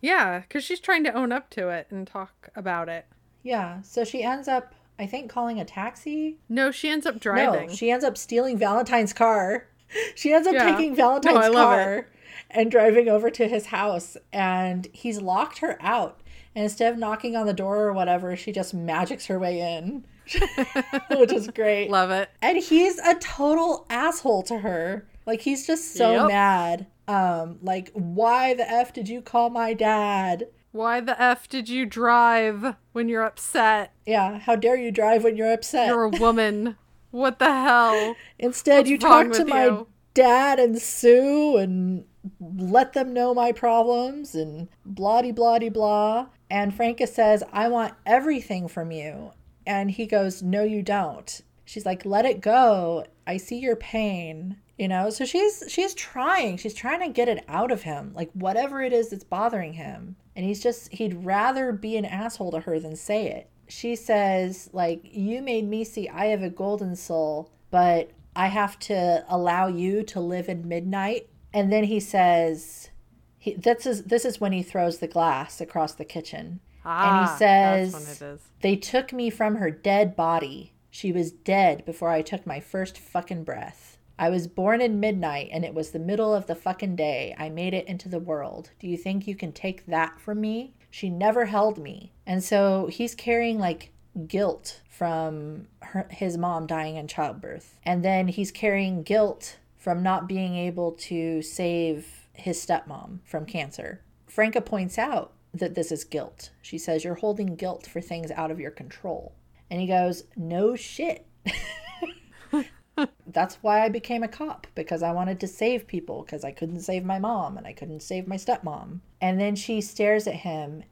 Yeah, because she's trying to own up to it and talk about it. Yeah, so she ends up, I think, calling a taxi. No, she ends up driving. No, she ends up stealing Valentine's car. She ends up yeah. taking Valentine's no, car and driving over to his house, and he's locked her out. And instead of knocking on the door or whatever, she just magics her way in, which is great. Love it. And he's a total asshole to her. Like, he's just so yep. mad. Um, like, why the F did you call my dad? Why the F did you drive when you're upset? Yeah, how dare you drive when you're upset? You're a woman. What the hell? Instead, What's you talk to you? my dad and Sue and let them know my problems and blah-de-blah-de-blah. And Franca says, I want everything from you. And he goes, no, you don't. She's like, let it go. I see your pain. You know, so she's she's trying. She's trying to get it out of him. Like, whatever it is that's bothering him. And he's just, he'd rather be an asshole to her than say it. She says, like, you made me see I have a golden soul, but I have to allow you to live in midnight. And then he says, he, this is this is when he throws the glass across the kitchen. Ah, and he says, that's when it is. They took me from her dead body. She was dead before I took my first fucking breath. I was born in midnight, and it was the middle of the fucking day. I made it into the world. Do you think you can take that from me? She never held me. And so he's carrying, like, guilt from her, his mom dying in childbirth. And then he's carrying guilt from not being able to save his stepmom from cancer. Franca points out that this is guilt. She says, you're holding guilt for things out of your control. And he goes, no shit. That's why I became a cop, because I wanted to save people, because I couldn't save my mom and I couldn't save my stepmom. And then she stares at him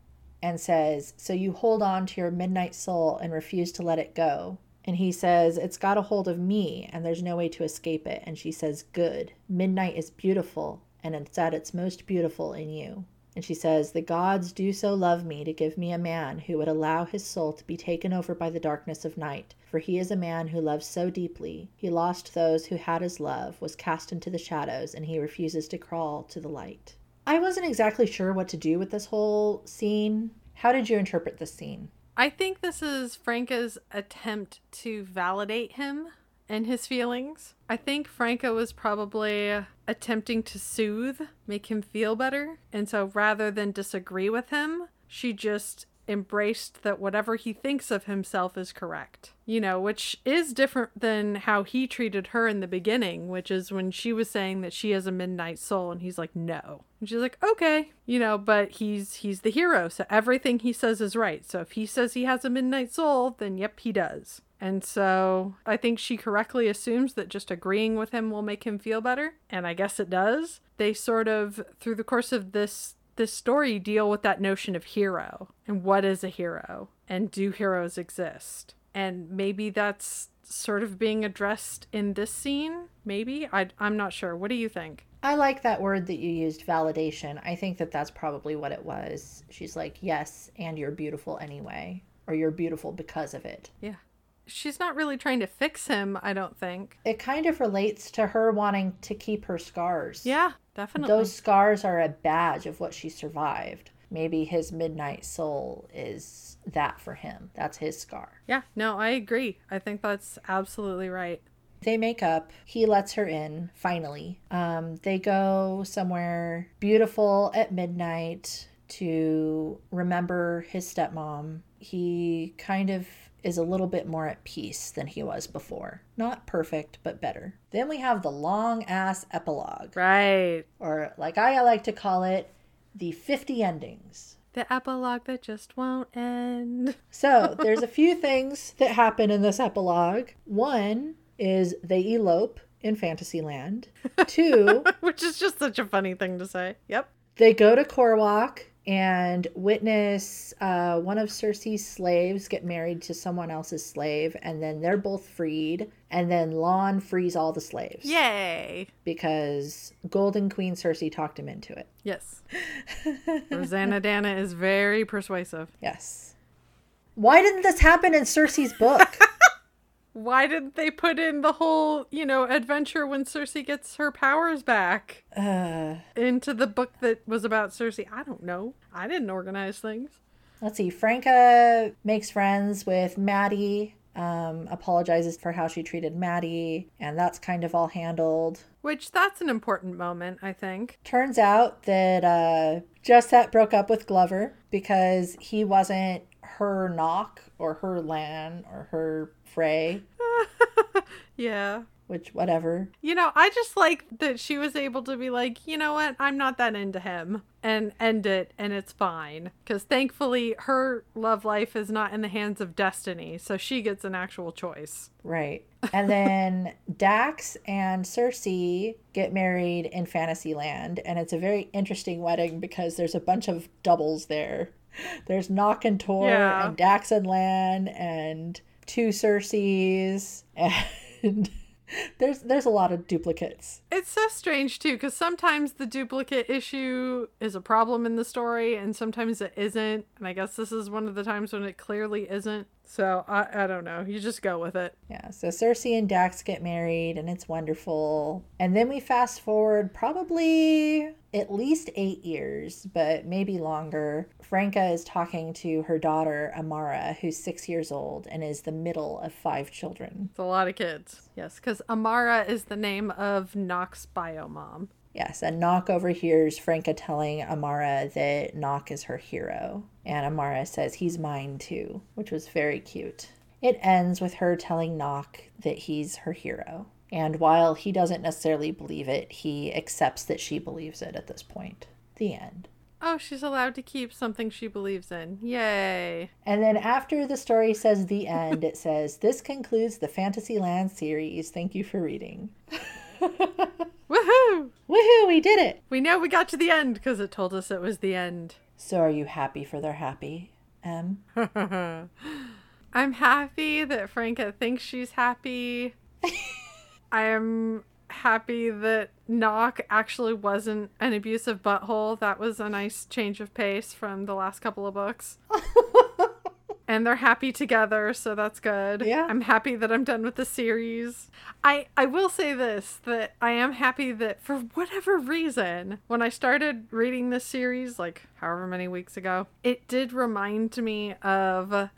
and says, so you hold on to your midnight soul and refuse to let it go. And he says, it's got a hold of me and there's no way to escape it. And she says, good. Midnight is beautiful, and it's at its most beautiful in you. And she says, the gods do so love me to give me a man who would allow his soul to be taken over by the darkness of night. For he is a man who loves so deeply. He lost those who had his love, was cast into the shadows, and he refuses to crawl to the light. I wasn't exactly sure what to do with this whole scene. How did you interpret this scene? I think this is Franca's attempt to validate him and his feelings. I think Franca was probably attempting to soothe, make him feel better. And so rather than disagree with him, she just embraced that whatever he thinks of himself is correct. You know, which is different than how he treated her in the beginning, which is when she was saying that she has a midnight soul and he's like, no. And she's like, okay, you know, but he's he's the hero. So everything he says is right. So if he says he has a midnight soul, then yep, he does. And so I think she correctly assumes that just agreeing with him will make him feel better. And I guess it does. They sort of, through the course of this, this story, deal with that notion of hero. And what is a hero? And do heroes exist? And maybe that's sort of being addressed in this scene. Maybe. I, I'm not sure. What do you think? I like that word that you used, validation. I think that that's probably what it was. She's like, yes, and you're beautiful anyway. Or you're beautiful because of it. Yeah. She's not really trying to fix him, I don't think. It kind of relates to her wanting to keep her scars. Yeah, definitely. Those scars are a badge of what she survived. Maybe his midnight soul is that for him. That's his scar. Yeah, no, I agree. I think that's absolutely right. They make up. He lets her in, finally. Um, they go somewhere beautiful at midnight to remember his stepmom. He kind of is a little bit more at peace than he was before. Not perfect, but better. Then we have the long-ass epilogue. Right. Or, like I like to call it, the fifty endings. The epilogue that just won't end. So, there's a few things that happen in this epilogue. One is they elope in Fantasyland. Two. Which is just such a funny thing to say. Yep. They go to Korwahk and witness uh, one of Cersei's slaves get married to someone else's slave, and then they're both freed, and then Lawn frees all the slaves. Yay! Because Golden Queen Cersei talked him into it. Yes. Rosanna Dana is very persuasive. Yes. Why didn't this happen in Cersei's book? Why didn't they put in the whole, you know, adventure when Cersei gets her powers back uh, into the book that was about Cersei? I don't know. I didn't organize things. Let's see. Franca makes friends with Maddie, um, apologizes for how she treated Maddie, and that's kind of all handled. Which, that's an important moment, I think. Turns out that uh, Josette broke up with Glover because he wasn't her Noc or her Lan or her Frey. Yeah. which whatever. You know, I just like that she was able to be like, you know what, I'm not that into him, and end it, and it's fine. Because thankfully her love life is not in the hands of destiny, so she gets an actual choice. Right. And then Dax and Cersei get married in Fantasyland, and it's a very interesting wedding because there's a bunch of doubles there. There's Noc and Tor, yeah, and Dax and Lan and two Cerseis, and there's there's a lot of duplicates. It's so strange too, because sometimes the duplicate issue is a problem in the story and sometimes it isn't, and I guess this is one of the times when it clearly isn't, so I, I don't know, you just go with it. Yeah, so Cersei and Dax get married and it's wonderful, and then we fast forward probably at least eight years, but maybe longer. Franca is talking to her daughter Amara, who's six years old and is the middle of five children. It's a lot of kids. Yes, because Amara is the name of Noc's bio mom. Yes, and Noc overhears Franca telling Amara that Noc is her hero, and Amara says he's mine too, which was very cute. It ends with her telling Noc that he's her hero. And while he doesn't necessarily believe it, he accepts that she believes it at this point. The end. Oh, she's allowed to keep something she believes in. Yay. And then after the story says the end, it says, "This concludes the Fantasyland series. Thank you for reading." Woohoo! Woohoo, we did it! We know we got to the end because it told us it was the end. So are you happy for their happy, Em? I'm happy that Franca thinks she's happy. I am happy that Noc actually wasn't an abusive butthole. That was a nice change of pace from the last couple of books. And they're happy together, so that's good. Yeah. I'm happy that I'm done with the series. I, I will say this, that I am happy that for whatever reason, when I started reading this series, like however many weeks ago, it did remind me of...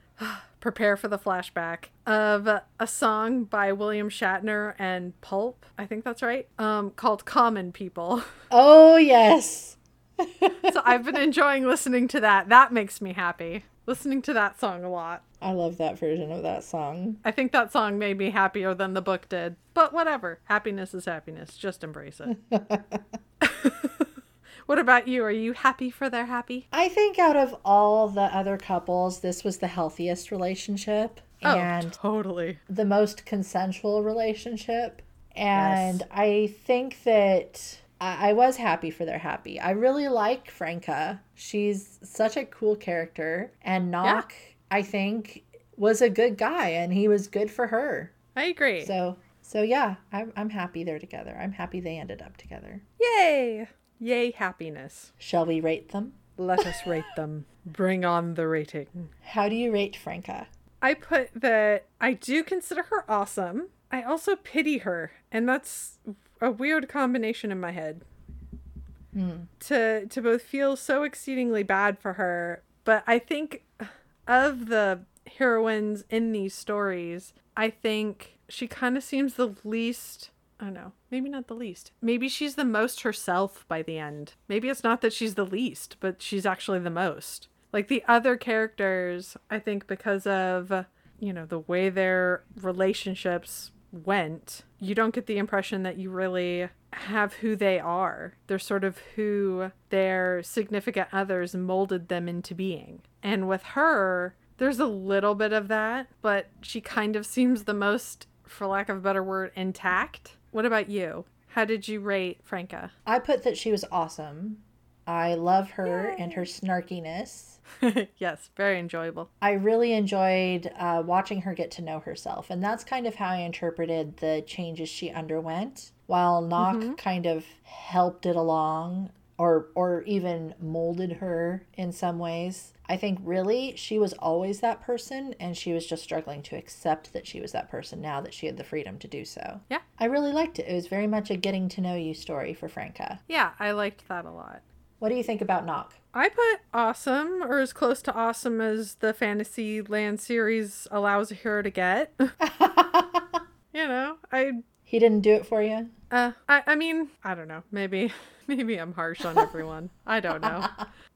prepare for the flashback of a song by William Shatner and Pulp, I think that's right, um, called Common People. Oh, yes. So I've been enjoying listening to that. That makes me happy. Listening to that song a lot. I love that version of that song. I think that song made me happier than the book did. But whatever. Happiness is happiness. Just embrace it. What about you? Are you happy for their happy? I think out of all the other couples, this was the healthiest relationship. Oh, and totally. The most consensual relationship. And yes. I think that I was happy for their happy. I really like Franca. She's such a cool character. And Noc, yeah, I think, was a good guy, and he was good for her. I agree. So, so yeah, I'm, I'm happy they're together. I'm happy they ended up together. Yay! Yay, happiness. Shall we rate them? Let us rate them. Bring on the rating. How do you rate Franca? I put that I do consider her awesome. I also pity her. And that's a weird combination in my head. Mm. To, to both feel so exceedingly bad for her. But I think of the heroines in these stories, I think she kind of seems the least... Oh no, maybe not the least. Maybe she's the most herself by the end. Maybe it's not that she's the least, but she's actually the most. Like the other characters, I think because of, you know, the way their relationships went, you don't get the impression that you really have who they are. They're sort of who their significant others molded them into being. And with her, there's a little bit of that, but she kind of seems the most, for lack of a better word, intact. What about you? How did you rate Franca? I put that she was awesome. I love her. Yay. And her snarkiness. Yes, very enjoyable. I really enjoyed uh, watching her get to know herself. And that's kind of how I interpreted the changes she underwent. While Noc mm-hmm. kind of helped it along or, or even molded her in some ways, I think really she was always that person, and she was just struggling to accept that she was that person now that she had the freedom to do so. Yeah. I really liked it. It was very much a getting to know you story for Franca. Yeah, I liked that a lot. What do you think about Noc? I put awesome, or as close to awesome as the Fantasyland series allows a hero to get. You know, I He didn't do it for you? Uh, I, I mean, I don't know. Maybe, maybe I'm harsh on everyone. I don't know.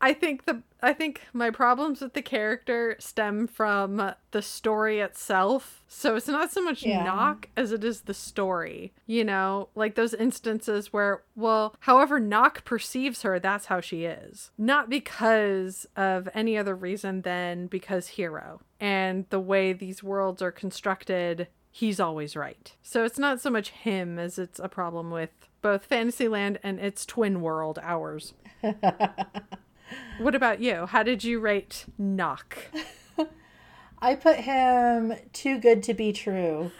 I think the, I think my problems with the character stem from the story itself. So it's not so much yeah. Noc as it is the story, you know, like those instances where, well, however Noc perceives her, that's how she is. Not because of any other reason than because hero and the way these worlds are constructed, he's always right. So it's not so much him as it's a problem with both Fantasyland and its twin world, ours. What about you? How did you rate Noc? I put him too good to be true.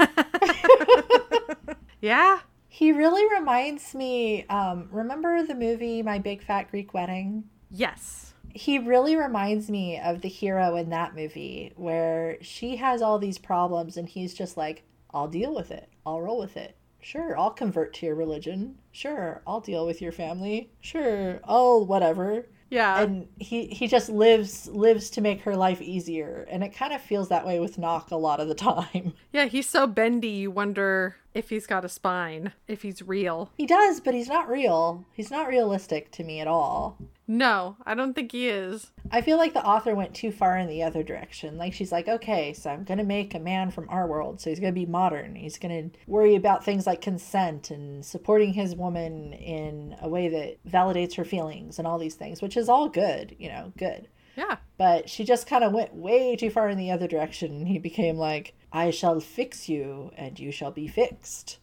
Yeah. He really reminds me, um, remember the movie My Big Fat Greek Wedding? Yes. He really reminds me of the hero in that movie where she has all these problems and he's just like, I'll deal with it. I'll roll with it. Sure, I'll convert to your religion. Sure, I'll deal with your family. Sure, I'll whatever. Yeah. And he, he just lives lives to make her life easier. And it kind of feels that way with Noc a lot of the time. Yeah, he's so bendy, you wonder if he's got a spine, if he's real. He does, but he's not real. He's not realistic to me at all. No, I don't think he is. I feel like the author went too far in the other direction. Like, she's like, okay, so I'm going to make a man from our world. So he's going to be modern. He's going to worry about things like consent and supporting his woman in a way that validates her feelings and all these things, which is all good, you know, good. Yeah. But she just kind of went way too far in the other direction. And he became like, I shall fix you and you shall be fixed.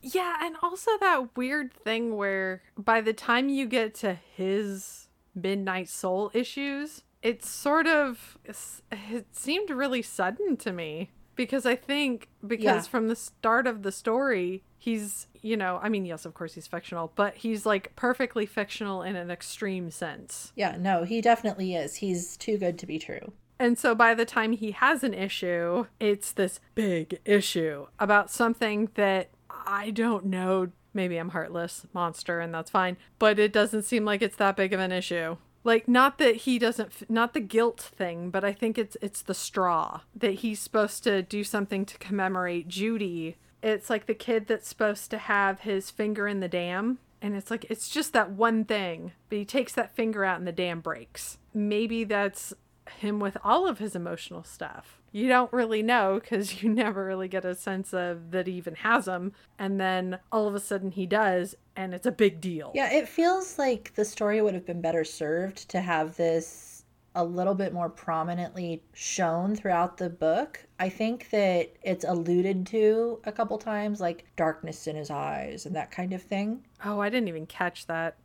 Yeah, and also that weird thing where by the time you get to his Midnight Soul issues, it's sort of, it seemed really sudden to me. Because I think, because yeah. from the start of the story, he's, you know, I mean, yes, of course he's fictional, but he's like perfectly fictional in an extreme sense. Yeah, no, he definitely is. He's too good to be true. And so by the time he has an issue, it's this big issue about something that I don't know. Maybe I'm heartless monster and that's fine, but it doesn't seem like it's that big of an issue. Like, not that he doesn't, not the guilt thing, but I think it's it's the straw that he's supposed to do something to commemorate Judy. It's like the kid that's supposed to have his finger in the dam. And it's like, it's just that one thing, but he takes that finger out and the dam breaks. Maybe that's him with all of his emotional stuff. You don't really know because you never really get a sense of that he even has them. And then all of a sudden he does, and it's a big deal. Yeah, it feels like the story would have been better served to have this a little bit more prominently shown throughout the book. I think that it's alluded to a couple times, like darkness in his eyes and that kind of thing. Oh, I didn't even catch that.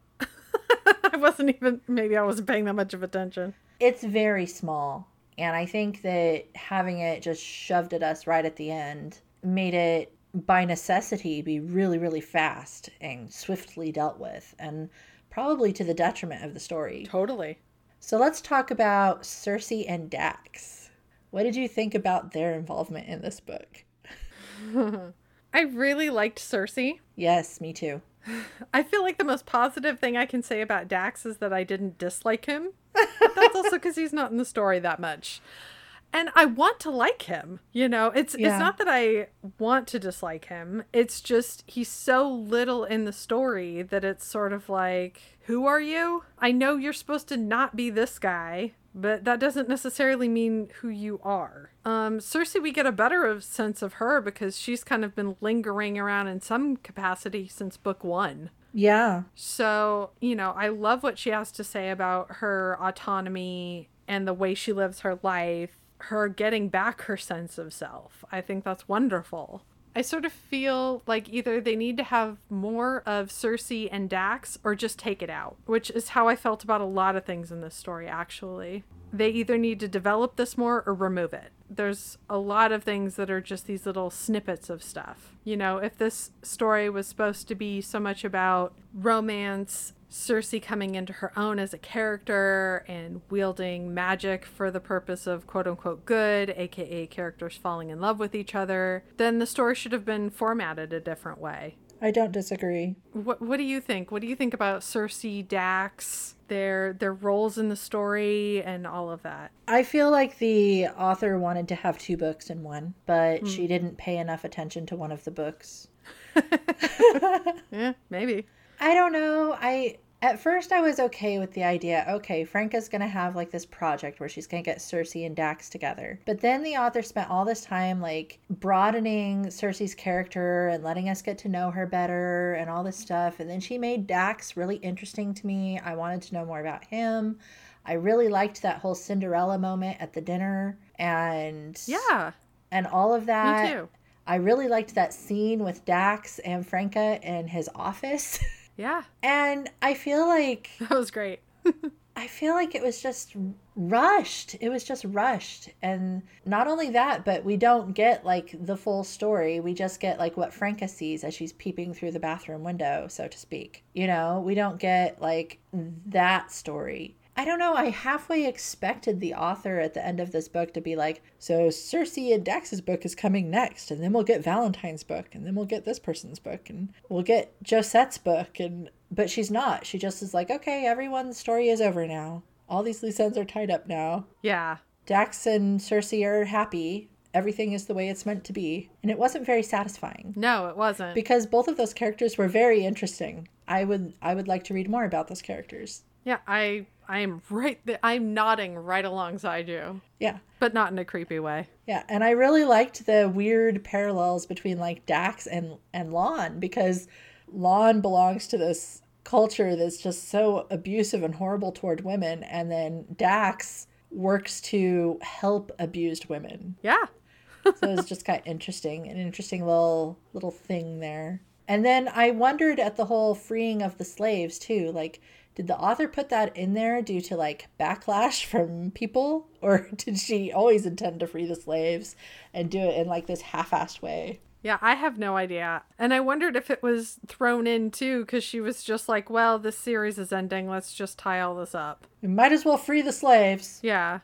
I wasn't even, maybe I wasn't paying that much of attention. It's very small. And I think that having it just shoved at us right at the end made it, by necessity, be really, really fast and swiftly dealt with, and probably to the detriment of the story. Totally. So let's talk about Cersei and Dax. What did you think about their involvement in this book? I really liked Cersei. Yes, me too. I feel like the most positive thing I can say about Dax is that I didn't dislike him. But that's also because he's not in the story that much. And I want to like him. You know, it's yeah. it's not that I want to dislike him. It's just he's so little in the story that it's sort of like, who are you? I know you're supposed to not be this guy, but that doesn't necessarily mean who you are. Um, Cersei, we get a better of sense of her because she's kind of been lingering around in some capacity since book one. Yeah. So, you know, I love what she has to say about her autonomy and the way she lives her life, her getting back her sense of self. I think that's wonderful. I sort of feel like either they need to have more of Cersei and Dax or just take it out, which is how I felt about a lot of things in this story, actually. They either need to develop this more or remove it. There's a lot of things that are just these little snippets of stuff. You know, if this story was supposed to be so much about romance, Cersei coming into her own as a character and wielding magic for the purpose of quote-unquote good, aka characters falling in love with each other, then the story should have been formatted a different way. I don't disagree. What What do you think? What do you think about Cersei, Dax, their their roles in the story and all of that? I feel like the author wanted to have two books in one, but mm. she didn't pay enough attention to one of the books. Yeah, maybe. I don't know. I at first I was okay with the idea. Okay, Franca's going to have like this project where she's going to get Cersei and Dax together. But then the author spent all this time like broadening Cersei's character and letting us get to know her better and all this stuff. And then she made Dax really interesting to me. I wanted to know more about him. I really liked that whole Cinderella moment at the dinner and yeah, and all of that. Me too. I really liked that scene with Dax and Franca in his office. Yeah. And I feel like... That was great. I feel like it was just rushed. It was just rushed. And not only that, but we don't get, like, the full story. We just get, like, what Franca sees as she's peeping through the bathroom window, so to speak. You know? We don't get, like, that story. I don't know. I halfway expected the author at the end of this book to be like, so Cersei and Dax's book is coming next, and then we'll get Valentine's book, and then we'll get this person's book, and we'll get Josette's book. And but she's not. She just is like, okay, everyone's story is over now. All these loose ends are tied up now. Yeah. Dax and Cersei are happy. Everything is the way it's meant to be. And it wasn't very satisfying. No, it wasn't. Because both of those characters were very interesting. I would I would like to read more about those characters. Yeah, I... I'm right there. I'm nodding right alongside you. Yeah. But not in a creepy way. Yeah. And I really liked the weird parallels between like Dax and, and Lawn, because Lawn belongs to this culture that's just so abusive and horrible toward women. And then Dax works to help abused women. Yeah. So it was just kind of interesting, an interesting little, little thing there. And then I wondered at the whole freeing of the slaves too, like, did the author put that in there due to, like, backlash from people? Or did she always intend to free the slaves and do it in, like, this half-assed way? Yeah, I have no idea. And I wondered if it was thrown in, too, because she was just like, well, this series is ending. Let's just tie all this up. We might as well free the slaves. Yeah.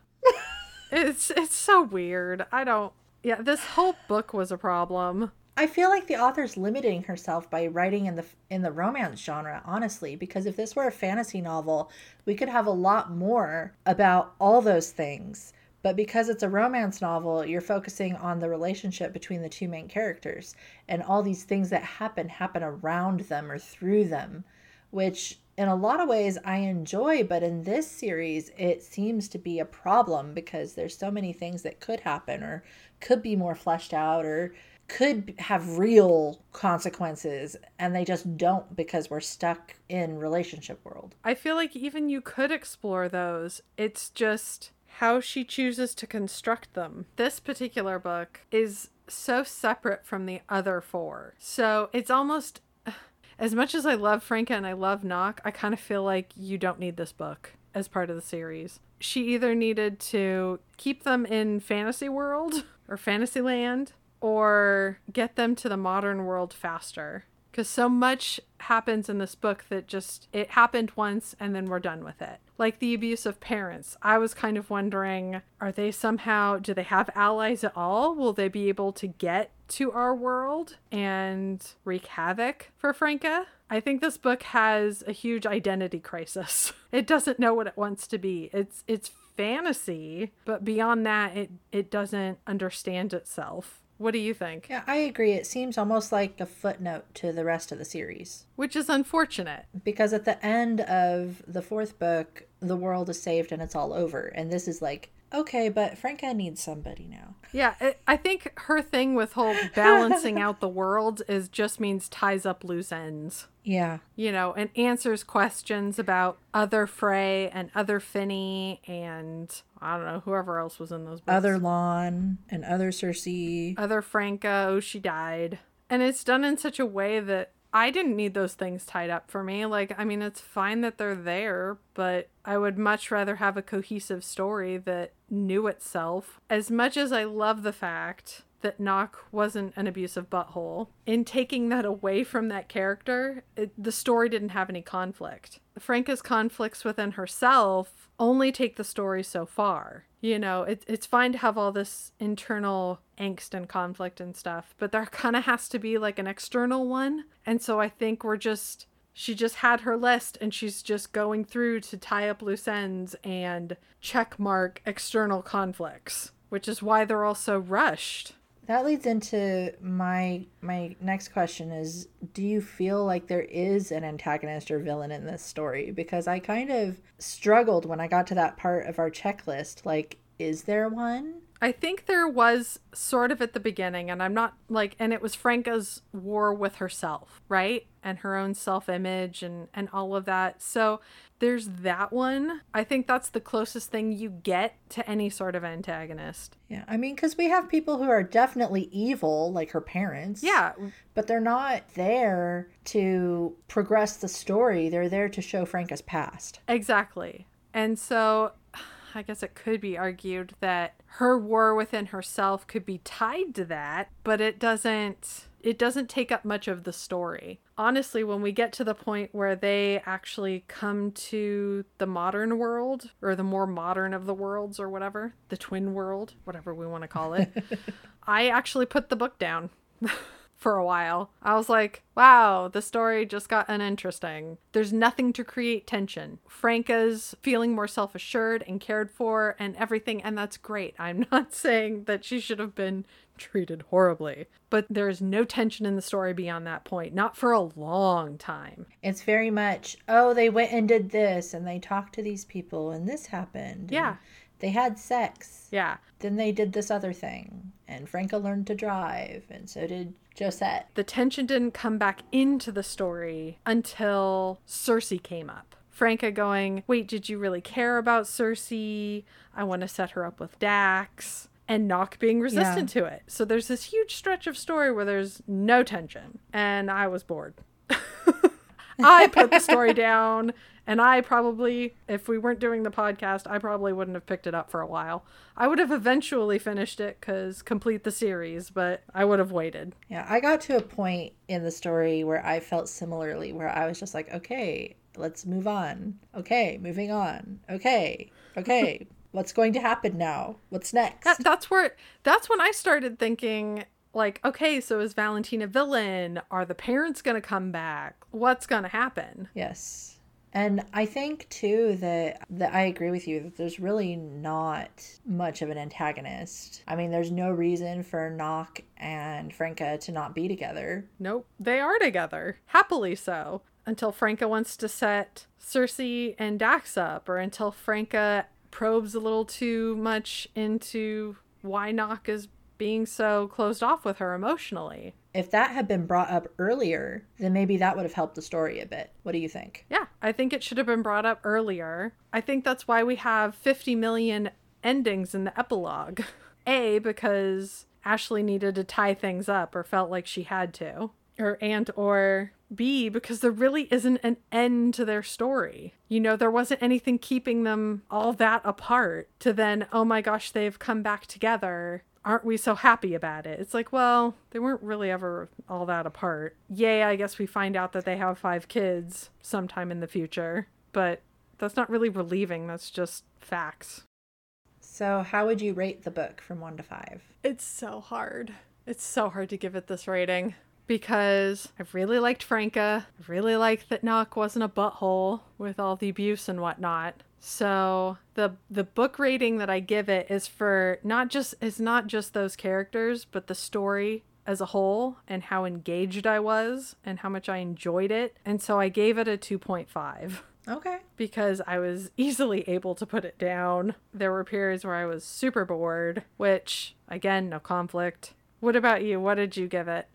it's it's so weird. I don't... Yeah, this whole book was a problem. I feel like the author's limiting herself by writing in the in the romance genre, honestly, because if this were a fantasy novel, we could have a lot more about all those things. But because it's a romance novel, you're focusing on the relationship between the two main characters, and all these things that happen happen around them or through them, which in a lot of ways I enjoy, but in this series, it seems to be a problem because there's so many things that could happen or could be more fleshed out or could have real consequences, and they just don't because we're stuck in relationship world. I feel like even you could explore those. It's just how she chooses to construct them. This particular book is so separate from the other four. So it's almost, as much as I love Franca and I love Noc, I kind of feel like you don't need this book as part of the series. She either needed to keep them in fantasy world or Fantasyland, or get them to the modern world faster. Because so much happens in this book that just, it happened once and then we're done with it. Like the abuse of parents. I was kind of wondering, are they somehow, do they have allies at all? Will they be able to get to our world and wreak havoc for Franca? I think this book has a huge identity crisis. It doesn't know what it wants to be. It's it's fantasy, but beyond that, it it doesn't understand itself. What do you think? Yeah, I agree. It seems almost like a footnote to the rest of the series. Which is unfortunate. Because at the end of the fourth book, the world is saved and it's all over. And this is like, okay, but Franca needs somebody now. Yeah, it, I think her thing with whole balancing out the world is just means ties up loose ends. Yeah. You know, and answers questions about other Frey and other Finny and... I don't know, whoever else was in those books. Other Lawn and other Cersei. Other Franca, oh, she died. And it's done in such a way that I didn't need those things tied up for me. Like, I mean, it's fine that they're there, but I would much rather have a cohesive story that knew itself. As much as I love the fact that Noc wasn't an abusive butthole, in taking that away from that character, it, the story didn't have any conflict. Franca's conflicts within herself only take the story so far. You know, it, it's fine to have all this internal angst and conflict and stuff, but there kind of has to be like an external one. And so I think we're just, she just had her list and she's just going through to tie up loose ends and check mark external conflicts, which is why they're all so rushed. That leads into my my next question is, do you feel like there is an antagonist or villain in this story? Because I kind of struggled when I got to that part of our checklist. Like, is there one? I think there was sort of at the beginning, and I'm not like, and it was Franca's war with herself, right? And her own self-image and, and all of that. So there's that one. I think that's the closest thing you get to any sort of antagonist. Yeah. I mean, because we have people who are definitely evil, like her parents. Yeah. But they're not there to progress the story. They're there to show Franca's past. Exactly. And so I guess it could be argued that her war within herself could be tied to that, but it doesn't, it doesn't take up much of the story. Honestly, when we get to the point where they actually come to the modern world, or the more modern of the worlds, or whatever, the twin world, whatever we want to call it, I actually put the book down. For a while. I was like, wow, the story just got uninteresting. There's nothing to create tension. Franca's feeling more self-assured and cared for and everything, and that's great. I'm not saying that she should have been treated horribly, but there's no tension in the story beyond that point. Not for a long time. It's very much, oh, they went and did this, and they talked to these people, and this happened. Yeah. And they had sex. Yeah. Then they did this other thing, and Franca learned to drive, and so did Josette. The tension didn't come back into the story until Cersei came up. Franca going, wait, did you really care about Cersei? I want to set her up with Dax. And Noc being resistant yeah. to it. So there's this huge stretch of story where there's no tension. And I was bored. I put the story down. And I probably, if we weren't doing the podcast, I probably wouldn't have picked it up for a while. I would have eventually finished it because complete the series, but I would have waited. Yeah, I got to a point in the story where I felt similarly, where I was just like, okay, let's move on. Okay, moving on. Okay, okay, what's going to happen now? What's next? That, that's where, that's when I started thinking, like, okay, so is Valentine a villain? Are the parents going to come back? What's going to happen? Yes. And I think, too, that, that I agree with you that there's really not much of an antagonist. I mean, there's no reason for Noc and Franca to not be together. Nope. They are together. Happily so. Until Franca wants to set Cersei and Dax up, or until Franca probes a little too much into why Noc is being so closed off with her emotionally. If that had been brought up earlier, then maybe that would have helped the story a bit. What do you think? Yeah, I think it should have been brought up earlier. I think that's why we have fifty million endings in the epilogue. A, because Ashley needed to tie things up or felt like she had to. Or and or B, because there really isn't an end to their story. You know, there wasn't anything keeping them all that apart to then, oh my gosh, they've come back together. Aren't we so happy about it? It's like, well, they weren't really ever all that apart. Yay, I guess we find out that they have five kids sometime in the future, but that's not really relieving. That's just facts. So how would you rate the book from one to five? It's so hard. It's so hard to give it this rating because I really liked Franca. I really liked that Noc wasn't a butthole with all the abuse and whatnot. So the the book rating that I give it is for not just it's not just those characters, but the story as a whole and how engaged I was and how much I enjoyed it. And so I gave it a two point five. Okay. Because I was easily able to put it down. There were periods where I was super bored, which, again, no conflict. What about you? What did you give it?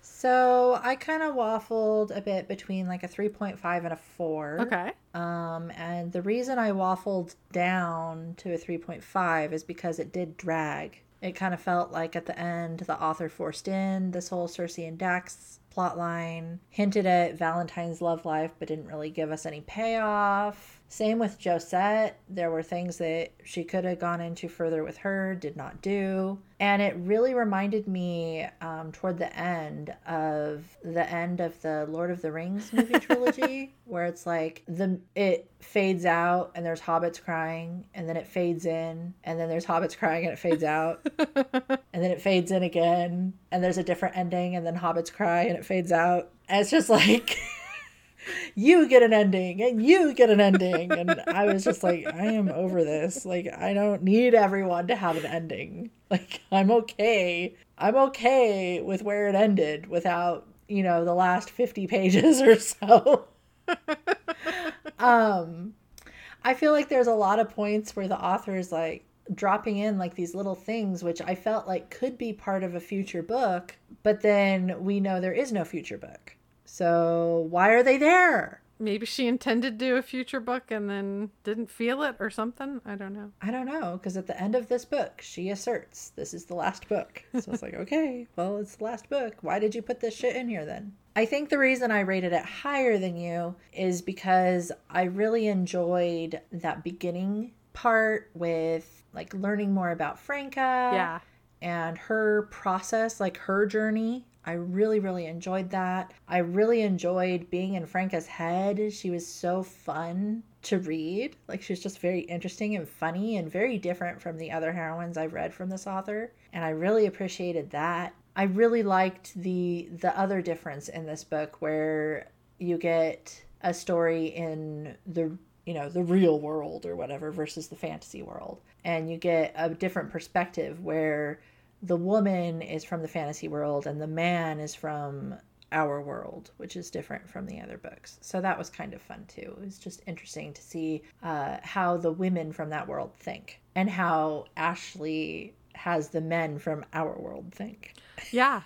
So I kind of waffled a bit between like a three point five and a four. Okay. Um, and the reason I waffled down to a three point five is because it did drag. It kind of felt like at the end, the author forced in this whole Cersei and Dax plotline, hinted at Valentine's love life, but didn't really give us any payoff. Same with Josette. There were things that she could have gone into further with her, did not do. And it really reminded me um, toward the end of the end of the Lord of the Rings movie trilogy, where it's like the it fades out and there's hobbits crying, and then it fades in, and then there's hobbits crying and it fades out, and then it fades in again, and there's a different ending, and then hobbits cry and it fades out. And it's just like you get an ending and you get an ending. And I was just like, I am over this. Like, I don't need everyone to have an ending. Like, I'm okay. I'm okay with where it ended without, you know, the last fifty pages or so. um, I feel like there's a lot of points where the author is like dropping in like these little things, which I felt like could be part of a future book, but then we know there is no future book. So why are they there? Maybe she intended to do a future book and then didn't feel it or something. I don't know. I don't know. Because at the end of this book, she asserts this is the last book. So it's like, okay, well, it's the last book. Why did you put this shit in here then? I think the reason I rated it higher than you is because I really enjoyed that beginning part with like learning more about Franca yeah. and her process, like her journey. I really, really enjoyed that. I really enjoyed being in Franca's head. She was so fun to read. Like, she was just very interesting and funny and very different from the other heroines I've read from this author. And I really appreciated that. I really liked the the other difference in this book where you get a story in the, you know, the real world or whatever versus the fantasy world. And you get a different perspective where the woman is from the fantasy world and the man is from our world, which is different from the other books. So that was kind of fun too. It was just interesting to see uh, how the women from that world think and how Ashley has the men from our world think. Yeah,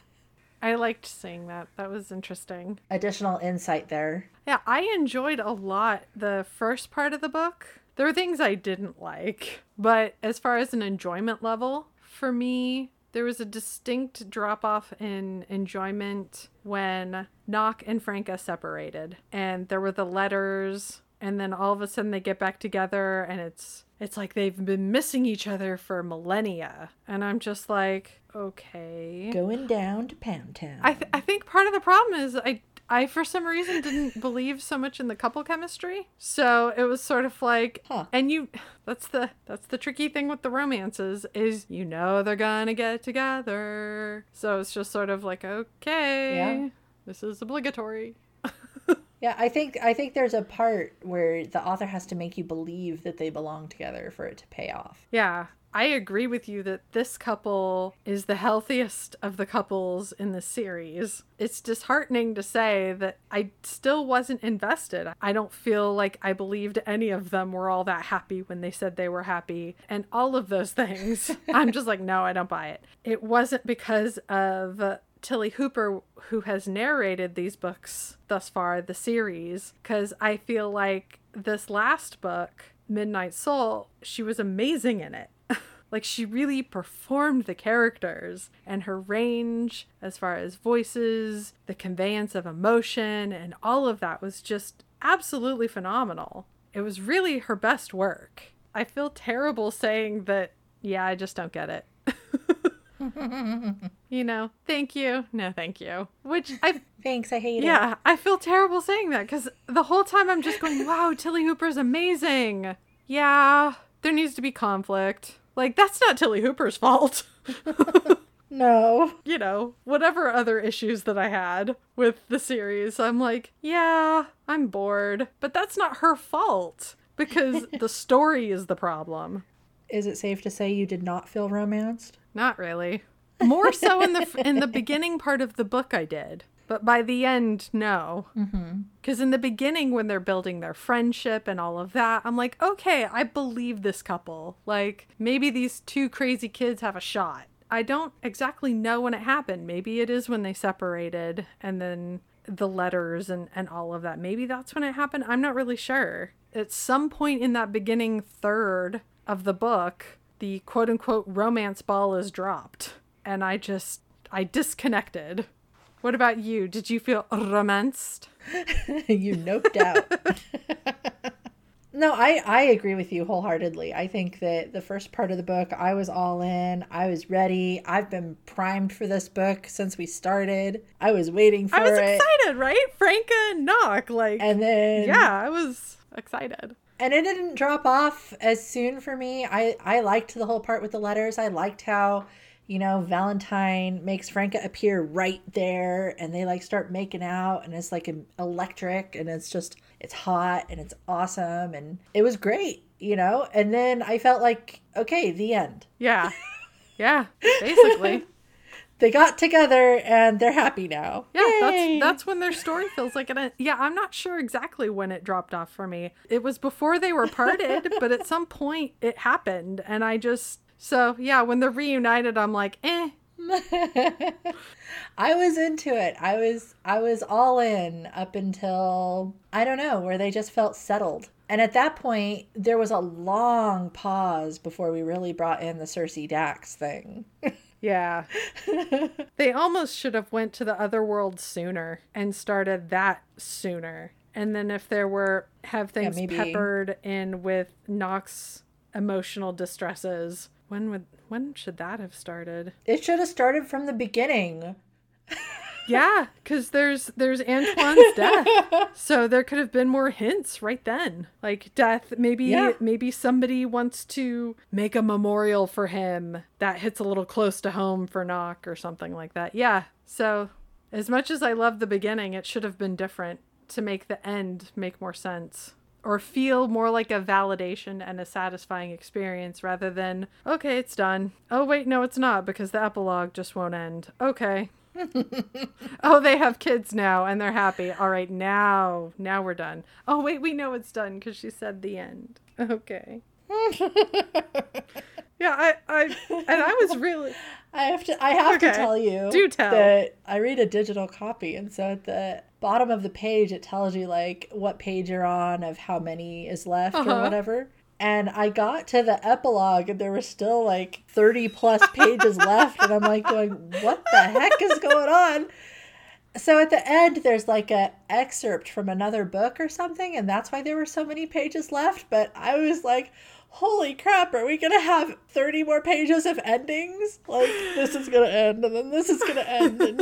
I liked seeing that. That was interesting. Additional insight there. Yeah, I enjoyed a lot the first part of the book. There were things I didn't like, but as far as an enjoyment level, for me, there was a distinct drop-off in enjoyment when Noc and Franca separated and there were the letters, and then all of a sudden they get back together and it's it's like they've been missing each other for millennia. And I'm just like, okay. Going down to Pound Town. I, th- I think part of the problem is I, I, for some reason, didn't believe so much in the couple chemistry. So it was sort of like, huh. and you, that's the, that's the tricky thing with the romances is, you know, they're gonna get together. So it's just sort of like, okay, yeah. This is obligatory. Yeah, I think I think there's a part where the author has to make you believe that they belong together for it to pay off. Yeah, I agree with you that this couple is the healthiest of the couples in the series. It's disheartening to say that I still wasn't invested. I don't feel like I believed any of them were all that happy when they said they were happy and all of those things. I'm just like, no, I don't buy it. It wasn't because of Uh, Tilly Hooper, who has narrated these books thus far, the series, because I feel like this last book, Midnight Soul, she was amazing in it. Like, she really performed the characters and her range as far as voices, the conveyance of emotion, and all of that was just absolutely phenomenal. It was really her best work. I feel terrible saying that, yeah, I just don't get it. You know, thank you. No, thank you. Which I thanks. I hate yeah, it. Yeah, I feel terrible saying that because the whole time I'm just going, wow, Tilly Hooper's amazing. Yeah, there needs to be conflict. Like, that's not Tilly Hooper's fault. No. You know, whatever other issues that I had with the series, I'm like, yeah, I'm bored. But that's not her fault because the story is the problem. Is it safe to say you did not feel romanced? Not really. More so in the in the beginning part of the book I did. But by the end, no. Because mm-hmm. in the beginning, when they're building their friendship and all of that, I'm like, okay, I believe this couple. Like, maybe these two crazy kids have a shot. I don't exactly know when it happened. Maybe it is when they separated and then the letters and, and all of that. Maybe that's when it happened. I'm not really sure. At some point in that beginning third of the book, the quote-unquote romance ball is dropped. And I just, I disconnected. What about you? Did you feel romanced? You noped out. No, I, I agree with you wholeheartedly. I think that the first part of the book, I was all in. I was ready. I've been primed for this book since we started. I was waiting for it. I was it. excited, right? Franca and Noc, like. And then. Yeah, I was excited. And it didn't drop off as soon for me. I, I liked the whole part with the letters. I liked how you know, Valentine makes Franca appear right there, and they like start making out, and it's like electric, and it's just, it's hot, and it's awesome, and it was great, you know? And then I felt like, okay, the end. Yeah. Yeah, basically. They got together and they're happy now. Yeah, Yay! that's that's when their story feels like it. Yeah, I'm not sure exactly when it dropped off for me. It was before they were parted, but at some point it happened. And I just, so yeah, when they're reunited, I'm like, eh. I was into it. I was, I was all in up until, I don't know, where they just felt settled. And at that point, there was a long pause before we really brought in the Cersei Dax thing. Yeah. They almost should have went to the other world sooner and started that sooner. And then if there were, have things yeah, peppered in with Noc's emotional distresses. When would, when should that have started? It should have started from the beginning. Yeah, because there's there's Antoine's death, so there could have been more hints right then, like death. Maybe yeah. maybe somebody wants to make a memorial for him that hits a little close to home for Noc or something like that. Yeah. So as much as I love the beginning, it should have been different to make the end make more sense or feel more like a validation and a satisfying experience rather than, okay, it's done. Oh wait, no, it's not, because the epilogue just won't end. Okay. Oh, they have kids now and they're happy. All right, now now we're done. Oh wait, we know it's done because she said the end. Okay. Yeah, I, I and I was really I have to I have okay. to tell you Do tell. that I read a digital copy, and so at the bottom of the page it tells you like what page you're on of how many is left uh-huh. or whatever. And I got to the epilogue and there were still like thirty plus pages left. And I'm like going, what the heck is going on? So at the end, there's like a excerpt from another book or something. And that's why there were so many pages left. But I was like, holy crap, are we going to have thirty more pages of endings? Like this is going to end and then this is going to end. And...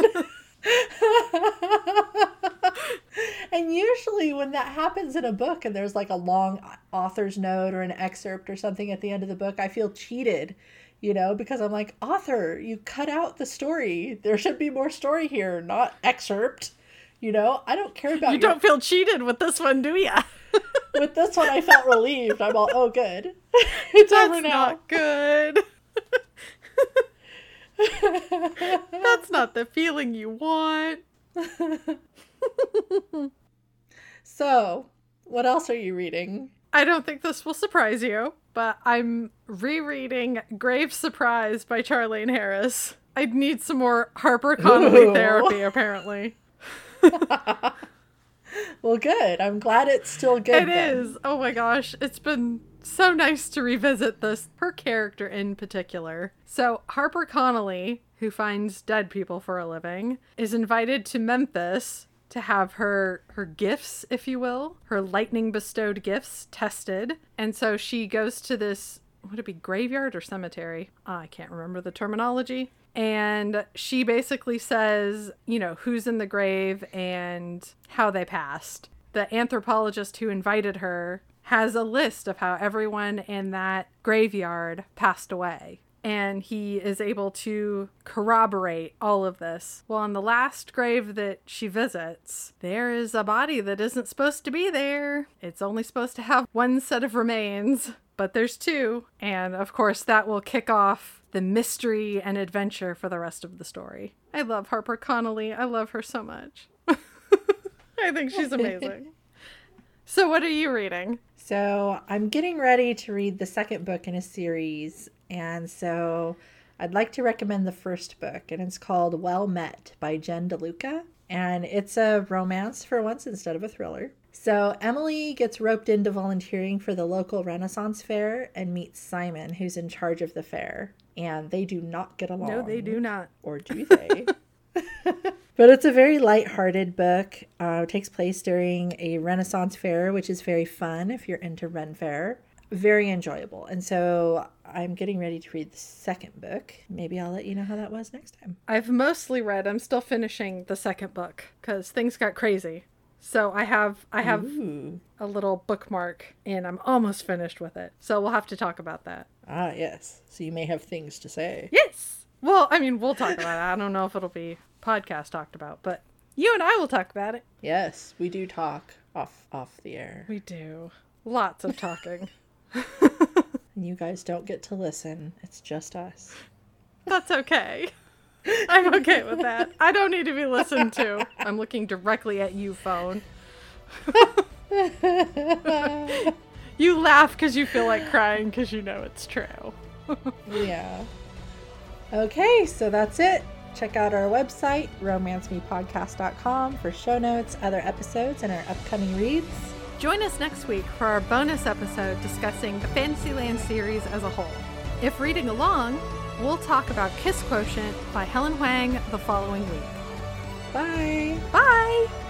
and usually when that happens in a book and there's like a long author's note or an excerpt or something at the end of the book, I feel cheated, you know, because I'm like, author, you cut out the story. There should be more story here, not excerpt. You know, I don't care about you. You don't feel cheated with this one, do ya? With this one, I felt relieved. I'm all, oh, good. It's That's over now. Not good. That's not the feeling you want. So, what else are you reading? I don't think this will surprise you, but I'm rereading Grave Surprise by Charlaine Harris. I need some more Harper Connelly Ooh. therapy, apparently. Well, good. I'm glad it's still good. It then. is. Oh my gosh. It's been so nice to revisit this, her character in particular. So Harper Connelly, who finds dead people for a living, is invited to Memphis to have her her gifts, if you will, her lightning bestowed gifts tested. And so she goes to this, would it be graveyard or cemetery? Uh, I can't remember the terminology. And she basically says, you know, who's in the grave and how they passed. The anthropologist who invited her has a list of how everyone in that graveyard passed away. And he is able to corroborate all of this. Well, on the last grave that she visits, there is a body that isn't supposed to be there. It's only supposed to have one set of remains, but there's two. And of course, that will kick off the mystery and adventure for the rest of the story. I love Harper Connelly. I love her so much. I think she's amazing. So what are you reading? So I'm getting ready to read the second book in a series. And so I'd like to recommend the first book. And it's called Well Met by Jen DeLuca. And it's a romance for once instead of a thriller. So Emily gets roped into volunteering for the local Renaissance fair and meets Simon, who's in charge of the fair. And they do not get along. No, they do not. Or do they? But it's a very lighthearted book. Uh, it takes place during a Renaissance fair, which is very fun if you're into Ren Fair. Very enjoyable. And so I'm getting ready to read the second book. Maybe I'll let you know how that was next time. I've mostly read. I'm still finishing the second book because things got crazy. So I have I have Ooh. a little bookmark and I'm almost finished with it. So we'll have to talk about that. Ah, yes. So you may have things to say. Yes. Well, I mean, we'll talk about it. I don't know if it'll be podcast talked about, but you and I will talk about it. Yes, we do talk off off the air. We do. Lots of talking. And you guys don't get to listen. It's just us. That's okay. I'm okay with that. I don't need to be listened to. I'm looking directly at you, phone. You laugh because you feel like crying because you know it's true. Yeah. Okay, so that's it. Check out our website, romance me podcast dot com, for show notes, other episodes, and our upcoming reads. Join us next week for our bonus episode discussing the Fantasyland series as a whole. If reading along, we'll talk about Kiss Quotient by Helen Huang the following week. Bye. Bye.